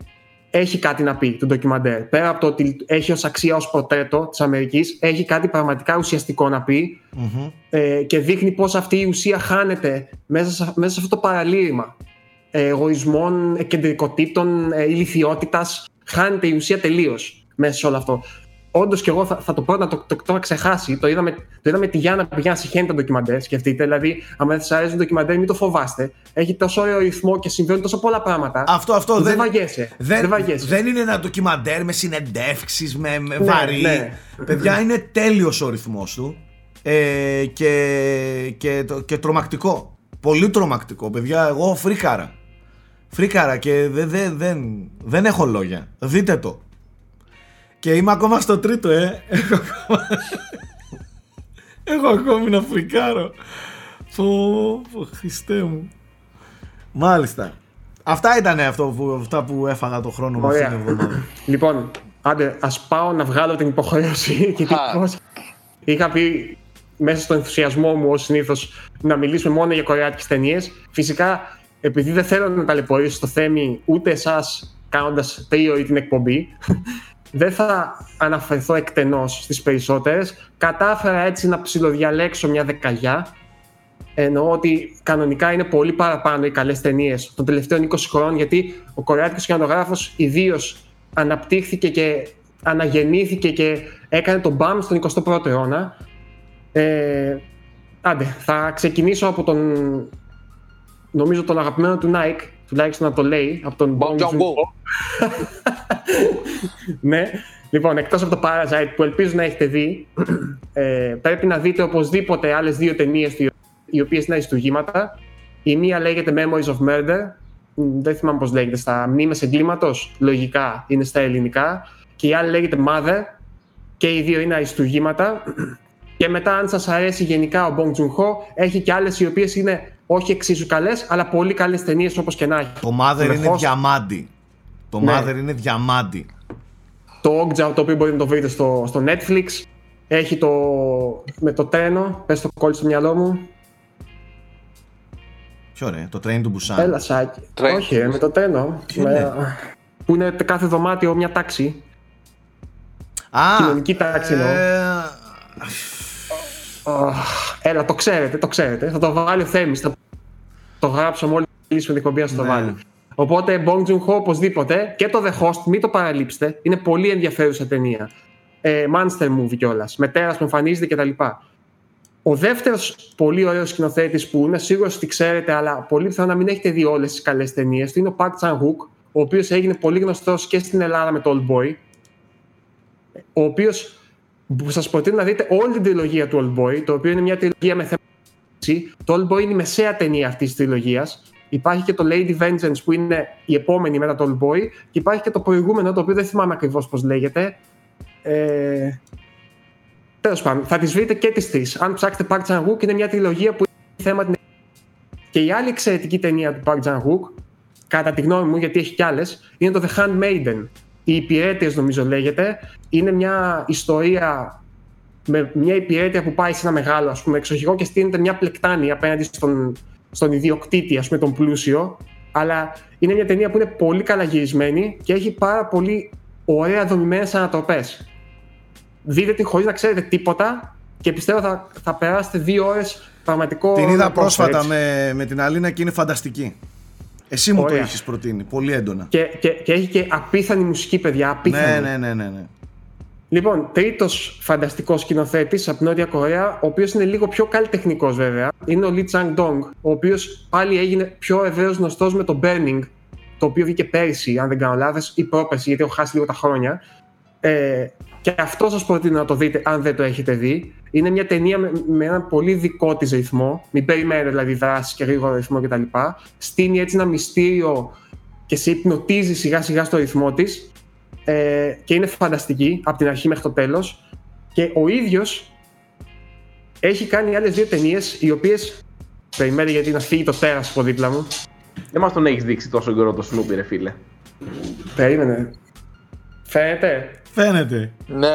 έχει κάτι να πει το ντοκιμαντέρ. Πέρα από το ότι έχει ως αξία, ως πορτρέτο της Αμερικής, έχει κάτι πραγματικά ουσιαστικό να πει, mm-hmm. ε, και δείχνει πως αυτή η ουσία χάνεται μέσα σε, μέσα σε αυτό το παραλήρημα ε, εγωισμών, κεντρικοτήτων, ε, ηλιθιότητας. Χάνεται η ουσία τελείως μέσα σε όλο αυτό. Όντως και εγώ θα, θα το πρώτα το, το, το ξεχάσει. Το είδαμε, το είδαμε τη Γιάννα που πηγαίνει να συχαίνει τα ντοκιμαντέρ. Σκεφτείτε, δηλαδή, αν δεν σας αρέσουν ντοκιμαντέρ, μην το φοβάστε. Έχει τόσο ωραίο ρυθμό και συμβαίνουν τόσο πολλά πράγματα. Αυτό, αυτό δεν, δεν, βαγέσαι, δεν, δεν βαγέσαι. Δεν είναι ένα ντοκιμαντέρ με συνεντεύξεις, με, με ναι, βαρύ. Ναι. Παιδιά, είναι τέλειος ο ρυθμός του. Ε, και, και, και τρομακτικό. Πολύ τρομακτικό. Παιδιά, εγώ φρίκαρα. Φρίκαρα και δε, δε, δεν, δεν έχω λόγια. Δείτε το. Και είμαι ακόμα στο τρίτο, ε. Έχω ακόμα, έχω ακόμη να φρικάρω. Πω, πω, Χριστέ μου. Μάλιστα. Αυτά ήταν αυτό που, αυτά που έφαγα το χρόνο μου αυτήν την εβδομάδα. Λοιπόν, άντε, ας πάω να βγάλω την υποχρέωση. Γιατί είχα πει μέσα στον ενθουσιασμό μου, ως συνήθως, να μιλήσουμε μόνο για κορεάτικες ταινίες. Φυσικά, επειδή δεν θέλω να ταλαιπωρήσω το Θέμη, ούτε εσάς κάνοντας τρίωρη την εκπομπή, δεν θα αναφερθώ εκτενώς στις περισσότερες. Κατάφερα έτσι να ψιλοδιαλέξω μια δεκαγιά. Εννοώ ότι κανονικά είναι πολύ παραπάνω οι καλές ταινίες των τελευταίων είκοσι χρόνων, γιατί ο κορεάτικος κινηματογράφος ιδίως αναπτύχθηκε και αναγεννήθηκε και έκανε τον μπαμ στον εικοστό πρώτο αιώνα. Ε, άντε, θα ξεκινήσω από τον, νομίζω, τον αγαπημένο του Nike, τουλάχιστον να το λέει, από τον Bong Joon-ho. Ναι, λοιπόν, εκτός από το Parasite που ελπίζω να έχετε δει, ε, πρέπει να δείτε οπωσδήποτε άλλες δύο ταινίες οι οποίες είναι αριστουργήματα. Η μία λέγεται Memories of Murder, δεν θυμάμαι πώς λέγεται στα μνήμες εγκλήματος, λογικά είναι στα ελληνικά, και η άλλη λέγεται Mother, και οι δύο είναι αριστουργήματα. Και μετά, αν σας αρέσει γενικά ο Bong Joon-ho, έχει και άλλες οι οποίες είναι όχι εξίσου καλές, αλλά πολύ καλές ταινίες, όπως και να έχει. Το Mother είναι φως... διαμάντι. Το ναι. Mother είναι διαμάντι. Το Ogja, το οποίο μπορείτε να το βρείτε στο, στο Netflix. Έχει το... με το τρένο. Πες το κόλλι στο μυαλό μου. Ποιο ρε, το Train to Busan. Έλα Σάκη. Όχι ρε, με το τρένο. Με... που είναι κάθε δωμάτιο μια τάξη. Α, κοινωνική τάξη εννοώ. Ε... Oh, έλα, το ξέρετε, το ξέρετε. Θα το βάλει ο Θέμης. Θα το γράψω μόλις λύσουμε την εκπομπή να το βάλει. Οπότε, Bong Joon-ho οπωσδήποτε, και το The Host, μην το παραλείψετε. Είναι πολύ ενδιαφέρουσα ταινία. Ε, monster movie κιόλας. Με τέρας που εμφανίζεται κτλ. Ο δεύτερος πολύ ωραίος σκηνοθέτης που είναι σίγουρος ότι ξέρετε, αλλά πολύ πιθανό να μην έχετε δει όλες τις καλές ταινίες του, είναι ο Park Chan-wook, ο οποίος έγινε πολύ γνωστός και στην Ελλάδα με το Oldboy. Ο οποίος. Που σας προτείνω να δείτε όλη την τριλογία του Oldboy, το οποίο είναι μια τριλογία με θέμα. Το Oldboy είναι η μεσαία ταινία αυτής της τριλογίας. Υπάρχει και το Lady Vengeance που είναι η επόμενη μετά το Oldboy, και υπάρχει και το προηγούμενο, το οποίο δεν θυμάμαι ακριβώς πώς λέγεται. Ε... Τέλος πάντων, θα τις βρείτε και τις τρεις. Αν ψάξετε Park Chan-wook, είναι μια τριλογία που έχει θέμα την. Και η άλλη εξαιρετική ταινία του Park Chan-wook, κατά τη γνώμη μου, γιατί έχει κι άλλες, είναι το The Handmaiden. Οι υπηρέτες, νομίζω λέγεται. Είναι μια ιστορία με μια υπηρέτεια που πάει σε ένα μεγάλο, ας πούμε, εξοχικό και στείνεται μια πλεκτάνη απέναντι στον, στον ιδιοκτήτη, ας πούμε, τον πλούσιο. Αλλά είναι μια ταινία που είναι πολύ καλά γυρισμένη και έχει πάρα πολύ ωραία δομημένες ανατροπές. Δείτε την χωρίς να ξέρετε τίποτα και πιστεύω θα, θα περάσετε δύο ώρες πραγματικό. Την είδα πρόσφατα με, με την Αλίνα και είναι φανταστική. Εσύ μου ωραία. Το έχεις προτείνει, πολύ έντονα. Και, και, και έχει και απίθανη μουσική, παιδιά, απίθανη. Ναι, ναι, ναι, ναι. Λοιπόν, τρίτος φανταστικός σκηνοθέτης από την Νότια Κορέα, ο οποίος είναι λίγο πιο καλλιτεχνικός βέβαια, είναι ο Λι Τσανγκ Ντόνγκ, ο οποίος πάλι έγινε πιο ευρέως γνωστός με το Burning, το οποίο βγήκε πέρυσι, αν δεν κάνω λάθος, ή πρόπερσι, γιατί έχω χάσει λίγο τα χρόνια. Ε, Και αυτό σας προτείνω να το δείτε αν δεν το έχετε δει. Είναι μια ταινία με, με έναν πολύ δικό της ρυθμό. Μην περιμένετε δηλαδή δράση και γρήγορο ρυθμό κτλ. Στείνει έτσι ένα μυστήριο και σε υπνοτίζει σιγά σιγά στο ρυθμό της. Ε, και είναι φανταστική από την αρχή μέχρι το τέλος. Και ο ίδιος έχει κάνει άλλες δύο ταινίες, οι οποίες. Περιμένει γιατί να φύγει το τέρας από δίπλα μου. Δεν μας τον έχεις δείξει τόσο καιρό το Σνούπι, ρε φίλε. Περίμενε. Φαίνεται. Φαίνεται. Ναι.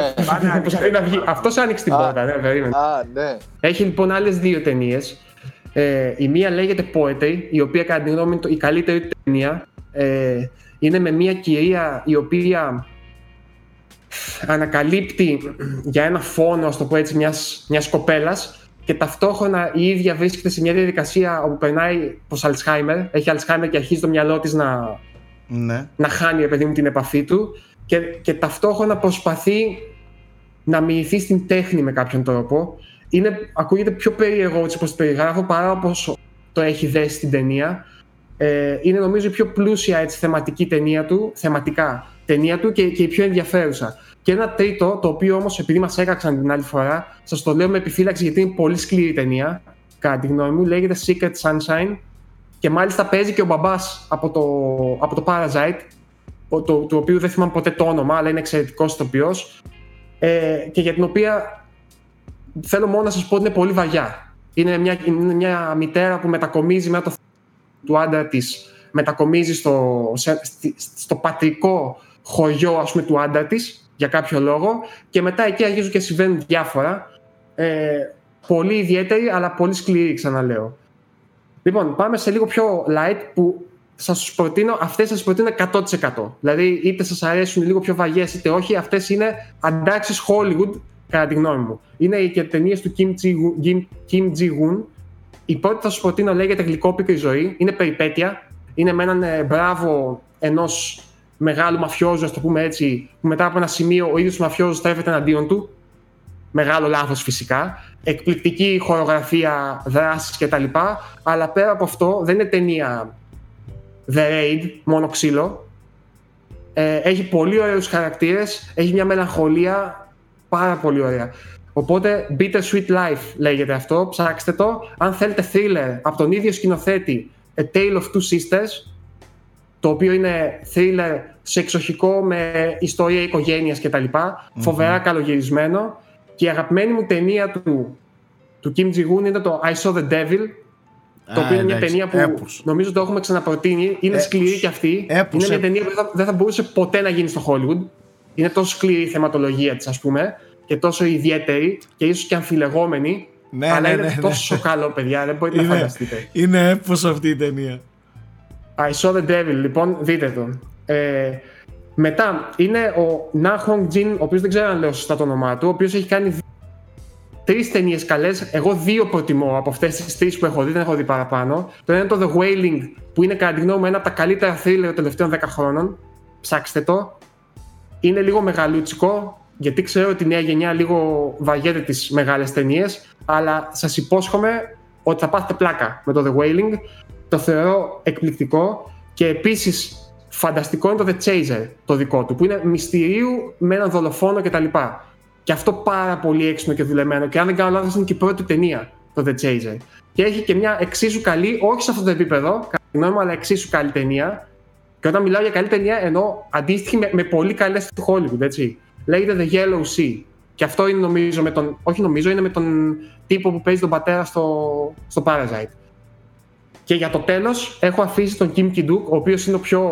Αυτός άνοιξε την πόρτα, ναι, περίμενε. Α, ναι. Έχει λοιπόν άλλες δύο ταινίες. Ε, η μία λέγεται Poetry, η οποία κατά τη γνώμη μου η καλύτερη ταινία. Ε, είναι με μία κυρία η οποία ανακαλύπτει για ένα φόνο, ας το πω έτσι, μιας, μιας κοπέλας. Και ταυτόχρονα η ίδια βρίσκεται σε μια διαδικασία όπου περνάει προς Alzheimer. Έχει Alzheimer και αρχίζει το μυαλό της να, ναι. να χάνει, ρε παιδί μου, την επαφή του. Και, και ταυτόχρονα προσπαθεί να μοιηθεί στην τέχνη με κάποιον τρόπο. Είναι, ακούγεται πιο περίεργο όπως το περιγράφω παρά όπως το έχει δέσει στην ταινία. Ε, είναι νομίζω η πιο πλούσια έτσι, θεματική ταινία του, θεματικά ταινία του και, και η πιο ενδιαφέρουσα. Και ένα τρίτο, το οποίο όμως επειδή μας έκαξαν την άλλη φορά, σας το λέω με επιφύλαξη γιατί είναι πολύ σκληρή ταινία, κατά τη γνώμη μου, λέγεται Secret Sunshine και μάλιστα παίζει και ο μπαμπάς από το, από το Parasite, το, το, του οποίου δεν θυμάμαι ποτέ το όνομα, αλλά είναι εξαιρετικός ηθοποιός ε, και για την οποία θέλω μόνο να σας πω ότι είναι πολύ βαριά. Είναι μια, είναι μια μητέρα που μετακομίζει μετά το του άντρα της, μετακομίζει στο, σε, στο πατρικό χωριό ας πούμε, του άντρα της, για κάποιο λόγο, και μετά εκεί αρχίζουν και συμβαίνουν διάφορα. Ε, πολύ ιδιαίτερη, αλλά πολύ σκληρή, ξαναλέω. Λοιπόν, πάμε σε λίγο πιο light που σας τους προτείνω, αυτές σας προτείνω εκατό τοις εκατό. Δηλαδή, είτε σας αρέσουν λίγο πιο βαριές, είτε όχι, αυτές είναι αντάξεις Hollywood, κατά τη γνώμη μου. Είναι και ταινίες του Kim Ji-woon. Η πρώτη που θα σας προτείνω λέγεται Γλυκόπικρη ζωή. Είναι περιπέτεια. Είναι με έναν ε, μπράβο ενός μεγάλου μαφιόζου, ας το πούμε έτσι, που μετά από ένα σημείο ο ίδιος του μαφιόζου στρέφεται εναντίον του. Μεγάλο λάθος φυσικά. Εκπληκτική χορογραφία, δράσεις κτλ. Αλλά πέρα από αυτό δεν είναι ταινία The Raid, μόνο ξύλο. Ε, έχει πολύ ωραίους χαρακτήρες, έχει μια μελαγχολία πάρα πολύ ωραία. Οπότε Bitter Sweet Life λέγεται αυτό, ψάξτε το. Αν θέλετε thriller από τον ίδιο σκηνοθέτη, A Tale of Two Sisters, το οποίο είναι thriller σεξοχικό με ιστορία οικογένειας κτλ. Mm-hmm. Φοβερά καλογυρισμένο. Και η αγαπημένη μου ταινία του, του Kim Ji-woon είναι το I Saw The Devil. Ah, το οποίο είναι μια ταινία που Έπους. νομίζω το έχουμε ξαναπροτείνει. Είναι Έπους. σκληρή κι αυτή. Έπους. Είναι μια ταινία που δεν θα, δεν θα μπορούσε ποτέ να γίνει στο Hollywood. Είναι τόσο σκληρή η θεματολογία της, ας πούμε, και τόσο ιδιαίτερη και ίσως και αμφιλεγόμενη. Ναι, αλλά ναι, είναι ναι, ναι, τόσο ναι. καλό, παιδιά. Δεν μπορείτε είναι, να φανταστείτε. Είναι έπος αυτή η ταινία. I Saw The Devil, λοιπόν, δείτε το. Ε, μετά είναι ο Να Χονγκ Τζιν, ο οποίος δεν ξέρω αν λέω σωστά το όνομά του, ο οποίος έχει κάνει δύ- τρεις ταινίες καλές. Εγώ δύο προτιμώ από αυτές τις τρεις που έχω δει, δεν έχω δει παραπάνω. Το ένα είναι το The Wailing, που είναι κατά τη γνώμη μου ένα από τα καλύτερα thriller των τελευταίων δέκα χρόνων. Ψάξτε το. Είναι λίγο μεγαλούτσικο, γιατί ξέρω ότι η νέα γενιά λίγο βαριέται τις μεγάλες ταινίες, αλλά σας υπόσχομαι ότι θα πάθετε πλάκα με το The Wailing. Το θεωρώ εκπληκτικό και επίσης φανταστικό είναι το The Chaser, το δικό του, που είναι μυστηρίου με έναν δολοφόνο κτλ. Και αυτό πάρα πολύ έξυπνο και δουλεμένο. Και αν δεν κάνω λάθος, είναι και η πρώτη ταινία, το The Chaser. Και έχει και μια εξίσου καλή, όχι σε αυτό το επίπεδο, κατά τη γνώμη μου, αλλά εξίσου καλή ταινία. Και όταν μιλάω για καλή ταινία, εννοώ αντίστοιχη με, με πολύ καλές του Hollywood, έτσι. Λέγεται The Yellow Sea. Και αυτό είναι νομίζω με τον. Όχι νομίζω, είναι με τον τύπο που παίζει τον πατέρα στο, στο Parasite. Και για το τέλος έχω αφήσει τον Kim Ki-duk, ο οποίος είναι ο πιο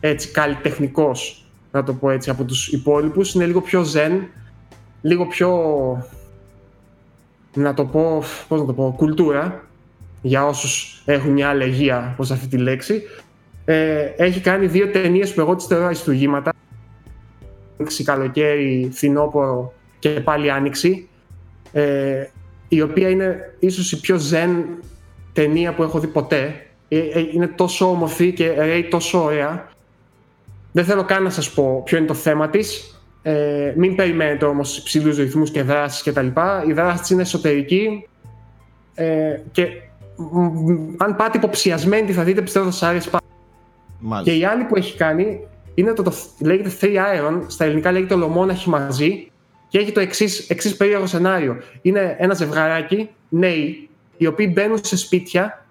έτσι, καλλιτεχνικός, να το πω έτσι, από τους υπόλοιπους. Είναι λίγο πιο zen, λίγο πιο, να το πω, πώς να το πω, κουλτούρα, για όσους έχουν μια αλλεργία προς αυτή τη λέξη. Ε, έχει κάνει δύο ταινίες που εγώ τις θεωρώ αριστουργήματα. Άνοιξη, καλοκαίρι, φθινόπωρο και πάλι άνοιξη. Ε, η οποία είναι ίσως η πιο zen ταινία που έχω δει ποτέ. Είναι τόσο όμορφη και ρέει τόσο ωραία. Δεν θέλω καν να σας πω ποιο είναι το θέμα της. Ε, μην περιμένετε όμως υψηλούς ρυθμούς και δράσεις κτλ. Η δράση της είναι εσωτερική ε, και μ, μ, αν πάτε υποψιασμένοι θα δείτε, πιστεύω θα σας αρέσει πάρα. Και η άλλη που έχει κάνει είναι το, το, λέγεται Three Iron, στα ελληνικά λέγεται Ολομόναχοι μαζί, και έχει το εξής περίεργο σενάριο. Είναι ένα ζευγαράκι, νέοι, οι οποίοι μπαίνουν σε σπίτια,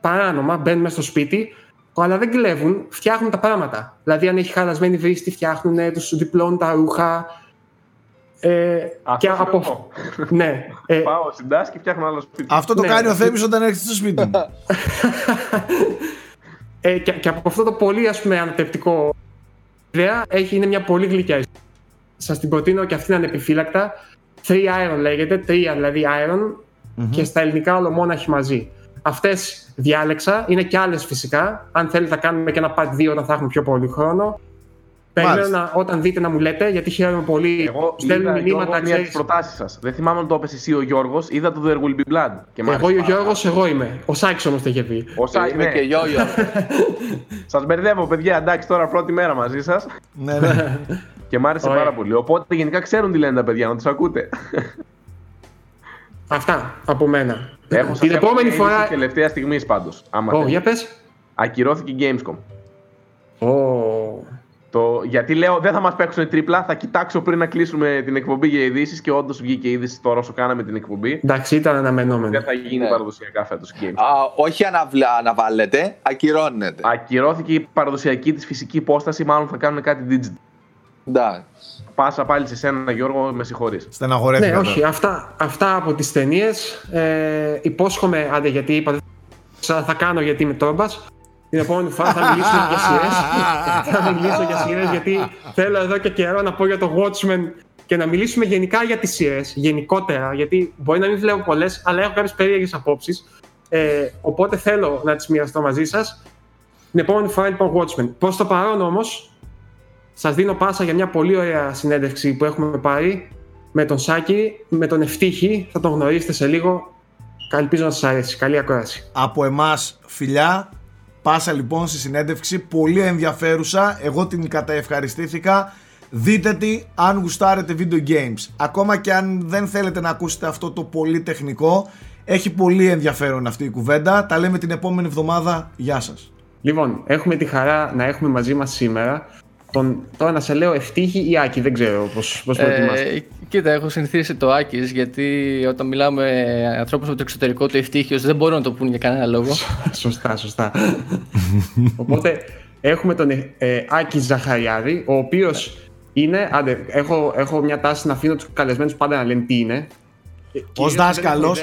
παράνομα μπαίνουν μέσα στο σπίτι, αλλά δεν κλέβουν, φτιάχνουν τα πράγματα. Δηλαδή, αν έχει χαλασμένη βρίστη, φτιάχνουν, τους διπλώνουν τα ρούχα. Ε, και από... ναι, ε... πάω στην τάση και φτιάχνω άλλο σπίτι. Αυτό το ναι, κάνει ο Θέμης όταν έρχεται στο σπίτι. ε, και, και από αυτό το πολύ, ας πούμε, ανατρεπτικό ιδέα, έχει, είναι μια πολύ γλυκιά ιστορία. Σας την προτείνω και αυτήν ανεπιφύλακτα. Three Iron λέγεται, τρία δηλαδή Iron, mm-hmm. και στα ελληνικά Ολομόναχοι μαζί. Αυτές διάλεξα, είναι και άλλες φυσικά. Αν θέλετε θα κάνουμε και ένα part δύο όταν θα έχουμε πιο πολύ χρόνο. Περιμένω όταν δείτε να μου λέτε, γιατί χαίρομαι πολύ. Εγώ στέλνω μηνύματα, ξέρεις, τις προτάσεις σας. Δεν θυμάμαι αν το έπες εσύ ο Γιώργος, είδα το There Will Be Blood. Και εγώ ο Γιώργος, εγώ είμαι. Ο Σάκης όμως το είχε πει. Ο Σάκης είμαι, ναι. Και Γιώργος. Σας μπερδεύω, παιδιά, εντάξει, τώρα πρώτη μέρα μαζί σας. Ναι, ναι. Και μ' άρεσε πάρα πολύ. Οπότε γενικά ξέρουν τι λένε τα παιδιά, να τους ακούτε. Αυτά από μένα. Έχω την επόμενη φορά. Τελευταία στιγμή πάντως. Ω, για πες. Ακυρώθηκε η Gamescom. Το... γιατί λέω δεν θα μας παίξουν τρίπλα, θα κοιτάξω πριν να κλείσουμε την εκπομπή για ειδήσεις, και όντως βγήκε είδηση τώρα όσο κάναμε την εκπομπή. Εντάξει, ήταν αναμενόμενο. Δεν θα γίνει yeah. παραδοσιακά φέτος Games. Α, όχι αναβλα... αναβάλλεται, ακυρώνεται. Ακυρώθηκε η παραδοσιακή της φυσική υπόσταση, μάλλον θα κάνουν κάτι digital. Εντάξει. Πάσα πάλι σε σένα, Γιώργο, με συγχωρείς. Στεναχωρέθηκα. Ναι, όχι, αυτά, αυτά από τις ταινίες. Ε, υπόσχομαι, άντε γιατί είπα, θα κάνω γιατί είμαι τόμπας. Την επόμενη φορά θα μιλήσουμε για σειρές. Θα μιλήσω για σειρές, γιατί θέλω εδώ και καιρό να πω για το Watchmen και να μιλήσουμε γενικά για τις σειρές, γενικότερα, γιατί μπορεί να μην βλέπω πολλές, αλλά έχω κάποιες περίεργες απόψεις. Ε, οπότε θέλω να τις μοιραστώ μαζί σας. Την επόμενη φορά λοιπόν Watchmen. Προς το παρόν όμως, σας δίνω πάσα για μια πολύ ωραία συνέντευξη που έχουμε πάρει με τον Σάκη, με τον Ευτύχη, θα τον γνωρίσετε σε λίγο. Ελπίζω να σας αρέσει. Καλή ακρόαση. Από εμάς φιλιά. Πάσα λοιπόν στη συνέντευξη, πολύ ενδιαφέρουσα, εγώ την καταευχαριστήθηκα. Δείτε τη αν γουστάρετε video games. Ακόμα και αν δεν θέλετε να ακούσετε αυτό το πολύ τεχνικό, έχει πολύ ενδιαφέρον αυτή η κουβέντα. Τα λέμε την επόμενη εβδομάδα, γεια σας. Λοιπόν, έχουμε τη χαρά να έχουμε μαζί μας σήμερα τον, τώρα να σε λέω Ευτύχη ή Άκη, δεν ξέρω πώς, πώς ε, προετοιμάστε. Κοίτα, έχω συνηθίσει το Άκης, γιατί όταν μιλάμε με ανθρώπους από το εξωτερικό, το Ευτύχιος δεν μπορούν να το πούν για κανένα λόγο. Σωστά, σωστά. Οπότε έχουμε τον ε, ε, Άκη Ζαχαριάδη, ο οποίος είναι, άντε, έχω, έχω μια τάση να αφήνω τους καλεσμένους πάντα να λένε τι είναι. Ως δάσκαλος,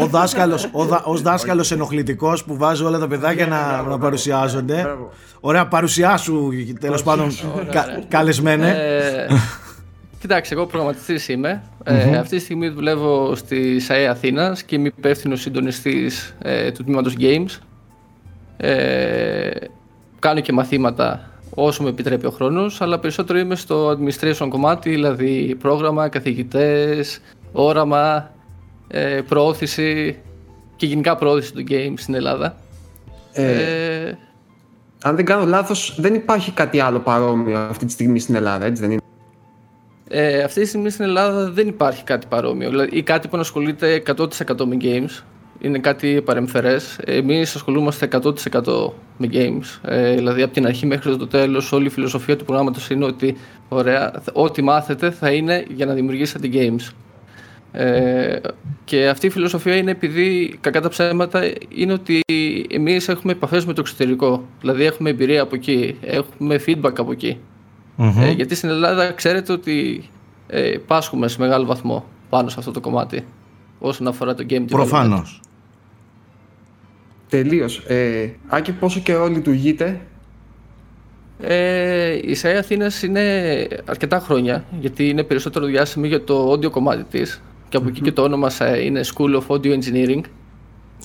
ο δάσκαλος, ο δα, ως δάσκαλος ενοχλητικός που βάζω όλα τα παιδάκια yeah, να, yeah, να yeah, παρουσιάζονται. Yeah, yeah. Ωραία, παρουσιάσου τέλος πάντων, κα, καλεσμένε. Ε, κοιτάξτε, εγώ προγραμματιστής είμαι. Ε, αυτή τη στιγμή δουλεύω στη ΣΑΕ Αθήνας και είμαι υπεύθυνος συντονιστής ε, του τμήματος Games. Ε, κάνω και μαθήματα όσο με επιτρέπει ο χρόνος, αλλά περισσότερο είμαι στο administration κομμάτι, δηλαδή πρόγραμμα, καθηγητές, όραμα, ε, προώθηση και γενικά προώθηση του game στην Ελλάδα. Ε, ε, αν δεν κάνω λάθος, δεν υπάρχει κάτι άλλο παρόμοιο αυτή τη στιγμή στην Ελλάδα, έτσι δεν είναι? Ε, αυτή τη στιγμή στην Ελλάδα δεν υπάρχει κάτι παρόμοιο, δηλαδή, ή κάτι που να ασχολείται εκατό τοις εκατό με games. Είναι κάτι παρεμφερές. Εμείς ασχολούμαστε εκατό τοις εκατό με games. Ε, δηλαδή από την αρχή μέχρι το τέλος όλη η φιλοσοφία του προγράμματος είναι ότι ωραία, ό,τι μάθετε θα είναι για να δημιουργήσετε games. Ε, και αυτή η φιλοσοφία είναι επειδή, κακά τα ψέματα, είναι ότι εμείς έχουμε επαφές με το εξωτερικό. Δηλαδή έχουμε εμπειρία από εκεί, έχουμε feedback από εκεί. Mm-hmm. Ε, γιατί στην Ελλάδα ξέρετε ότι ε, πάσχουμε σε μεγάλο βαθμό πάνω σε αυτό το κομμάτι όσον αφορά το game. Προφανώς. Τελείως. Ε, Άκη, πόσο καιρό λειτουργείτε? Ε, η ΣΑΕ Αθήνας είναι αρκετά χρόνια, γιατί είναι περισσότερο διάσημη για το audio κομμάτι της. Και από mm-hmm. εκεί και το όνομα ΣΑΕ είναι School of Audio Engineering.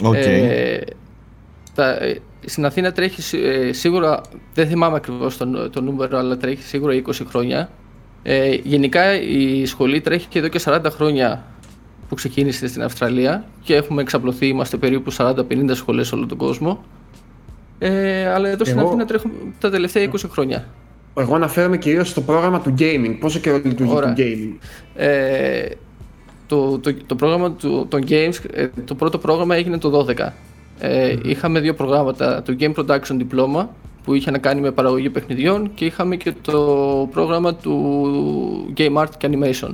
Okay. Ε, τα, στην Αθήνα τρέχει ε, σίγουρα, δεν θυμάμαι ακριβώς το, το νούμερο, αλλά τρέχει σίγουρα είκοσι χρόνια. Ε, γενικά η σχολή τρέχει και εδώ και σαράντα χρόνια που ξεκίνησε στην Αυστραλία και έχουμε εξαπλωθεί, είμαστε περίπου σαράντα πενήντα σχολές σε όλο τον κόσμο. Ε, αλλά εδώ στην εγώ... Αθήνα τρέχουμε τα τελευταία είκοσι χρόνια. Εγώ αναφέρομαι κυρίως στο πρόγραμμα του gaming. Πόσο καιρό λειτουργεί το gaming? Ε, το, το, το πρόγραμμα του, των games, το πρώτο πρόγραμμα έγινε το δύο χιλιάδες δώδεκα. Ε, mm-hmm. Είχαμε δύο προγράμματα, το Game Production Diploma που είχε να κάνει με παραγωγή παιχνιδιών, και είχαμε και το πρόγραμμα του Game Art και Animation,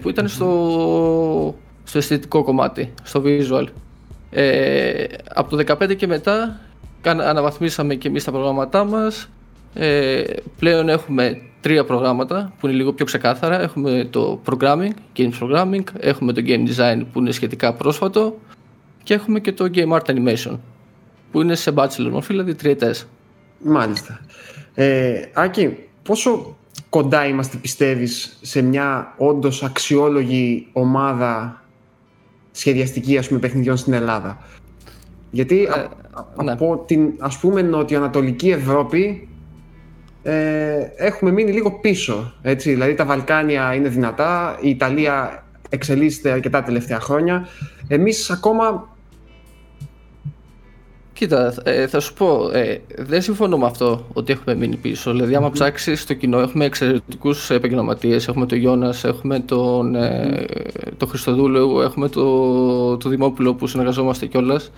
που ήταν στο, στο αισθητικό κομμάτι, στο visual. Ε, από το δεκαπέντε και μετά αναβαθμίσαμε και εμείς τα προγράμματά μας. Ε, πλέον έχουμε τρία προγράμματα που είναι λίγο πιο ξεκάθαρα. Έχουμε το programming, game programming, έχουμε το game design που είναι σχετικά πρόσφατο, και έχουμε και το game art animation που είναι σε bachelor μορφή, δηλαδή τριετές. Μάλιστα. Ε, Άκη, πόσο κοντά είμαστε, πιστεύεις, σε μια όντως αξιόλογη ομάδα σχεδιαστική, ας πούμε, παιχνιδιών στην Ελλάδα? Γιατί ε, α, ναι. από την, ας πούμε, νοτιοανατολική Ευρώπη ε, έχουμε μείνει λίγο πίσω, έτσι. Δηλαδή τα Βαλκάνια είναι δυνατά, η Ιταλία εξελίσσεται αρκετά τελευταία χρόνια. Εμείς ακόμα... Κοίτα, ε, θα σου πω, ε, δεν συμφωνώ με αυτό ότι έχουμε μείνει πίσω. Δηλαδή, άμα mm-hmm. ψάξεις το κοινό, έχουμε εξαιρετικούς επαγγελματίες. Έχουμε τον Γιώνα, έχουμε τον, ε, τον Χριστοδούλου, έχουμε τον το Δημόπουλο που συνεργαζόμαστε κιόλας.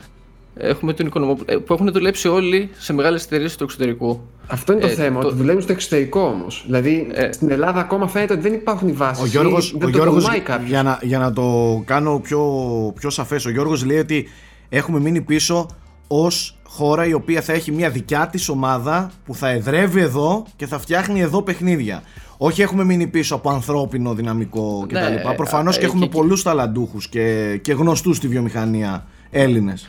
Έχουμε τον Οικονομόπουλο, που έχουν δουλέψει όλοι σε μεγάλες εταιρείες του εξωτερικού. Αυτό είναι το ε, θέμα, το... ότι δουλεύουν στο εξωτερικό όμως. Δηλαδή, ε... στην Ελλάδα ακόμα φαίνεται ότι δεν υπάρχουν οι βάσεις. Ο Γιώργος, ο Γιώργος για, να, για να το κάνω πιο, πιο σαφές, ο Γιώργος λέει ότι έχουμε μείνει πίσω ως χώρα η οποία θα έχει μια δικιά της ομάδα που θα εδρεύει εδώ και θα φτιάχνει εδώ παιχνίδια. Όχι έχουμε μείνει πίσω από ανθρώπινο δυναμικό κτλ. Ναι, προφανώς και έχουμε και... πολλούς ταλαντούχους και, και γνωστούς στη βιομηχανία Έλληνες.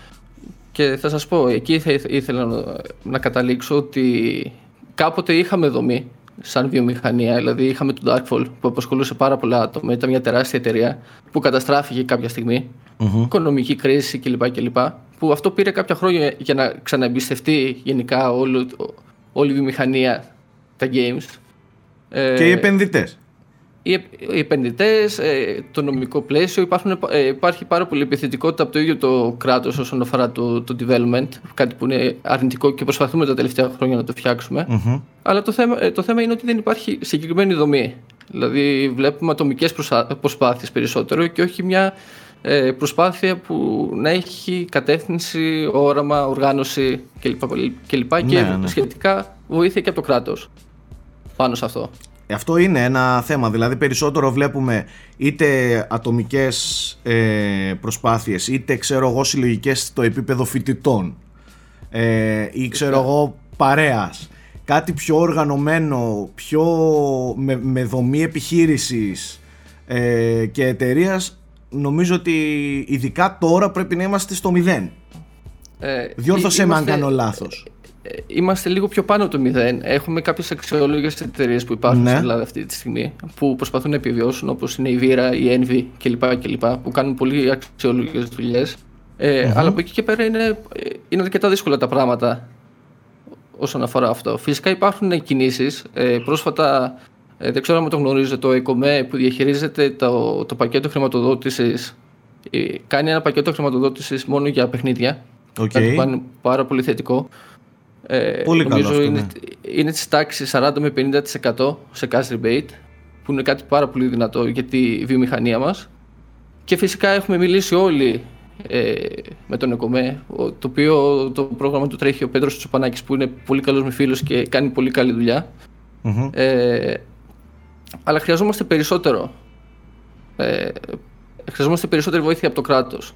Και θα σας πω, εκεί θα ήθελα να καταλήξω ότι κάποτε είχαμε δομή σαν βιομηχανία. Δηλαδή είχαμε τον Darkfall που απασχολούσε πάρα πολλά άτομα, ήταν μια τεράστια εταιρεία που καταστράφηκε κάποια στιγμή, mm-hmm. οικονομική κρίση κλπ, κλπ. Που αυτό πήρε κάποια χρόνια για να ξαναεμπιστευτεί γενικά όλη, όλη η βιομηχανία, τα games. Και οι επενδυτές. Οι, οι επενδυτές, το νομικό πλαίσιο, υπάρχουν, υπάρχει πάρα πολύ επιθετικότητα από το ίδιο το κράτος όσον αφορά το, το development, κάτι που είναι αρνητικό και προσπαθούμε τα τελευταία χρόνια να το φτιάξουμε. Mm-hmm. Αλλά το θέμα, το θέμα είναι ότι δεν υπάρχει συγκεκριμένη δομή. Δηλαδή βλέπουμε ατομικές προσπάθειες περισσότερο και όχι μια προσπάθεια που να έχει κατεύθυνση, όραμα, οργάνωση κλπ. κλπ. Ναι, και ναι. σχετικά βοήθεια και από το κράτος πάνω σε αυτό. Αυτό είναι ένα θέμα, δηλαδή περισσότερο βλέπουμε είτε ατομικές ε, προσπάθειες, είτε ξέρω εγώ συλλογικές στο επίπεδο φοιτητών ε, ή ξέρω εγώ παρέας, κάτι πιο οργανωμένο, πιο με, με δομή επιχείρησης ε, και εταιρείας. Νομίζω ότι ειδικά τώρα πρέπει να είμαστε στο μηδέν. ε, Διόρθωσέ με αν κάνω λάθος. Είμαστε λίγο πιο πάνω από το μηδέν. Έχουμε κάποιες αξιόλογες εταιρείες που υπάρχουν ναι. στην Ελλάδα αυτή τη στιγμή, που προσπαθούν να επιβιώσουν, όπως είναι η Βίρα, η Envy κλπ, κλπ, που κάνουν πολύ αξιόλογες δουλειές. Ε, mm-hmm. Αλλά από εκεί και πέρα είναι, είναι αρκετά δύσκολα τα πράγματα όσον αφορά αυτό. Φυσικά υπάρχουν κινήσεις. Ε, πρόσφατα, ε, δεν ξέρω αν το γνωρίζετε, το ΕΚΟΜΕ που διαχειρίζεται το, το πακέτο χρηματοδότησης, ε, κάνει ένα πακέτο χρηματοδότησης μόνο για παιχνίδια. Okay. Κάτι που είναι πάρα πολύ θετικό. Ε, πολύ νομίζω καλό αυτό, είναι, ναι. είναι της τάξης σαράντα με πενήντα τοις εκατό σε cash rebate, που είναι κάτι πάρα πολύ δυνατό για τη βιομηχανία μας. Και φυσικά έχουμε μιλήσει όλοι ε, με τον ΕΚΟΜΕ, το οποίο το πρόγραμμα του τρέχει ο Πέτρος Τσοπανάκης, που είναι πολύ καλός μου φίλος και κάνει πολύ καλή δουλειά. Mm-hmm. Ε, αλλά χρειαζόμαστε περισσότερο ε, χρειαζόμαστε περισσότερη βοήθεια από το κράτος.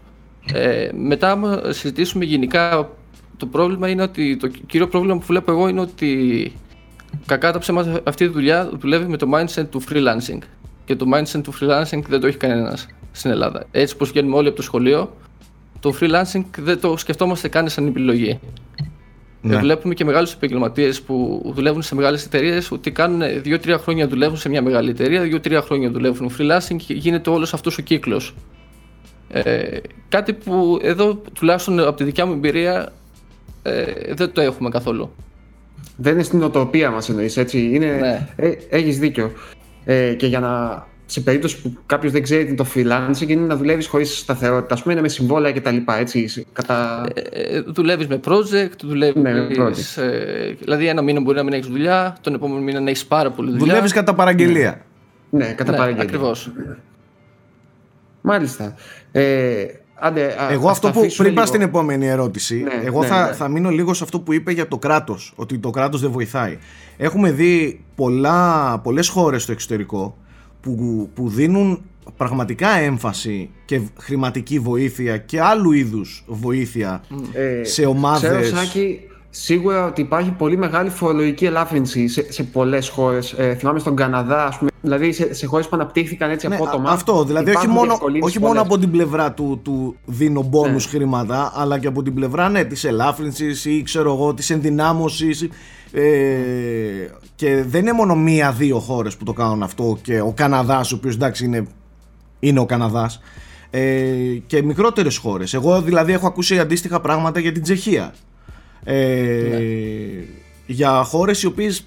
ε, μετά άμα συζητήσουμε γενικά, το πρόβλημα είναι ότι, το κύριο πρόβλημα που βλέπω εγώ είναι ότι κακά τα ψέματα αυτή τη δουλειά δουλεύει με το mindset του freelancing, και το mindset του freelancing δεν το έχει κανένας στην Ελλάδα. Έτσι πως βγαίνουμε όλοι από το σχολείο, το freelancing δεν το σκεφτόμαστε καν σαν επιλογή. Ναι. Βλέπουμε και μεγάλους επαγγελματίες που δουλεύουν σε μεγάλες εταιρείες ότι κάνουν δύο τρία χρόνια δουλεύουν σε μια μεγάλη εταιρεία, δύο τρία χρόνια δουλεύουν freelancing και γίνεται όλος αυτός ο κύκλος. Ε, κάτι που εδώ τουλάχιστον από τη δικιά μου εμπειρία Ε, δεν το έχουμε καθόλου. Δεν είναι στην οτοπία μας, εννοείς, έτσι. Είναι, ναι. ε, έχεις δίκιο. Ε, και για να, σε περίπτωση που κάποιος δεν ξέρει τι το freelancing είναι, να δουλεύεις χωρίς σταθερότητα. Ας πούμε, είναι με συμβόλαια κτλ. Κατά... Ε, δουλεύεις με project, δουλεύεις. Ναι, με project. Ε, δηλαδή, ένα μήνα μπορεί να μην έχεις δουλειά, τον επόμενο μήνα να έχεις πάρα πολύ δουλειά. Δουλεύεις κατά παραγγελία. Ναι, ναι κατά ναι, παραγγελία. Ακριβώς. Μάλιστα. Ε, Άντε, α, εγώ αυτό που πριν πας στην επόμενη ερώτηση, ναι, εγώ ναι, θα, ναι. θα μείνω λίγο σε αυτό που είπε για το κράτος, ότι το κράτος δεν βοηθάει. Έχουμε δει πολλά, πολλές χώρες στο εξωτερικό που, που δίνουν πραγματικά έμφαση και χρηματική βοήθεια και άλλου είδους βοήθεια ε, σε ομάδες. Ξέρω, Σάκη, σίγουρα ότι υπάρχει πολύ μεγάλη φορολογική ελάφρυνση σε, σε πολλές χώρες. Ε, θυμάμαι στον Καναδά, ας πούμε, δηλαδή σε, σε χώρες που αναπτύχθηκαν έτσι ναι, απότομα. Αυτό, δηλαδή όχι μόνο, όχι μόνο από την πλευρά του, του δίνω μπόνους ναι. χρήματα, αλλά και από την πλευρά ναι, της ελάφρυνσης ή ξέρω εγώ, της ενδυνάμωσης. Ε, και δεν είναι μόνο μία-δύο χώρες που το κάνουν αυτό και ο Καναδάς, ο οποίος εντάξει είναι, είναι ο Καναδάς. Ε, και μικρότερες χώρες. Εγώ δηλαδή έχω ακούσει αντίστοιχα πράγματα για την Τσεχία. Ε, ναι. Για χώρες οι οποίες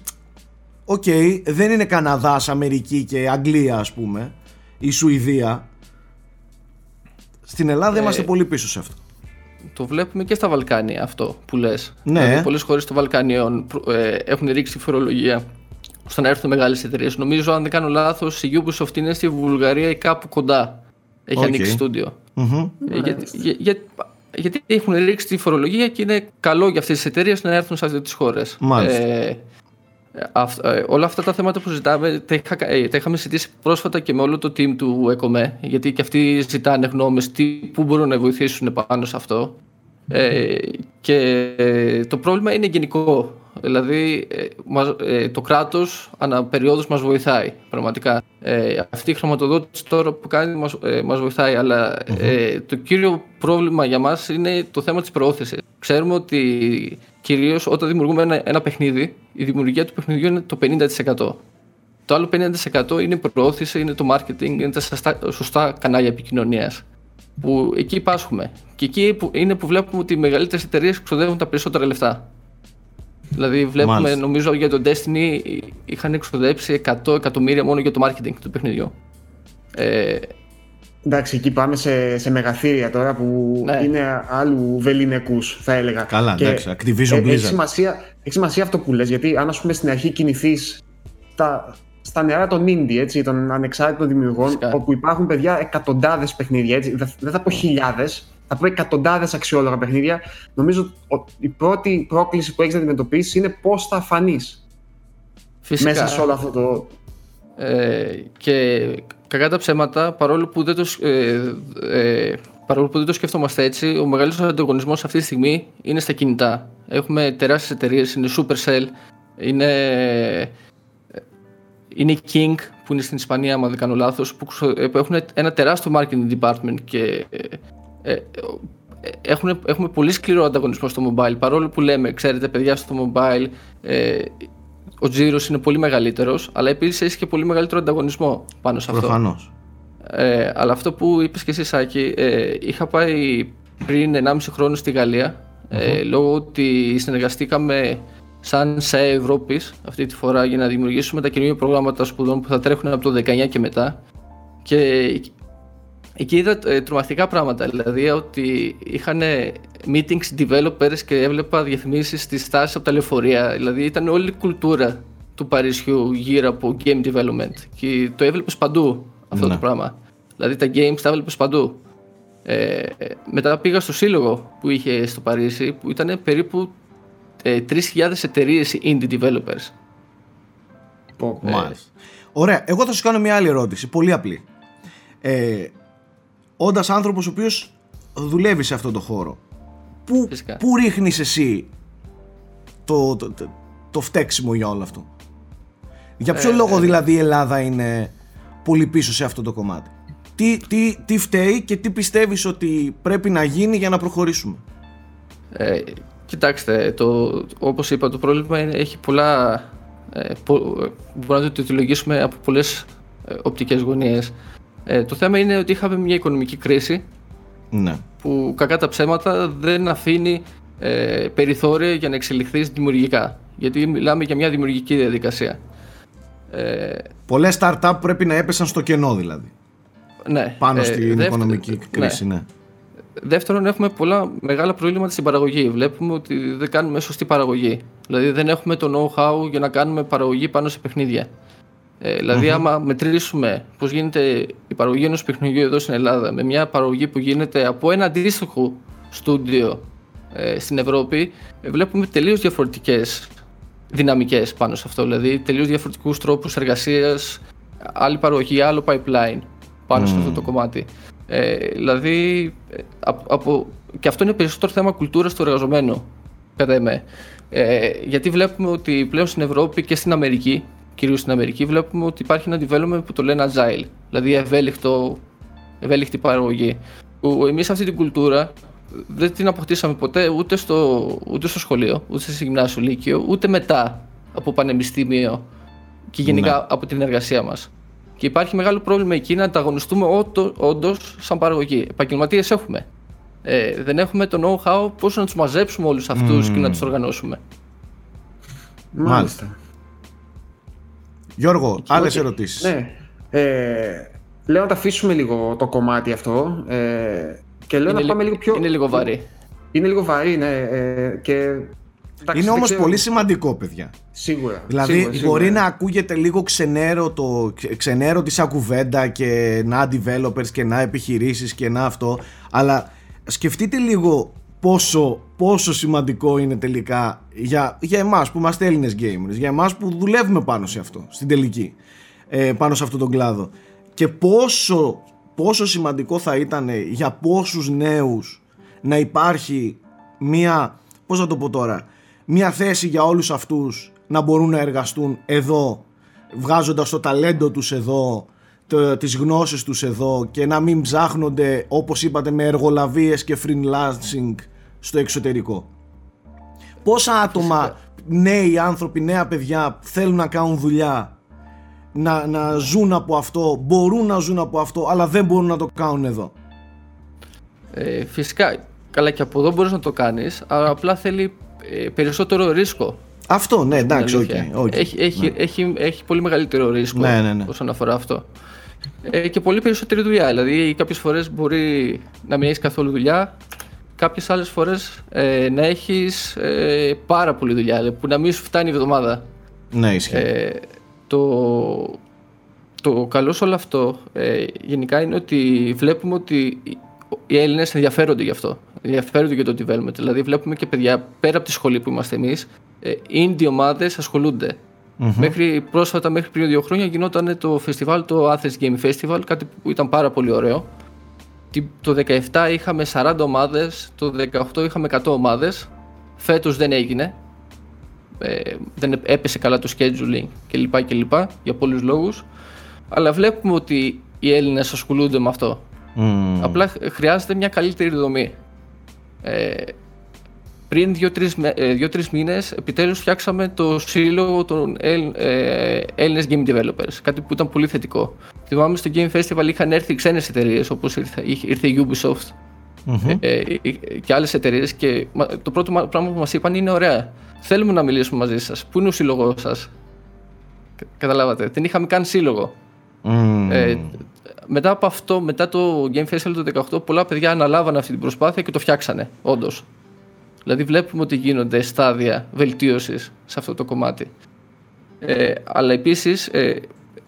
οκ, okay, δεν είναι Καναδάς, Αμερική και Αγγλία ας πούμε, η Σουηδία. Στην Ελλάδα ε, είμαστε πολύ πίσω σε αυτό. Το βλέπουμε και στα Βαλκάνια αυτό που λες ναι. δηλαδή, πολλές χώρες των Βαλκανίων ε, έχουν ρίξει φορολογία ώστε να έρθουν μεγάλες εταιρείες. Νομίζω αν δεν κάνω λάθος η Ubisoft είναι στη Βουλγαρία ή κάπου κοντά. Έχει okay. ανοίξει στούντιο mm-hmm. ε, για, για, για, γιατί έχουν ρίξει τη φορολογία και είναι καλό για αυτές τις εταιρείες να έρθουν σε αυτές τις χώρες. Ε, αυ, ε, όλα αυτά τα θέματα που ζητάμε τα, είχα, ε, τα είχαμε συζητήσει πρόσφατα και με όλο το team του ΕΚΟΜΕ, γιατί και αυτοί ζητάνε γνώμες τι, που μπορούν να βοηθήσουν πάνω σε αυτό. Ε, και ε, το πρόβλημα είναι γενικό. Δηλαδή ε, ε, το κράτος ανά περιόδους μας βοηθάει πραγματικά. Ε, αυτή η χρηματοδότηση τώρα που κάνει μας, ε, μας βοηθάει, αλλά ε, το κύριο πρόβλημα για μας είναι το θέμα της προώθησης. Ξέρουμε ότι κυρίως όταν δημιουργούμε ένα, ένα παιχνίδι, η δημιουργία του παιχνιδιού είναι το πενήντα τοις εκατό. Το άλλο πενήντα τοις εκατό είναι η προώθηση, είναι το marketing, είναι τα σωστά, σωστά κανάλια επικοινωνίας. Που εκεί πάσχουμε. Και εκεί είναι που βλέπουμε ότι οι μεγαλύτερες εταιρείες ξοδεύουν τα περισσότερα λεφτά. Δηλαδή βλέπουμε, μάλιστα. νομίζω για τον Destiny είχαν εξοδέψει εκατό εκατομμύρια μόνο για το marketing του παιχνιδιού. Ε... Εντάξει, εκεί πάμε σε, σε μεγαθύρια τώρα που ναι. είναι άλλου βεληνικούς θα έλεγα. Καλά, και εντάξει, Activision Blizzard. Έχει σημασία, έχει σημασία αυτό που λες, γιατί αν ας πούμε στην αρχή κινηθείς στα, στα νερά των indie, έτσι, των ανεξάρτητων δημιουργών, φυσικά. Όπου υπάρχουν παιδιά εκατοντάδες παιχνίδια, έτσι, δεν θα πω χιλιάδες. Θα πω εκατοντάδες αξιόλογα παιχνίδια. Νομίζω ότι η πρώτη πρόκληση που έχεις να αντιμετωπίσεις είναι πώς θα φανείς μέσα σε όλο αυτό το. Ε, και κακά τα ψέματα, παρόλο που, δεν το, ε, ε, παρόλο που δεν το σκεφτόμαστε έτσι, ο μεγαλύτερος ανταγωνισμός αυτή τη στιγμή είναι στα κινητά. Έχουμε τεράστιες εταιρείες, είναι Supercell, είναι, είναι King που είναι στην Ισπανία, άμα δεν κάνω λάθος, που, που έχουν ένα τεράστιο marketing department και. Ε, έχουμε, έχουμε πολύ σκληρό ανταγωνισμό στο mobile. Παρόλο που λέμε, ξέρετε παιδιά στο mobile ε, ο τζίρος είναι πολύ μεγαλύτερος, αλλά επίσης έχει και πολύ μεγαλύτερο ανταγωνισμό πάνω σε αυτό. Προφανώς. Ε, αλλά αυτό που είπες και εσύ Σάκη, ε, είχα πάει πριν ενάμιση χρόνο στη Γαλλία ε, uh-huh. λόγω ότι συνεργαστήκαμε σαν σε Ευρώπης αυτή τη φορά για να δημιουργήσουμε τα καινούργια προγράμματα σπουδών που θα τρέχουν από το δεκαεννιά και μετά. Και εκεί είδα ε, τρομακτικά πράγματα, δηλαδή ότι είχαν meetings developers και έβλεπα διαφημίσεις στις τάσεις από τα λεωφορεία. Δηλαδή ήταν όλη η κουλτούρα του Παρισιού γύρω από game development και το έβλεπες παντού αυτό ναι. το πράγμα. Δηλαδή τα games τα έβλεπες παντού. Ε, μετά πήγα στο σύλλογο που είχε στο Παρίσι που ήταν περίπου ε, τρεις χιλιάδες εταιρείες indie developers. Oh, ε, ωραία, εγώ θα σου κάνω μια άλλη ερώτηση, πολύ απλή. Ε, όντας άνθρωπος ο οποίος δουλεύει σε αυτόν τον χώρο, πού, πού ρίχνεις εσύ το, το, το, το φταίξιμο για όλο αυτό? Για ποιο ε, λόγο ε, δηλαδή η Ελλάδα είναι πολύ πίσω σε αυτό το κομμάτι? Τι, τι, τι φταίει και τι πιστεύεις ότι πρέπει να γίνει για να προχωρήσουμε? ε, Κοιτάξτε, το, όπως είπα το πρόβλημα είναι, έχει πολλά ε, πο, μπορούμε να το τιτολογήσουμε από πολλές ε, οπτικές γωνίες. Ε, το θέμα είναι ότι είχαμε μια οικονομική κρίση ναι. που κακά τα ψέματα δεν αφήνει ε, περιθώρια για να εξελιχθείς δημιουργικά, γιατί μιλάμε για μια δημιουργική διαδικασία. Ε, Πολλές startup πρέπει να έπεσαν στο κενό δηλαδή. Ναι. Πάνω ε, στην δεύτερο, οικονομική κρίση. Ναι. Ναι. Δεύτερον, έχουμε πολλά μεγάλα προβλήματα στην παραγωγή. Βλέπουμε ότι δεν κάνουμε σωστή παραγωγή. Δηλαδή δεν έχουμε το know-how για να κάνουμε παραγωγή πάνω σε παιχνίδια. Ε, δηλαδή, mm-hmm. άμα μετρήσουμε πώς γίνεται η παραγωγή ενός παιχνιδιού εδώ στην Ελλάδα με μια παραγωγή που γίνεται από ένα αντίστοιχο στούντιο ε, στην Ευρώπη, ε, βλέπουμε τελείως διαφορετικές δυναμικές πάνω σε αυτό. Δηλαδή, τελείως διαφορετικούς τρόπους εργασίας, άλλη παραγωγή, άλλο pipeline πάνω mm. σε αυτό το κομμάτι. Ε, δηλαδή, από, από, και αυτό είναι περισσότερο θέμα κουλτούρας του εργαζομένου, κατά εμέ. Ε, γιατί βλέπουμε ότι πλέον στην Ευρώπη και στην Αμερική, κυρίως στην Αμερική, βλέπουμε ότι υπάρχει ένα development που το λένε agile, δηλαδή ευέλικτο, ευέλικτη παραγωγή. Εμείς αυτή την κουλτούρα δεν την αποκτήσαμε ποτέ ούτε στο, ούτε στο σχολείο, ούτε στο γυμνάσιο, λύκειο, ούτε μετά από πανεπιστήμιο και γενικά ναι. από την εργασία μας. Και υπάρχει μεγάλο πρόβλημα εκεί να ανταγωνιστούμε όντως σαν παραγωγή. Επαγγελματίες έχουμε. Ε, δεν έχουμε το know-how πώς να τους μαζέψουμε όλους αυτούς mm. και να τους οργανώσουμε. Μάλιστα. Γιώργο, άλλες ερωτήσεις. Ναι. Ε, λέω να τα αφήσουμε λίγο το κομμάτι αυτό ε, και λέω είναι να πάμε λίγο πιο... Είναι λίγο βαρύ. Είναι λίγο βαρύ, ναι. Ε, και... Εντάξει, είναι όμως ξέρω... πολύ σημαντικό, παιδιά. Σίγουρα. Δηλαδή, σίγουρα, μπορεί σίγουρα. να ακούγεται λίγο ξενέρο το, ξενέρο τη σαν κουβέντα και να developers και να επιχειρήσεις και να αυτό, αλλά σκεφτείτε λίγο πόσο, πόσο σημαντικό είναι τελικά για, για εμάς που είμαστε Έλληνες gamers, για εμάς που δουλεύουμε πάνω σε αυτό, στην τελική, ε, πάνω σε αυτόν τον κλάδο. Και πόσο, πόσο σημαντικό θα ήταν για πόσους νέους να υπάρχει μία, πώς θα το πω τώρα, μία θέση για όλους αυτούς να μπορούν να εργαστούν εδώ, βγάζοντας το ταλέντο τους εδώ, τις γνώσεις τους εδώ και να μην ψάχνονται, όπως είπατε, με εργολαβίες και freelancing στο εξωτερικό. Πόσα άτομα, νέοι άνθρωποι, νέα παιδιά θέλουν να κάνουν δουλειά, να, να ζουν από αυτό, μπορούν να ζουν από αυτό, αλλά δεν μπορούν να το κάνουν εδώ. Ε, φυσικά, καλά και από εδώ μπορείς να το κάνεις, αλλά απλά θέλει ε, περισσότερο ρίσκο. Αυτό, ναι, εντάξει, okay, okay, έχει, έχει, ναι. Έχει, έχει πολύ μεγαλύτερο ρίσκο ναι, ναι, ναι. όσον αφορά αυτό. Ε, και πολύ περισσότερη δουλειά. Δηλαδή, κάποιες φορές μπορεί να μην έχεις καθόλου δουλειά, κάποιες άλλες φορές ε, να έχεις ε, πάρα πολύ δουλειά, δηλαδή, που να μην σου φτάνει η εβδομάδα. Ναι, ισχύει. Ε, το, το καλό σε όλο αυτό ε, γενικά είναι ότι βλέπουμε ότι οι Έλληνες ενδιαφέρονται γι' αυτό. Ενδιαφέρονται για το development. Δηλαδή, βλέπουμε και παιδιά πέρα από τη σχολή που είμαστε εμείς, indie ομάδες ασχολούνται. Mm-hmm. Μέχρι πρόσφατα, μέχρι πριν δύο χρόνια, γινόταν το φεστιβάλ, το Athens Game Festival, κάτι που ήταν πάρα πολύ ωραίο. Το δεκαεπτά είχαμε σαράντα ομάδες, το δεκαοκτώ είχαμε εκατό ομάδες. Φέτος δεν έγινε. Ε, δεν έπεσε καλά το scheduling κλπ. κλπ για πολλούς λόγους. Αλλά βλέπουμε ότι οι Έλληνες ασχολούνται με αυτό. Mm. Απλά χρειάζεται μια καλύτερη δομή. Ε, πριν δύο τρεις μήνες επιτέλους φτιάξαμε το σύλλογο των Έλλ, ε, Έλληνες Game Developers, κάτι που ήταν πολύ θετικό. Θυμάμαι στο Game Festival είχαν έρθει ξένες εταιρείες, όπως ήρθε, ήρθε η Ubisoft mm-hmm. ε, και άλλες εταιρείες, και το πρώτο πράγμα που μας είπαν είναι ωραία, θέλουμε να μιλήσουμε μαζί σας, πού είναι ο σύλλογος σας? Καταλάβατε, δεν είχαμε καν σύλλογο. Mm. Ε, μετά από αυτό, μετά το Game Festival το δύο χιλιάδες δεκαοκτώ, πολλά παιδιά αναλάβανε αυτή την προσπάθεια και το φτιάξανε, όντως. Δηλαδή βλέπουμε ότι γίνονται στάδια βελτίωσης σε αυτό το κομμάτι. Ε, αλλά επίσης ε,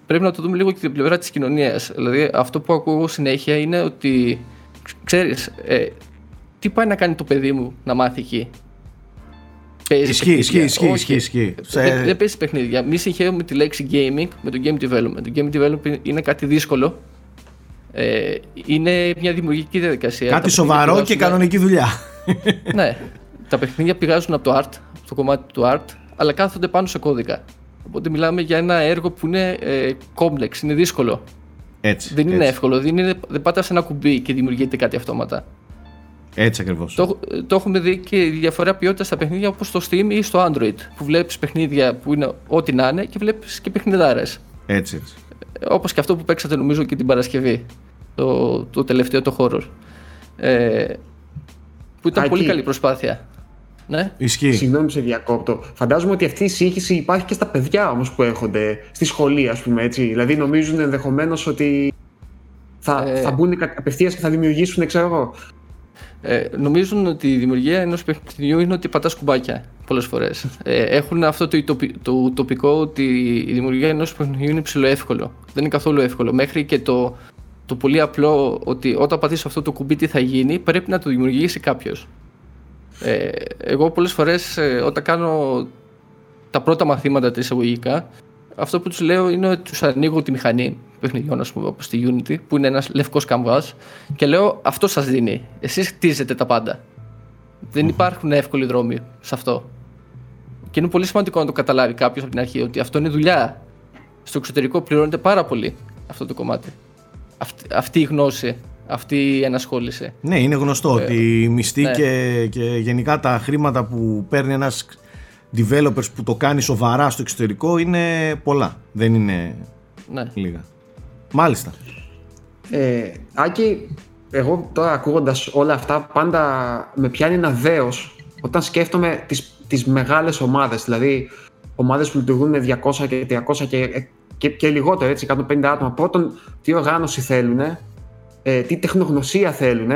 πρέπει να το δούμε λίγο και την πλευρά της κοινωνίας. Δηλαδή αυτό που ακούω συνέχεια είναι ότι ξέρεις, ε, τι πάει να κάνει το παιδί μου να μάθει εκεί? Ισχύει, ισχύει, ισχύει, ισχύει. Δεν παίζει παιχνίδια. Μη συγχαίουμε τη λέξη gaming με το game development. Το game development είναι κάτι δύσκολο. Ε, είναι μια δημιουργική διαδικασία. Κάτι σοβαρό και κανονική δουλειά. Ναι. Τα παιχνίδια πηγάζουν από το art, από το κομμάτι του art, αλλά κάθονται πάνω σε κώδικα. Οπότε μιλάμε για ένα έργο που είναι κόμπλεξ, είναι δύσκολο. Έτσι. Δεν είναι εύκολο. Δεν, είναι, δεν πάτας ένα κουμπί και δημιουργείται κάτι αυτόματα. Έτσι ακριβώς. Το, το έχουμε δει και διαφορά ποιότητα στα παιχνίδια όπως στο Steam ή στο Android. Που βλέπεις παιχνίδια που είναι ό,τι να είναι και βλέπεις και παιχνιδάρες. Έτσι. έτσι. Όπως και αυτό που παίξατε νομίζω και την Παρασκευή. Το, το τελευταίο, το horror. Ε, που ήταν Άκη. πολύ καλή προσπάθεια. Ναι. Ισχύει. Συγγνώμη σε διακόπτω. Φαντάζομαι ότι αυτή η σύγχυση υπάρχει και στα παιδιά όμως που έρχονται στη σχολή, ας πούμε έτσι. Δηλαδή νομίζουν ενδεχομένως ότι θα, ε... θα μπουν απευθείας και θα δημιουργήσουν, ξέρω εγώ. Ε, νομίζουν ότι η δημιουργία ενός παιχνιδιού είναι ότι πατάς κουμπάκια πολλές φορές. Ε, έχουν αυτό το, το, το τοπικό ότι η δημιουργία ενός παιχνιδιού είναι ψηλοεύκολο. Δεν είναι καθόλου εύκολο. Μέχρι και το, το πολύ απλό ότι όταν πατήσεις αυτό το κουμπί τι θα γίνει, πρέπει να το δημιουργήσει κάποιος. Ε, εγώ πολλές φορές ε, όταν κάνω τα πρώτα μαθήματα της εισαγωγικά, αυτό που τους λέω είναι ότι τους ανοίγω τη μηχανή παιχνιδιών, ας πούμε, όπως τη Unity, που είναι ένας λευκός καμβάς, και λέω αυτό σας δίνει, εσείς χτίζετε τα πάντα. Δεν υπάρχουν εύκολοι δρόμοι σε αυτό. Και είναι πολύ σημαντικό να το καταλάβει κάποιος από την αρχή ότι αυτό είναι δουλειά. Στο εξωτερικό πληρώνεται πάρα πολύ αυτό το κομμάτι. Αυτή, αυτή η γνώση, αυτή η ενασχόληση. Ναι, είναι γνωστό ε, ότι οι μισθοί, ναι, και, και γενικά τα χρήματα που παίρνει ένας developers που το κάνει σοβαρά στο εξωτερικό είναι πολλά. Δεν είναι, ναι, λίγα. Μάλιστα. Ε, Άκη, εγώ τώρα ακούγοντας όλα αυτά πάντα με πιάνει ένα δέος όταν σκέφτομαι τις, τις μεγάλες ομάδες, δηλαδή ομάδες που λειτουργούν με διακόσια και τριακόσια και, και, και λιγότερο, έτσι, εκατόν πενήντα άτομα. Πρώτον, τι οργάνωση θέλουν, ε, τι τεχνογνωσία θέλουν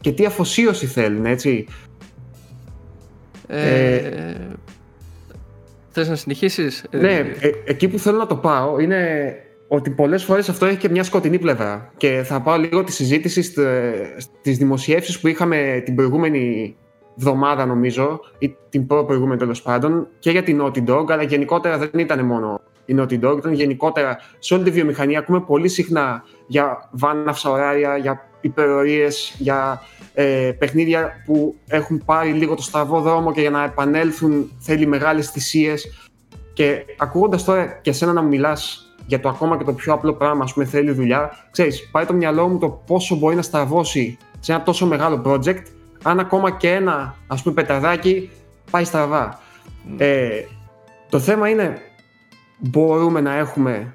και τι αφοσίωση θέλουν, έτσι. Ε, ε, θες να συνεχίσεις? Ναι, ε, εκεί που θέλω να το πάω είναι ότι πολλές φορές αυτό έχει και μια σκοτεινή πλευρά, και θα πάω λίγο τη συζήτηση στις δημοσιεύσεις που είχαμε την προηγούμενη εβδομάδα, νομίζω, ή την προ-προηγούμενη, τέλος πάντων, και για την Naughty Dog, αλλά γενικότερα δεν ήταν μόνο η Naughty Dog, ήταν γενικότερα σε όλη τη βιομηχανία. Ακούμε πολύ συχνά για βάναυσα ωράρια, για υπερορίες, για ε, παιχνίδια που έχουν πάρει λίγο το στραβό δρόμο και για να επανέλθουν θέλει μεγάλες θυσίες. Και ακούγοντας τώρα και εσένα να μιλάς για το ακόμα και το πιο απλό πράγμα, ας πούμε, θέλει δουλειά, ξέρεις, πάει το μυαλό μου το πόσο μπορεί να στραβώσει σε ένα τόσο μεγάλο project, αν ακόμα και ένα, ας πούμε, πεταδάκι πάει στραβά. Mm. Ε, το θέμα είναι, μπορούμε να έχουμε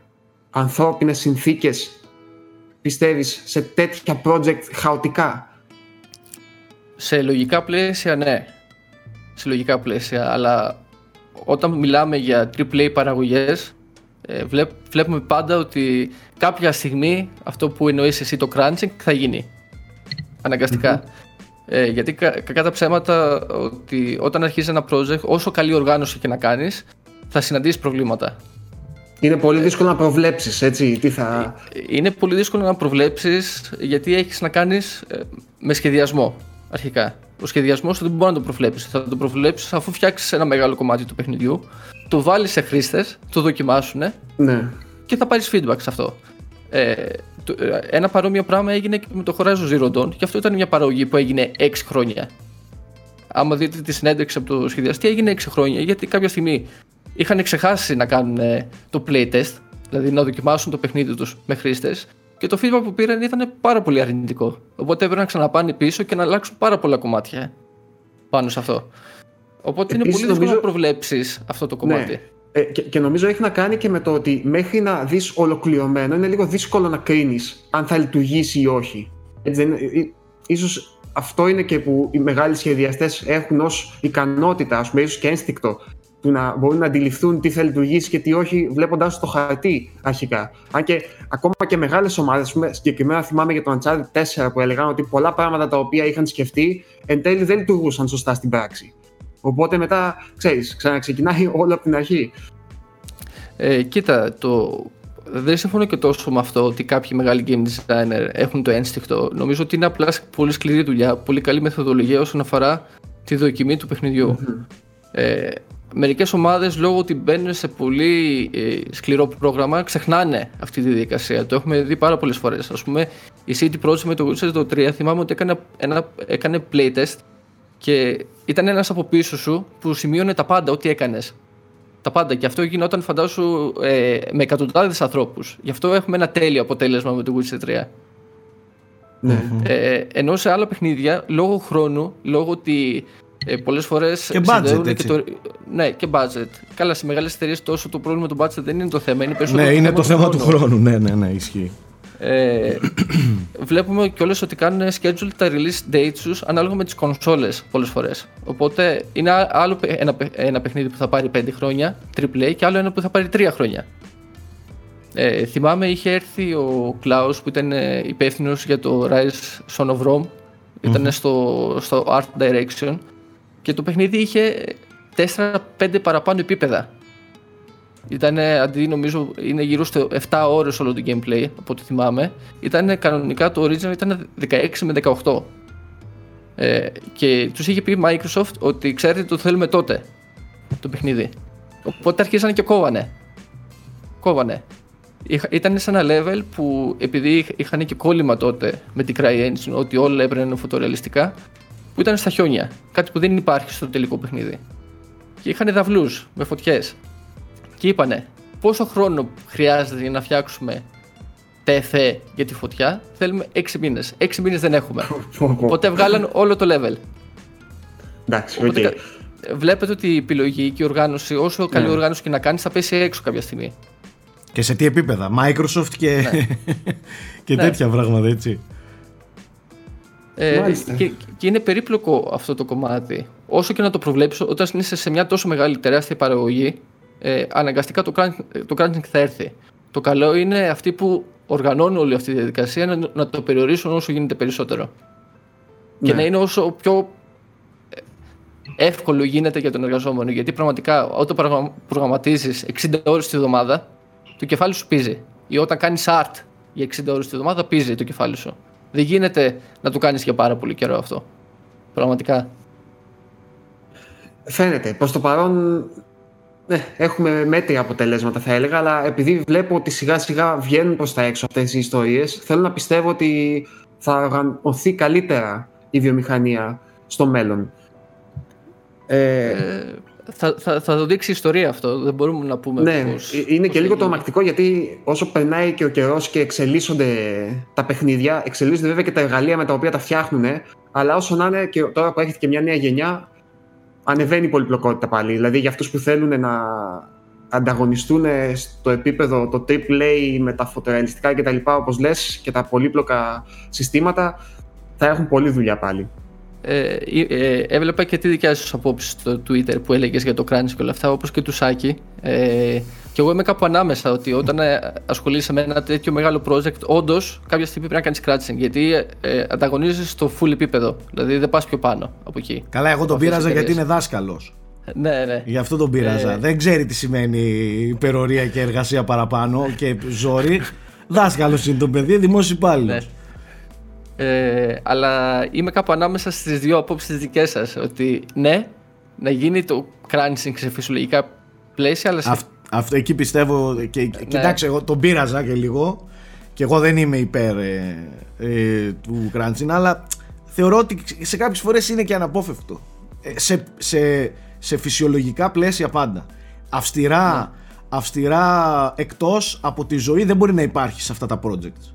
ανθρώπινες συνθήκες, πιστεύεις, σε τέτοια project χαοτικά? Σε λογικά πλαίσια, ναι. Σε λογικά πλαίσια, αλλά όταν μιλάμε για έι έι έι παραγωγές, Βλέπ, βλέπουμε πάντα ότι κάποια στιγμή αυτό που εννοείς εσύ, το crunching, θα γίνει αναγκαστικά. Mm-hmm. ε, γιατί κα, κακά τα ψέματα, ότι όταν αρχίζει ένα project, όσο καλή οργάνωση και να κάνεις, θα συναντήσεις προβλήματα. Είναι πολύ δύσκολο ε, να προβλέψεις, έτσι, τι θα... Είναι πολύ δύσκολο να προβλέψεις, γιατί έχεις να κάνεις ε, με σχεδιασμό αρχικά. Ο σχεδιασμός δεν μπορεί να το προβλέψεις. Θα το προβλέψεις αφού φτιάξεις ένα μεγάλο κομμάτι του παιχνιδιού, το βάλεις σε χρήστες, το δοκιμάσουνε, ναι, και θα πάρεις feedback σε αυτό. Ε, το, ένα παρόμοιο πράγμα έγινε και με το Horizon Zero Dawn, και αυτό ήταν μια παραγωγή που έγινε έξι χρόνια. Άμα δείτε τη συνέντευξη από το σχεδιαστή, έγινε έξι χρόνια, γιατί κάποια στιγμή είχαν ξεχάσει να κάνουν το playtest, δηλαδή να δοκιμάσουν το παιχνίδι τους με χρήστες, και το feedback που πήραν ήταν πάρα πολύ αρνητικό. Οπότε έπρεπε να ξαναπάνε πίσω και να αλλάξουν πάρα πολλά κομμάτια πάνω σε αυτό. Οπότε είναι Επίσης, πολύ δύσκολο νομίζω... να προβλέψεις αυτό το κομμάτι. Ναι. Ε, και, και νομίζω έχει να κάνει και με το ότι μέχρι να δεις ολοκληρωμένο είναι λίγο δύσκολο να κρίνεις αν θα λειτουργήσει ή όχι. Έτσι, δεν, ε, ίσως αυτό είναι και που οι μεγάλοι σχεδιαστές έχουν ως ικανότητα, ας πούμε, ίσως και ένστικτο, που να μπορούν να αντιληφθούν τι θα λειτουργήσει και τι όχι, βλέποντας το χαρτί αρχικά. Αν και ακόμα και μεγάλες ομάδες, συγκεκριμένα θυμάμαι για το Uncharted τέσσερα, που έλεγαν ότι πολλά πράγματα τα οποία είχαν σκεφτεί εν τέλει δεν λειτουργούσαν σωστά στην πράξη. Οπότε μετά, ξέρεις, ξαναξεκινάει όλο από την αρχή. Ε, κοίτα, το... δεν συμφωνώ και τόσο με αυτό ότι κάποιοι μεγάλοι game designer έχουν το ένστικτο. Νομίζω ότι είναι απλά πολύ σκληρή δουλειά, πολύ καλή μεθοδολογία όσον αφορά τη δοκιμή του παιχνιδιού. Mm-hmm. Ε, Μερικές ομάδες, λόγω ότι μπαίνουν σε πολύ ε, σκληρό πρόγραμμα, ξεχνάνε αυτή τη διαδικασία. Το έχουμε δει πάρα πολλές φορές. Ας πούμε, η σι ντι Projekt με το Witcher τρία, θυμάμαι ότι έκανε, ένα, έκανε playtest και ήταν ένας από πίσω σου που σημείωνε τα πάντα, ό,τι έκανες. Τα πάντα. Και αυτό γινόταν, φαντάσου, ε, με εκατοντάδες ανθρώπους. Γι' αυτό έχουμε ένα τέλειο αποτέλεσμα με το Witcher τρία. Ναι. Ε, ενώ σε άλλα παιχνίδια, λόγω χρόνου, λόγω ότι. Ε, πολλές φορές και budget, και το... Ναι, και budget. Καλά, σε μεγάλες εταιρείες τόσο το πρόβλημα του budget δεν είναι το θέμα, είναι περισσότερο. Ναι, το είναι θέμα το θέμα του, του χρόνου. χρόνου. Ναι, ναι, ναι, ισχύει. Ε, βλέπουμε κιόλας ότι κάνουν schedule τα release dates τους ανάλογα με τις κονσόλες πολλές φορές. Οπότε είναι άλλο ένα, ένα παιχνίδι που θα πάρει πέντε χρόνια, έι έι έι, και άλλο ένα που θα πάρει τρία χρόνια. Ε, θυμάμαι είχε έρθει ο Κλάους που ήταν υπεύθυνος για το Rise Son of Rome, ήταν mm-hmm. στο, στο Art Direction. Και το παιχνίδι είχε τέσσερα πέντε παραπάνω επίπεδα. Ήτανε, αντί νομίζω είναι γύρω στο επτά ώρες όλο το gameplay, από ό,τι θυμάμαι. Ήτανε κανονικά το original, ήταν δεκαέξι με δεκαοκτώ. Ε, και τους είχε πει η Microsoft ότι ξέρετε το θέλουμε τότε, το παιχνίδι. Οπότε αρχίσανε και κόβανε. Κόβανε. Ήταν σε ένα level που επειδή είχαν και κόλλημα τότε με την CryEngine, ότι όλα έπαιρναν φωτορεαλιστικά, που ήταν στα χιόνια. Κάτι που δεν υπάρχει στο τελικό παιχνίδι. Και είχαν δαυλούς με φωτιές. Και είπανε πόσο χρόνο χρειάζεται για να φτιάξουμε τέθε για τη φωτιά. Θέλουμε έξι μήνες. έξι μήνες δεν έχουμε. Οπότε βγάλαν όλο το level. Εντάξει, οκ. Okay. Βλέπετε ότι η επιλογή και η οργάνωση, όσο καλή yeah. οργάνωση και να κάνεις, θα πέσει έξω κάποια στιγμή. Και σε τι επίπεδα, Microsoft και, ναι. και ναι. τέτοια πράγματα, έτσι. Ε, και, και είναι περίπλοκο αυτό το κομμάτι. Όσο και να το προβλέψω, όταν είσαι σε μια τόσο μεγάλη τεράστια παραγωγή, ε, αναγκαστικά το, το crunching θα έρθει. Το καλό είναι αυτοί που οργανώνουν όλη αυτή τη διαδικασία να, να το περιορίσουν όσο γίνεται περισσότερο. Ναι. Και να είναι όσο πιο εύκολο γίνεται για τον εργαζόμενο. Γιατί πραγματικά όταν προγραμματίζεις εξήντα ώρες τη εβδομάδα, το κεφάλι σου πίζει. Ή όταν κάνεις art για εξήντα ώρες τη εβδομάδα, πίζει το κεφάλι σου. Δεν γίνεται να το κάνεις για πάρα πολύ καιρό αυτό. Πραγματικά. Φαίνεται. Προς το παρόν, ναι, έχουμε μέτρια αποτελέσματα, θα έλεγα, αλλά επειδή βλέπω ότι σιγά σιγά βγαίνουν προς τα έξω αυτές οι ιστορίες, θέλω να πιστεύω ότι θα οργανωθεί καλύτερα η βιομηχανία στο μέλλον. Ε... Ε... Θα, θα, θα το δείξει η ιστορία αυτό, δεν μπορούμε να πούμε. Ναι, πώς, είναι πώς και λίγο γίνεται. Τρομακτικό, γιατί όσο περνάει και ο καιρός και εξελίσσονται τα παιχνίδια, εξελίσσονται βέβαια και τα εργαλεία με τα οποία τα φτιάχνουν, αλλά όσο να είναι και τώρα που έρχεται και μια νέα γενιά, ανεβαίνει η πολυπλοκότητα πάλι. Δηλαδή για αυτούς που θέλουν να ανταγωνιστούν στο επίπεδο το triple A με τα φωτορεαλιστικά κτλ., όπως λες, και τα πολύπλοκα συστήματα, θα έχουν πολλή δουλειά πάλι. Ε, ε, έβλεπα και τη δικιά σας απόψη στο Twitter που έλεγες για το crunch και όλα αυτά, όπως και του Σάκη. Ε, και εγώ είμαι κάπου ανάμεσα, ότι όταν ασχολείσαι με ένα τέτοιο μεγάλο project, όντως κάποια στιγμή πρέπει να κάνεις crunching, γιατί ε, ανταγωνίζεσαι στο full επίπεδο. Δηλαδή δεν πας πιο πάνω από εκεί. Καλά, εγώ τον πείραζα γιατί είναι δάσκαλος. Ναι, ναι. Γι' αυτό τον πείραζα. Ε, δεν ξέρει τι σημαίνει υπερορία και εργασία παραπάνω και ζόρι. Δάσκαλος είναι το παιδί, δημόσιο υπάλληλο. Ναι. Ε, αλλά είμαι κάπου ανάμεσα στις δύο απόψεις δικές σας, ότι ναι, να γίνει το crunching σε φυσιολογικά πλαίσια, αλλά σε... Αυτ, αυτό εκεί πιστεύω και, ναι. Κοιτάξτε, εγώ τον πείραζα και λίγο και εγώ δεν είμαι υπέρ ε, ε, του crunching, αλλά θεωρώ ότι σε κάποιες φορές είναι και αναπόφευκτο ε, σε, σε, σε φυσιολογικά πλαίσια πάντα. Αυστηρά, ναι. αυστηρά εκτός από τη ζωή δεν μπορεί να υπάρχει σε αυτά τα projects.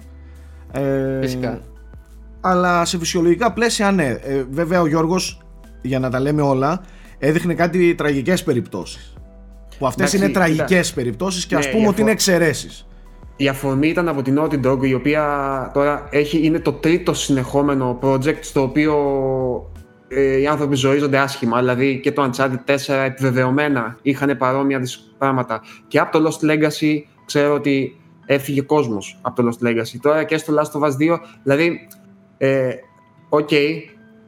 ε, Φυσικά. Αλλά σε φυσιολογικά πλαίσια, ναι. Ε, βέβαια ο Γιώργος, για να τα λέμε όλα, έδειχνε κάτι τραγικές περιπτώσεις. Που αυτές Ντάξει, είναι τραγικές ήταν... περιπτώσεις και ναι, ας πούμε αφο... ότι είναι εξαιρέσεις. Η αφορμή ήταν από την Naughty Dog, η οποία τώρα έχει, είναι το τρίτο συνεχόμενο project στο οποίο ε, οι άνθρωποι ζορίζονται άσχημα. Δηλαδή και το Uncharted τέσσερα επιβεβαιωμένα είχαν παρόμοια πράγματα. Και από το Lost Legacy ξέρω ότι έφυγε κόσμος από το Lost Legacy. Τώρα και στο Last of Us δύο, δηλαδή... Οκ, okay,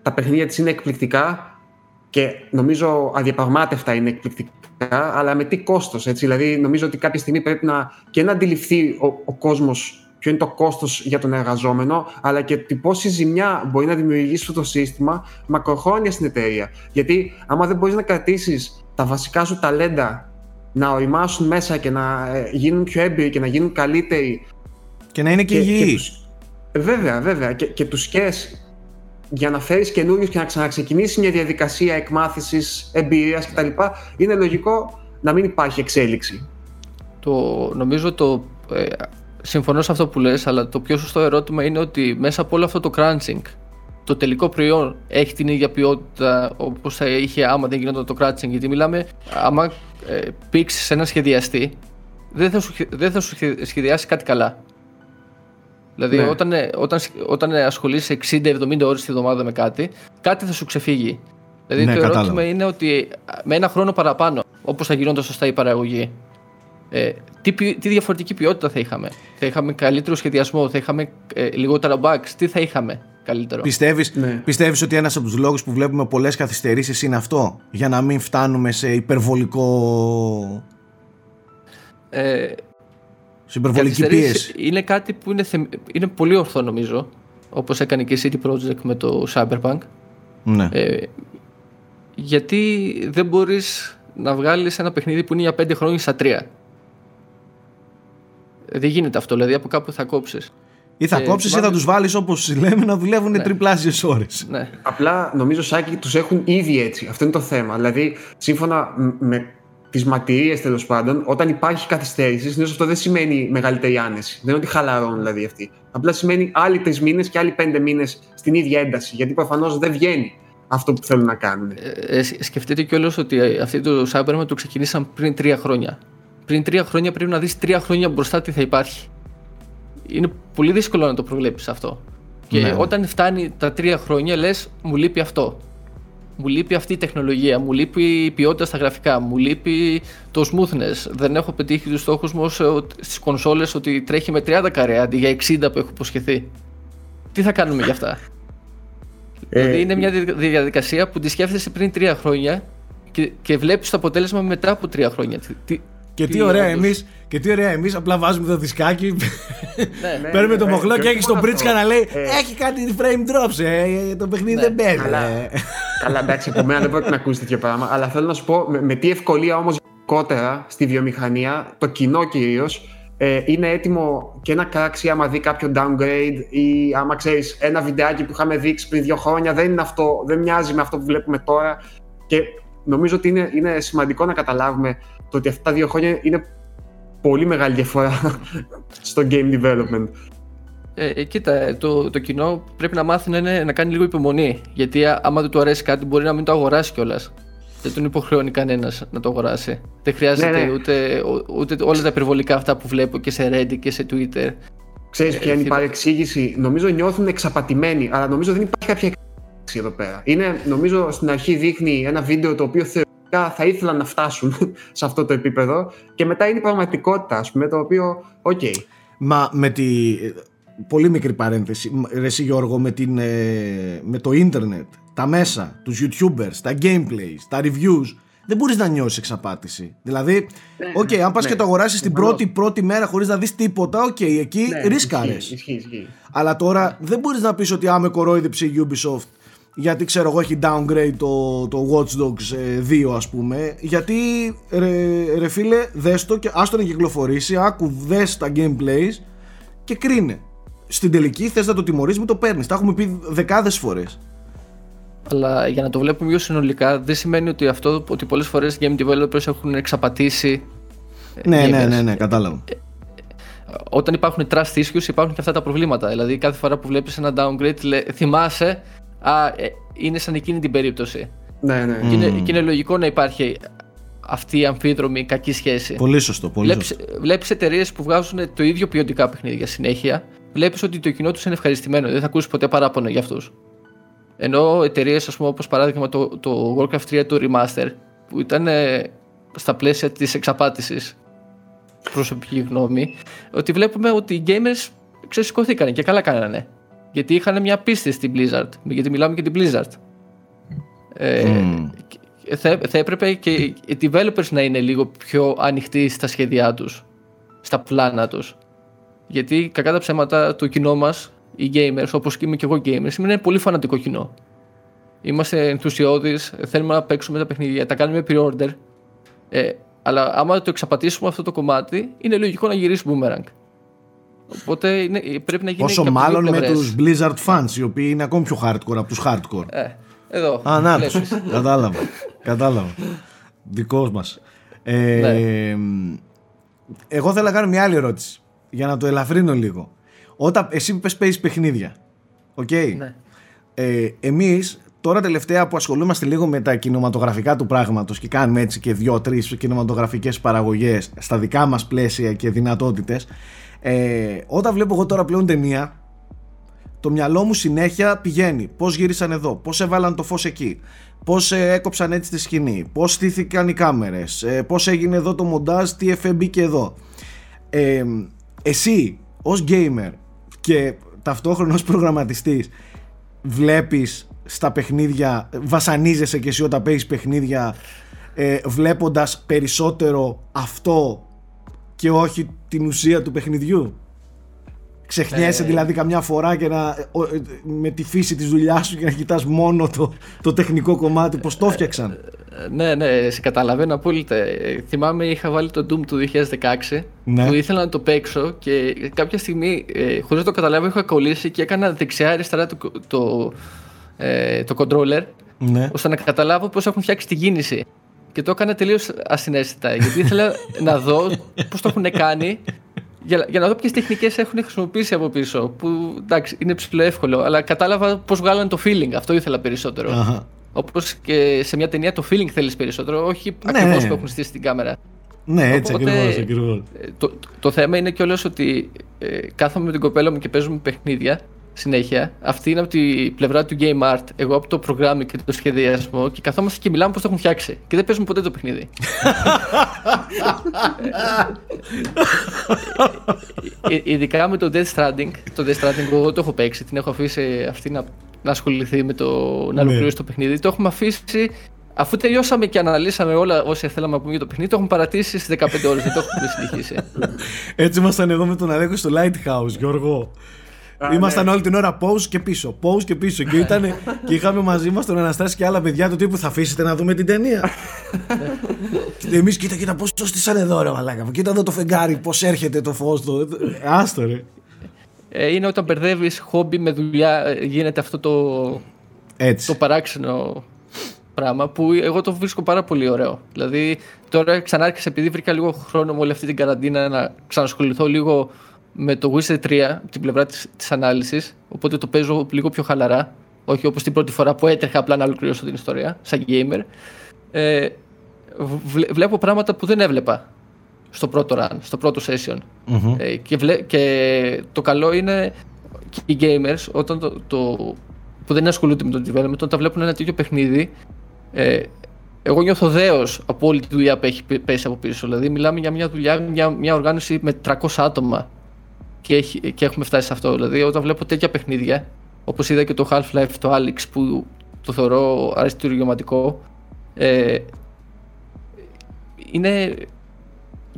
τα παιχνίδια της είναι εκπληκτικά και νομίζω αδιαπραγμάτευτα είναι εκπληκτικά, αλλά με τι κόστος, έτσι. Δηλαδή νομίζω ότι κάποια στιγμή πρέπει να και να αντιληφθεί ο, ο κόσμος ποιο είναι το κόστος για τον εργαζόμενο, αλλά και πόση ζημιά μπορεί να δημιουργήσει το σύστημα μακροχρόνια στην εταιρεία. Γιατί άμα δεν μπορείς να κρατήσεις τα βασικά σου ταλέντα να οριμάσουν μέσα και να γίνουν πιο έμπειροι και να γίνουν καλύτεροι και να είναι και, και υγιείς. Βέβαια, βέβαια. Και, και τους σκες για να φέρεις καινούριους και να ξαναξεκινήσει μια διαδικασία εκμάθησης, εμπειρίας κτλ. Είναι λογικό να μην υπάρχει εξέλιξη. Το, νομίζω το... Ε, συμφωνώ σε αυτό που λες, αλλά το πιο σωστό ερώτημα είναι ότι μέσα από όλο αυτό το crunching, το τελικό προϊόν έχει την ίδια ποιότητα όπως θα είχε άμα δεν γινόταν το crunching. Γιατί μιλάμε, άμα ε, πήξεις ένα σχεδιαστή, δεν θα σου, δεν θα σου σχεδιάσει κάτι καλά. Δηλαδή, ναι. όταν, όταν, όταν ασχολείσαι εξήντα με εβδομήντα ώρες τη εβδομάδα με κάτι, κάτι θα σου ξεφύγει. Δηλαδή, ναι, το ερώτημα κατάλαβα. Είναι ότι με ένα χρόνο παραπάνω, όπως θα γινόταν σωστά η παραγωγή, ε, τι, τι διαφορετική ποιότητα θα είχαμε. Θα είχαμε καλύτερο σχεδιασμό, θα είχαμε ε, λιγότερα bugs, τι θα είχαμε. καλύτερο. Πιστεύεις, ναι. πιστεύεις ότι ένας από τους λόγους που βλέπουμε πολλές καθυστερήσεις είναι αυτό, για να μην φτάνουμε σε υπερβολικό... Ε, σε υπερβολική πίεση. Είναι κάτι που είναι, θε, είναι πολύ ορθό νομίζω, όπως έκανε και η City Project με το Cyberpunk. Ναι. Ε, γιατί δεν μπορείς να βγάλεις ένα παιχνίδι που είναι για πέντε χρόνια στα τρία. Δεν γίνεται αυτό, δηλαδή από κάπου θα κόψεις. Ή θα ε, κόψεις μάλλον... ή θα τους βάλεις όπως λέμε να δουλεύουν ναι. τριπλάσιες ώρες. Ναι. Απλά νομίζω Σάκη τους έχουν ήδη έτσι. Αυτό είναι το θέμα. Δηλαδή σύμφωνα με τις μαρτυρίες τέλος πάντων, όταν υπάρχει καθυστέρηση, συνήθως αυτό δεν σημαίνει μεγαλύτερη άνεση. Δεν είναι ότι χαλαρώνουν δηλαδή αυτοί. Απλά σημαίνει άλλοι τρεις μήνες και άλλοι πέντε μήνες στην ίδια ένταση. Γιατί προφανώς δεν βγαίνει αυτό που θέλουν να κάνουν. Ε, ε, σκεφτείτε κιόλας ότι αυτοί το Cyberman το ξεκινήσαν πριν τρία χρόνια. Πριν τρία χρόνια πρέπει να δεις τρία χρόνια μπροστά τι θα υπάρχει. Είναι πολύ δύσκολο να το προβλέψεις αυτό. Και ναι. όταν φτάνει τα τρία χρόνια λες μου λείπει αυτό. Μου λείπει αυτή η τεχνολογία, μου λείπει η ποιότητα στα γραφικά, μου λείπει το smoothness. Δεν έχω πετύχει τους στόχους μου στις κονσόλες ότι τρέχει με τριάντα καρέ αντί για εξήντα που έχω υποσχεθεί. Τι θα κάνουμε γι' αυτά. Ε, δηλαδή είναι μια διαδικασία που τη σκέφτεσαι πριν τρία χρόνια και, και βλέπεις το αποτέλεσμα μετά από τρία χρόνια. Και τι ωραία εμείς, και τι ωραία εμείς, απλά βάζουμε το δισκάκι, ναι, ναι, παίρνουμε ναι, το μοχλό ναι, και έχεις τον Πρίτσκα να λέει ε, έχει κάτι frame drops, ε, το παιχνίδι ναι, δεν μπαίνει. Καλά εντάξει, από μένα δεν πρόκειται να ακούσει τέτοιο πράγμα, αλλά θέλω να σου πω με, με τι ευκολία όμως γενικότερα στη βιομηχανία, το κοινό κυρίως, ε, είναι έτοιμο και να κράξει άμα δει κάποιο downgrade ή άμα ξέρεις ένα βιντεάκι που είχαμε δείξει πριν δύο χρόνια δεν είναι αυτό, δεν μοιάζει με αυτό που βλέπουμε τώρα και νομίζω ότι είναι, είναι σημαντικό να καταλάβουμε το ότι αυτά τα δύο χρόνια είναι πολύ μεγάλη διαφορά στο game development. Ε, ε, κοίτα, το, το κοινό πρέπει να μάθει να, είναι, να κάνει λίγο υπομονή. Γιατί άμα δεν του αρέσει κάτι, μπορεί να μην το αγοράσει κιόλας. Δεν τον υποχρεώνει κανένας να το αγοράσει. Δεν χρειάζεται ναι, ναι. Ούτε, ούτε όλα τα υπερβολικά αυτά που βλέπω και σε Reddit και σε Twitter. Ξέρεις, ποια είναι η παρεξήγηση. Νομίζω νιώθουν εξαπατημένοι, αλλά νομίζω δεν υπάρχει κάποια εξαπατήση εδώ πέρα. Είναι, νομίζω στην αρχή δείχνει ένα βίντεο το οποίο θεωρεί. Θα ήθελαν να φτάσουν σε αυτό το επίπεδο και μετά είναι η πραγματικότητα, ας πούμε, το οποίο, οκ. Okay. Μα με τη, πολύ μικρή παρένθεση, ρε εσύ Γιώργο, με, την, με το ίντερνετ, τα μέσα, τους YouTubers, τα gameplays, τα reviews, δεν μπορείς να νιώσεις εξαπάτηση. Δηλαδή, οκ, okay, αν πας ναι, και το αγοράσεις ναι, την πρώτη, πρώτη μέρα χωρίς να δεις τίποτα, οκ, okay, εκεί ναι, ρίσκαρες. Ισχύει, ισχύει. Αλλά τώρα δεν μπορείς να πεις ότι άμε κορόιδεψε η Ubisoft. Γιατί ξέρω εγώ έχει downgrade το, το Watch Dogs ε, δύο ας πούμε. Γιατί ρε, ρε φίλε δες το και άστο να κυκλοφορήσει. Άκου δες τα gameplays και κρίνε. Στην τελική θες να το τιμωρείς, μην το παίρνεις. Τα έχουμε πει δεκάδες φορές. Αλλά για να το βλέπουμε πιο συνολικά δεν σημαίνει ότι αυτό, ότι πολλές φορές game developers έχουν εξαπατήσει. Ναι, ε, ναι, ναι, ναι, κατάλαβα. ε, Όταν υπάρχουν trust issues υπάρχουν και αυτά τα προβλήματα. Δηλαδή κάθε φορά που βλέπεις ένα downgrade λέ, θυμάσαι Α, ε, είναι σαν εκείνη την περίπτωση. Ναι, ναι. Και είναι, mm. και είναι λογικό να υπάρχει αυτή η αμφίδρομη κακή σχέση. Πολύ σωστό. Πολύ βλέπεις, σωστό. Βλέπεις εταιρείες που βγάζουν το ίδιο ποιοτικά παιχνίδια συνέχεια, βλέπεις ότι το κοινό τους είναι ευχαριστημένο. Δεν θα ακούσεις ποτέ παράπονο για αυτούς. Ενώ εταιρείες, ας πούμε, όπως παράδειγμα το, το Warcraft τρία, το Remaster, που ήταν ε, στα πλαίσια της εξαπάτησης, προσωπική γνώμη, ότι βλέπουμε ότι οι gamers ξεσηκωθήκανε και καλά κάνανε. Γιατί είχαν μια πίστη στην Blizzard, γιατί μιλάμε και την Blizzard. Ε, mm. θα, θα έπρεπε και οι developers να είναι λίγο πιο ανοιχτοί στα σχέδιά τους, στα πλάνα τους. Γιατί κακά τα ψέματα το κοινό μας, οι gamers, όπως είμαι και εγώ gamers, είναι πολύ φανατικό κοινό. Είμαστε ενθουσιώδεις, θέλουμε να παίξουμε τα παιχνίδια, τα κάνουμε pre-order. Ε, αλλά άμα το εξαπατήσουμε αυτό το κομμάτι, είναι λογικό να γυρίσουμε boomerang. Οπότε είναι, πρέπει να γίνει. Όσο μάλλον με τους Blizzard fans, οι οποίοι είναι ακόμη πιο hardcore από τους hardcore. Ε, εδώ. Ανάπτυξη. Κατάλαβα. Κατάλαβα. Δικός μας. Ε, ναι. Εγώ θέλω να κάνω μια άλλη ερώτηση για να το ελαφρύνω λίγο. Όταν εσύ πες παίζεις παιχνίδια. Οκ. Okay. Ναι. Ε, εμείς τώρα τελευταία που ασχολούμαστε λίγο με τα κινηματογραφικά του πράγματος και κάνουμε έτσι και δύο-τρεις κινηματογραφικές παραγωγές στα δικά μας πλαίσια και δυνατότητες. Ε, όταν βλέπω εγώ τώρα πλέον ταινία, το μυαλό μου συνέχεια πηγαίνει πώς γύρισαν εδώ, πώς έβαλαν το φως εκεί, πώς ε, έκοψαν έτσι τη σκηνή, πώς στήθηκαν οι κάμερες, ε, πώς έγινε εδώ το μοντάζ, τι εφέ μπήκε εδώ. ε, Εσύ ως gamer και ταυτόχρονα ως προγραμματιστής, βλέπεις στα παιχνίδια, βασανίζεσαι και εσύ όταν παίζεις παιχνίδια, ε, βλέποντας περισσότερο αυτό και όχι την ουσία του παιχνιδιού. Ξεχνιέσαι ε, δηλαδή καμιά φορά και να, με τη φύση της δουλειάς σου και να κοιτάς μόνο το, το τεχνικό κομμάτι, πώς το φτιάξαν. Ναι, ναι, σε καταλαβαίνω απόλυτα. Θυμάμαι είχα βάλει το Doom του δύο χιλιάδες δεκαέξι, ναι, που ήθελα να το παίξω και κάποια στιγμή, ε, χωρίς να το καταλάβω, είχα κολλήσει και έκανα δεξιά-αριστερά το, το, ε, το controller, ναι, ώστε να καταλάβω πώς έχουν φτιάξει τη κίνηση. Και το έκανα τελείως ασυναίσθητα, γιατί ήθελα να δω πώς το έχουν κάνει, για, για να δω ποιες τεχνικές έχουν χρησιμοποιήσει από πίσω. Που εντάξει, είναι ψηλοεύκολο, αλλά κατάλαβα πώς βγάλανε το feeling. Αυτό ήθελα περισσότερο. Uh-huh. Όπως και σε μια ταινία το feeling θέλεις περισσότερο, όχι ναι, ακριβώς που έχουν στήσει την κάμερα. Ναι, έτσι ακριβώς, ακριβώς. Το, το θέμα είναι κιόλας ότι ε, κάθομαι με την κοπέλα μου και παίζουμε παιχνίδια συνέχεια. Αυτή είναι από την πλευρά του game art, εγώ από το programming και το σχεδιασμό, και καθόμαστε και μιλάμε πώς το έχουν φτιάξει. Και δεν παίζουμε ποτέ το παιχνίδι. ε, ειδικά με το Death Stranding. Το Death Stranding εγώ το έχω παίξει, την έχω αφήσει αυτή να, να ασχοληθεί με το να ολοκληρώσει το παιχνίδι. Το έχουμε αφήσει, αφού τελειώσαμε και αναλύσαμε όλα όσα θέλαμε να πούμε για το παιχνίδι, το έχουμε παρατήσει στις δεκαπέντε ώρες, δεν το έχουμε συνεχίσει. Έτσι ήμασταν εδώ με τον Αλέκο στο Lighthouse, Γιώργο. Α, ήμασταν ναι, όλη την ώρα pause και πίσω, pause και πίσω. Και, ήταν, και είχαμε μαζί μας τον Αναστάση και άλλα παιδιά του τύπου, θα αφήσετε να δούμε την ταινία? Εμείς κοίτα, κοίτα πώς το στήσανε εδώ ρε μαλάκα μου, κοίτα εδώ το φεγγάρι πώς έρχεται το φως το... Άστο ρε. Ε, είναι όταν μπερδεύεις χόμπι με δουλειά, γίνεται αυτό το, το παράξενο πράγμα που εγώ το βρίσκω πάρα πολύ ωραίο. Δηλαδή τώρα ξανάρχισα, επειδή βρήκα λίγο χρόνο με όλη αυτή την καραντίνα, να ξανασχοληθώ λίγο με το Wizard τρία από την πλευρά της, της ανάλυσης, οπότε το παίζω λίγο πιο χαλαρά, όχι όπως την πρώτη φορά που έτρεχα απλά να ολοκληρώσω την ιστορία σαν gamer. Ε, βλέ, βλέπω πράγματα που δεν έβλεπα στο πρώτο run, στο πρώτο session. Mm-hmm. Ε, και, βλέ, και το καλό είναι και οι gamers όταν το, το, που δεν ασχολούνται με το development, όταν τα βλέπουν ένα τέτοιο παιχνίδι, ε, εγώ νιώθω δέος από όλη τη δουλειά που έχει πέσει από πίσω. Δηλαδή μιλάμε για μια δουλειά, μια, μια οργάνωση με τριακόσια άτομα. Και, έχει, και έχουμε φτάσει σε αυτό. Δηλαδή, όταν βλέπω τέτοια παιχνίδια, όπως είδα και το Half-Life, το Alyx, που το θεωρώ αριστουργηματικό, ε, είναι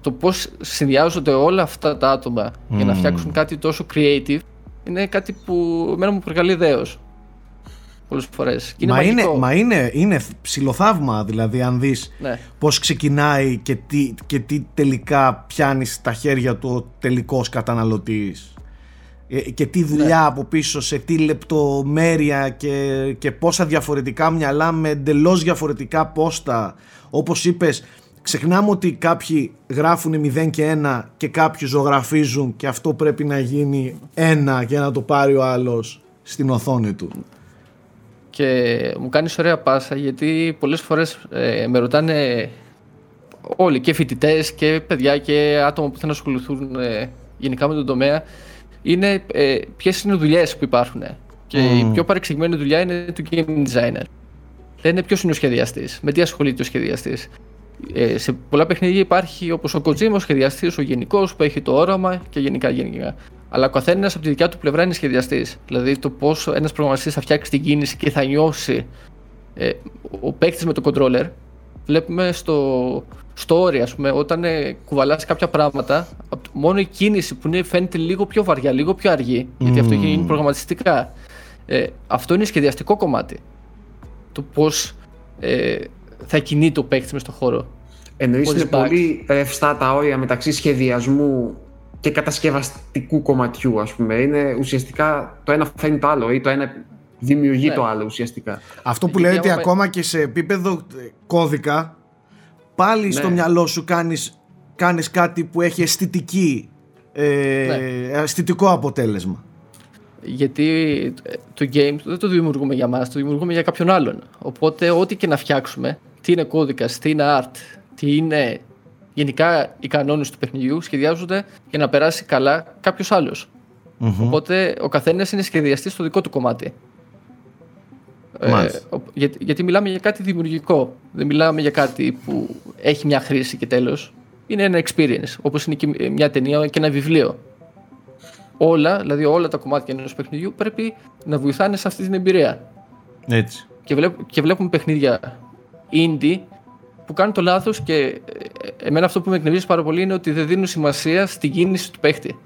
το πώς συνδυάζονται όλα αυτά τα άτομα mm. για να φτιάξουν κάτι τόσο creative, είναι κάτι που εμένα μου προκαλεί δέος πολλές φορές. Είναι μα μαγικό. είναι, μα είναι, είναι ψιλοθαύμα, δηλαδή, αν δεις ναι. πώς ξεκινάει και τι, και τι τελικά πιάνει στα χέρια του ο τελικός καταναλωτής. Και τι δουλειά ναι. από πίσω, σε τι λεπτομέρεια και, και πόσα διαφορετικά μυαλά με εντελώς διαφορετικά πόστα. Όπως είπες, ξεχνάμε ότι κάποιοι γράφουν μηδέν και ένα και κάποιοι ζωγραφίζουν και αυτό πρέπει να γίνει ένα για να το πάρει ο άλλος στην οθόνη του. Και μου κάνεις ωραία πάσα, γιατί πολλές φορές ε, με ρωτάνε όλοι, και φοιτητές και παιδιά και άτομα που θέλουν να ασχοληθούν ε, γενικά με τον τομέα, είναι ε, ποιες είναι οι δουλειές που υπάρχουν. Και mm. η πιο παρεξηγημένη δουλειά είναι του game designer. Λένε ποιος είναι ο σχεδιαστής, με τι ασχολείται ο σχεδιαστής. Ε, σε πολλά παιχνίδια υπάρχει, όπως ο Kojima, ο σχεδιαστής, ο γενικός που έχει το όραμα και γενικά γενικά. Αλλά ο καθένας από τη δικιά του πλευρά είναι σχεδιαστής. Δηλαδή το πόσο ένας προγραμματιστής θα φτιάξει την κίνηση και θα νιώσει ε, ο παίκτης με το controller. Βλέπουμε στο, στο όρι, ας πούμε, όταν ε, κουβαλάς κάποια πράγματα, μόνο η κίνηση που είναι, φαίνεται λίγο πιο βαριά, λίγο πιο αργή, mm. γιατί αυτό γίνει προγραμματιστικά. Ε, αυτό είναι σχεδιαστικό κομμάτι. Το πώς ε, θα κινεί το παίκτης μες στον χώρο. Εννοείς είναι πολύ ρευστά τα όρια μεταξύ σχεδιασμού και κατασκευαστικού κομματιού, ας πούμε. Είναι ουσιαστικά το ένα φαίνει το άλλο ή το ένα δημιουργεί ναι. το άλλο ουσιαστικά. Αυτό που λέει ότι ακόμα και σε επίπεδο κώδικα πάλι ναι. στο μυαλό σου κάνεις, κάνεις κάτι που έχει αισθητική, ε, ναι. αισθητικό αποτέλεσμα. Γιατί το game δεν το δημιουργούμε για μας, το δημιουργούμε για κάποιον άλλον. Οπότε ό,τι και να φτιάξουμε, τι είναι κώδικας, τι είναι art, τι είναι... Γενικά οι κανόνες του παιχνιδιού σχεδιάζονται για να περάσει καλά κάποιος άλλος. Mm-hmm. Οπότε ο καθένας είναι σχεδιαστής στο δικό του κομμάτι. Mm-hmm. Ε, για, γιατί μιλάμε για κάτι δημιουργικό. Δεν μιλάμε για κάτι που έχει μια χρήση και τέλος. Είναι ένα experience, όπως είναι και μια ταινία και ένα βιβλίο. όλα, δηλαδή όλα τα κομμάτια ενός παιχνιδιού πρέπει να βοηθάνε σε αυτή την εμπειρία. Έτσι. Και, βλέπ, και βλέπουμε παιχνίδια indie που κάνουν το λάθος και εμένα αυτό που με εκνευρίζει πάρα πολύ είναι ότι δεν δίνουν σημασία στην κίνηση του παίχτη,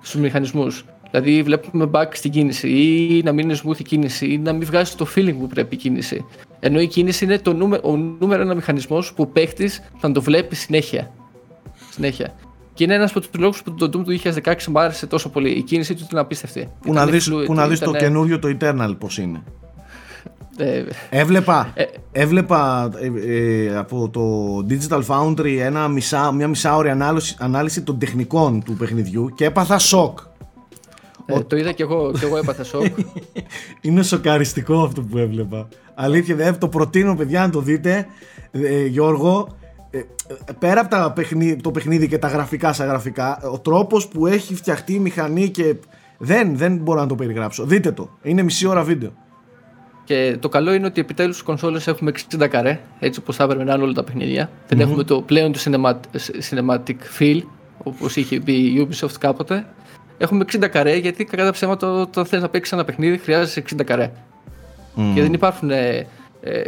στους μηχανισμούς. Δηλαδή βλέπουμε bug στην κίνηση ή να μην είναι smooth η κίνηση ή να μην βγάζει το feeling που πρέπει η κίνηση. Ενώ η κίνηση είναι το νούμε, ο νούμερο ένα μηχανισμός που ο παίχτης θα το βλέπει συνέχεια. συνέχεια. Και είναι ένας από τους λόγους που το Doom του δύο χιλιάδες δεκαέξι μου άρεσε τόσο πολύ. Η κίνησή του ήταν απίστευτη. Που να δεις, φλου, που να δεις ήταν... το καινούριο το Eternal πώς είναι. Ε, έβλεπα ε, έβλεπα ε, ε, από το Digital Foundry ένα μισά, μια μισάωρη ανάλυση, ανάλυση των τεχνικών του παιχνιδιού και έπαθα σοκ. Ε, ο... Το είδα και εγώ, και εγώ έπαθα σοκ. Είναι σοκαριστικό αυτό που έβλεπα. Αλήθεια, δε, το προτείνω παιδιά να το δείτε. ε, Γιώργο, ε, πέρα από τα παιχνί, το παιχνίδι και τα γραφικά στα γραφικά, ο τρόπος που έχει φτιαχτεί η μηχανή και δεν, δεν μπορώ να το περιγράψω. Δείτε το, είναι μισή ώρα βίντεο. Και το καλό είναι ότι επιτέλους στις κονσόλες έχουμε εξήντα καρέ, έτσι όπως θα έπρεπε να είναι όλα τα παιχνίδια. Mm-hmm. Δεν έχουμε το πλέον το cinematic feel, όπως είχε πει η Ubisoft κάποτε. Έχουμε εξήντα καρέ, γιατί κατά τα ψέματα όταν θες να παίξεις ένα παιχνίδι χρειάζεσαι εξήντα καρέ. Mm. Και δεν υπάρχουν ε, ε,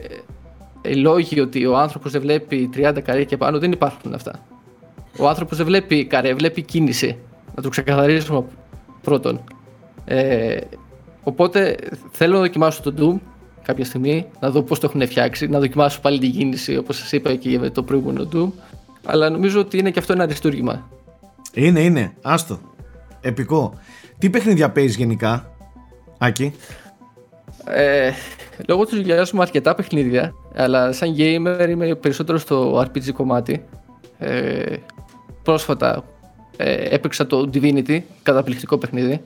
ε, λόγοι ότι ο άνθρωπος δεν βλέπει τριάντα καρέ και πάνω, δεν υπάρχουν αυτά. Ο άνθρωπος δεν βλέπει καρέ, βλέπει κίνηση. Να το ξεκαθαρίσουμε πρώτον. Ε, Οπότε θέλω να δοκιμάσω το Doom κάποια στιγμή, να δω πώς το έχουν φτιάξει, να δοκιμάσω πάλι την κίνηση όπως σας είπα και με το προηγούμενο Doom. Αλλά νομίζω ότι είναι και αυτό ένα αριστούργημα. Είναι, είναι. Άστο. Επικό. Τι παιχνίδια παίζεις γενικά, Άκη? Ε, λόγω της δουλειάς μου αρκετά παιχνίδια, αλλά σαν gamer είμαι περισσότερο στο αρ πι τζι κομμάτι. Ε, πρόσφατα ε, έπαιξα το Divinity, καταπληκτικό παιχνίδι.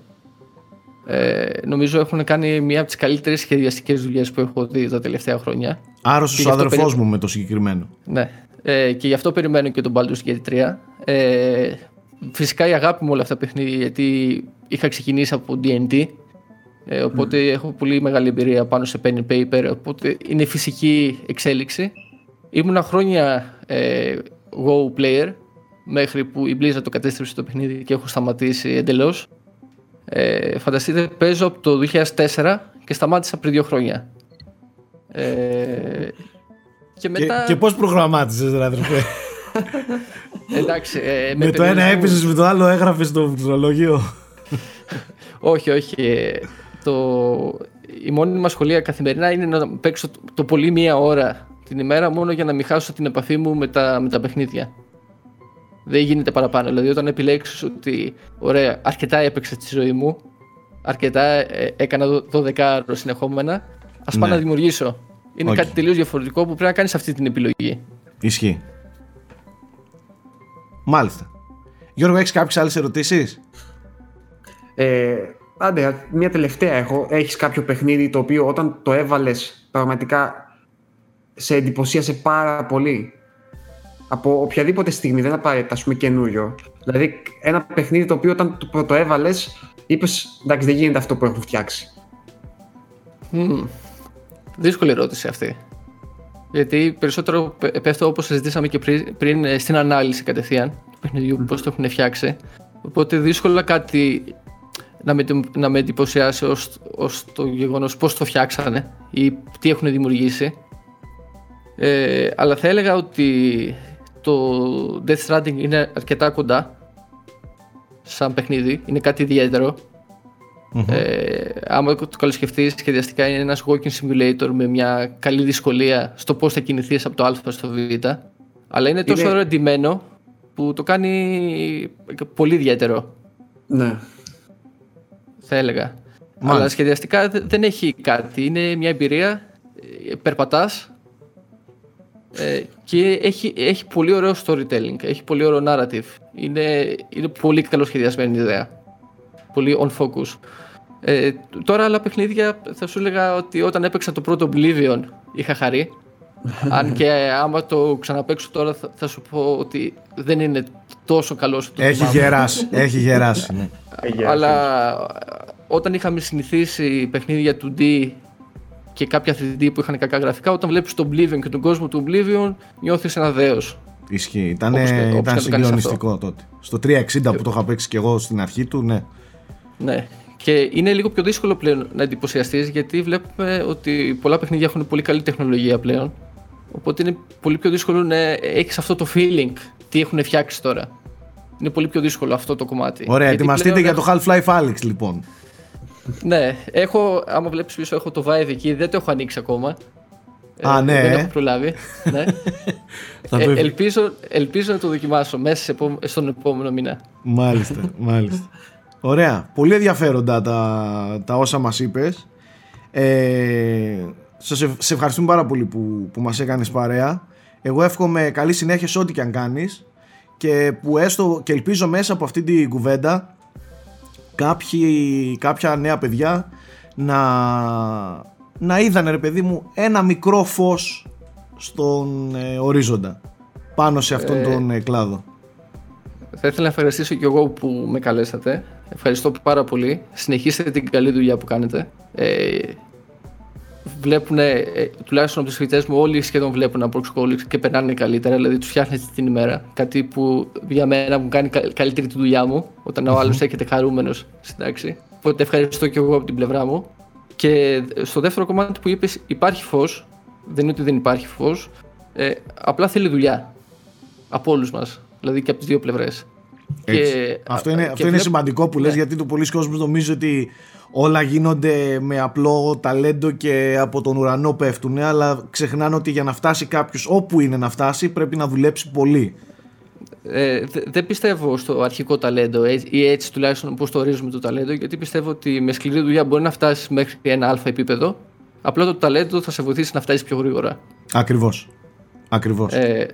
Ε, νομίζω έχουν κάνει μία από τις καλύτερες σχεδιαστικές δουλειές που έχω δει τα τελευταία χρόνια. Άρρωσος ο αδερφός περι... μου με το συγκεκριμένο. Ναι, ε, και γι' αυτό περιμένω και τον Baldur's Gate τρία. ε, Φυσικά η αγάπη μου όλα αυτά τα παιχνίδια, γιατί είχα ξεκινήσει από ντι εν ντι, ε, οπότε mm. έχω πολύ μεγάλη εμπειρία πάνω σε pen and paper, οπότε είναι φυσική εξέλιξη. Ήμουνα χρόνια ε, Go player μέχρι που η Blizzard το κατέστρεψε το παιχνίδι και έχω σταματήσει εντελώς. Ε, φανταστείτε, παίζω από το δύο χιλιάδες τέσσερα και σταμάτησα πριν δύο χρόνια. Ε, και, μετά... και, και πώς προγραμμάτισες, ρε αδερφέ? Εντάξει, ε, με, με το ένα έπαιζες, με το άλλο έγραφες το πληκτρολόγιο. Όχι, όχι. Το... Η μόνη μας σχολεία καθημερινά είναι να παίξω το πολύ μία ώρα την ημέρα μόνο για να μην χάσω την επαφή μου με τα, με τα παιχνίδια. Δεν γίνεται παραπάνω. Δηλαδή, όταν επιλέξεις ότι ωραία, αρκετά έπαιξα τη ζωή μου, αρκετά ε, έκανα δώδεκα συνεχόμενα, ας πάω ναι. να δημιουργήσω. Είναι okay. κάτι τελείως διαφορετικό που πρέπει να κάνεις αυτή την επιλογή. Ισχύει. Μάλιστα. Γιώργο, έχεις κάποιες άλλες ερωτήσεις? Ε, άντε, μια τελευταία έχω. Έχεις κάποιο παιχνίδι το οποίο όταν το έβαλες πραγματικά σε εντυπωσίασε πάρα πολύ? Από οποιαδήποτε στιγμή, δεν απαραίτητα ας πούμε καινούριο. Δηλαδή, ένα παιχνίδι το οποίο όταν το πρωτοέβαλες, είπες εντάξει, δεν γίνεται αυτό που έχουν φτιάξει. Mm. Δύσκολη ερώτηση αυτή. Γιατί περισσότερο πέφτω όπως συζητήσαμε και πριν, πριν στην ανάλυση κατευθείαν του παιχνιδιού, πώς το έχουν φτιάξει. Οπότε δύσκολα κάτι να με, να με εντυπωσιάσει ως, ως το γεγονός πώς το φτιάξανε ή τι έχουν δημιουργήσει. Ε, αλλά θα έλεγα ότι το Death Stranding είναι αρκετά κοντά σαν παιχνίδι, είναι κάτι ιδιαίτερο. Mm-hmm. Ε, άμα το καλοσκεφτείς, σχεδιαστικά είναι ένας walking simulator με μια καλή δυσκολία στο πώς θα κινηθείς από το α στο β, αλλά είναι τόσο είναι... εντυμένο που το κάνει πολύ ιδιαίτερο. Ναι. Θα έλεγα. Μάλιστα. Αλλά σχεδιαστικά δεν έχει κάτι, είναι μια εμπειρία, περπατάς. Ε, και έχει, έχει πολύ ωραίο storytelling, έχει πολύ ωραίο narrative. Είναι, είναι πολύ καλοσχεδιασμένη ιδέα. Πολύ on focus. Ε, τώρα άλλα παιχνίδια θα σου έλεγα ότι όταν έπαιξα το πρώτο Oblivion είχα χαρεί. Αν και άμα το ξαναπαίξω τώρα θα, θα σου πω ότι δεν είναι τόσο καλό όσο το θυμάμαι. Έχει γεράσει, έχει γεράσει. Ναι. Αλλά όταν είχαμε συνηθίσει παιχνίδια του ντι και κάποια θρι ντι που είχαν κακά γραφικά, όταν βλέπεις το Oblivion και τον κόσμο του Oblivion νιώθεις ένα δέος. Ισχύει, ήταν, όπως, ήταν όπως συγκλονιστικό τότε. Στο τριακόσια εξήντα που το είχα παίξει και εγώ στην αρχή του, ναι. Ναι. Και είναι λίγο πιο δύσκολο πλέον να εντυπωσιαστείς, γιατί βλέπουμε ότι πολλά παιχνίδια έχουν πολύ καλή τεχνολογία πλέον. Οπότε είναι πολύ πιο δύσκολο να έχεις αυτό το feeling, τι έχουν φτιάξει τώρα. Είναι πολύ πιο δύσκολο αυτό το κομμάτι. Ωραία, γιατί ετοιμαστείτε πλέον... για το Half-Life Alyx λοιπόν. Ναι, έχω, άμα βλέπεις πίσω, έχω το Vive εκεί, δεν το έχω ανοίξει ακόμα. Α, ε, ναι. Δεν έχω προλάβει. Ναι. ε, ελπίζω, ελπίζω να το δοκιμάσω μέσα στον επόμενο μήνα. Μάλιστα, μάλιστα. Ωραία, πολύ ενδιαφέροντα τα, τα όσα μας είπες. Ε, σας, σε ευχαριστούμε πάρα πολύ που, που μας έκανες παρέα. Εγώ εύχομαι καλή συνέχεια σε ό,τι και αν κάνεις, και που έστω και ελπίζω μέσα από αυτή την κουβέντα κάποιοι, κάποια νέα παιδιά να, να είδανε, ρε παιδί μου, ένα μικρό φως στον ε, ορίζοντα πάνω σε αυτόν ε... τον ε, κλάδο. Θα ήθελα να ευχαριστήσω και εγώ που με καλέσατε. Ευχαριστώ πάρα πολύ. Συνεχίστε την καλή δουλειά που κάνετε. Ε, βλέπουν, ε, τουλάχιστον από τους φοιτητές μου, όλοι σχεδόν βλέπουν από Xbox και περνάνε καλύτερα. Δηλαδή, τους φτιάχνετε την ημέρα. Κάτι που για μένα μου κάνει καλύτερη τη δουλειά μου, όταν ο άλλος έρχεται χαρούμενος στην τάξη. Οπότε ευχαριστώ και εγώ από την πλευρά μου. Και στο δεύτερο κομμάτι που είπες, υπάρχει φως. Δεν είναι ότι δεν υπάρχει φως. Ε, απλά θέλει δουλειά. Από όλους μας. Δηλαδή και από τις δύο πλευρές. Και... Αυτό είναι, και αυτό είναι βλέπ... σημαντικό που λες, ναι. Γιατί το πολλοί κόσμος νομίζει ότι όλα γίνονται με απλό ταλέντο και από τον ουρανό πέφτουνε, αλλά ξεχνάνε ότι για να φτάσει κάποιος όπου είναι να φτάσει πρέπει να δουλέψει πολύ. Ε, δεν πιστεύω στο αρχικό ταλέντο ή έτσι τουλάχιστον πώς το ορίζουμε το ταλέντο, γιατί πιστεύω ότι με σκληρή δουλειά μπορεί να φτάσεις μέχρι ένα αλφα επίπεδο, απλά το ταλέντο θα σε βοηθήσει να φτάσεις πιο γρήγορα. Ακριβώς. Ακριβώς. Ε,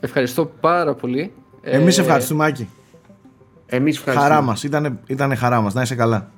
Ευχαριστώ πάρα πολύ. Εμείς ευχαριστούμε, Άκη. Εμείς ευχαριστούμε. Χαρά μας, ήτανε, ήτανε χαρά μας. Να είσαι καλά.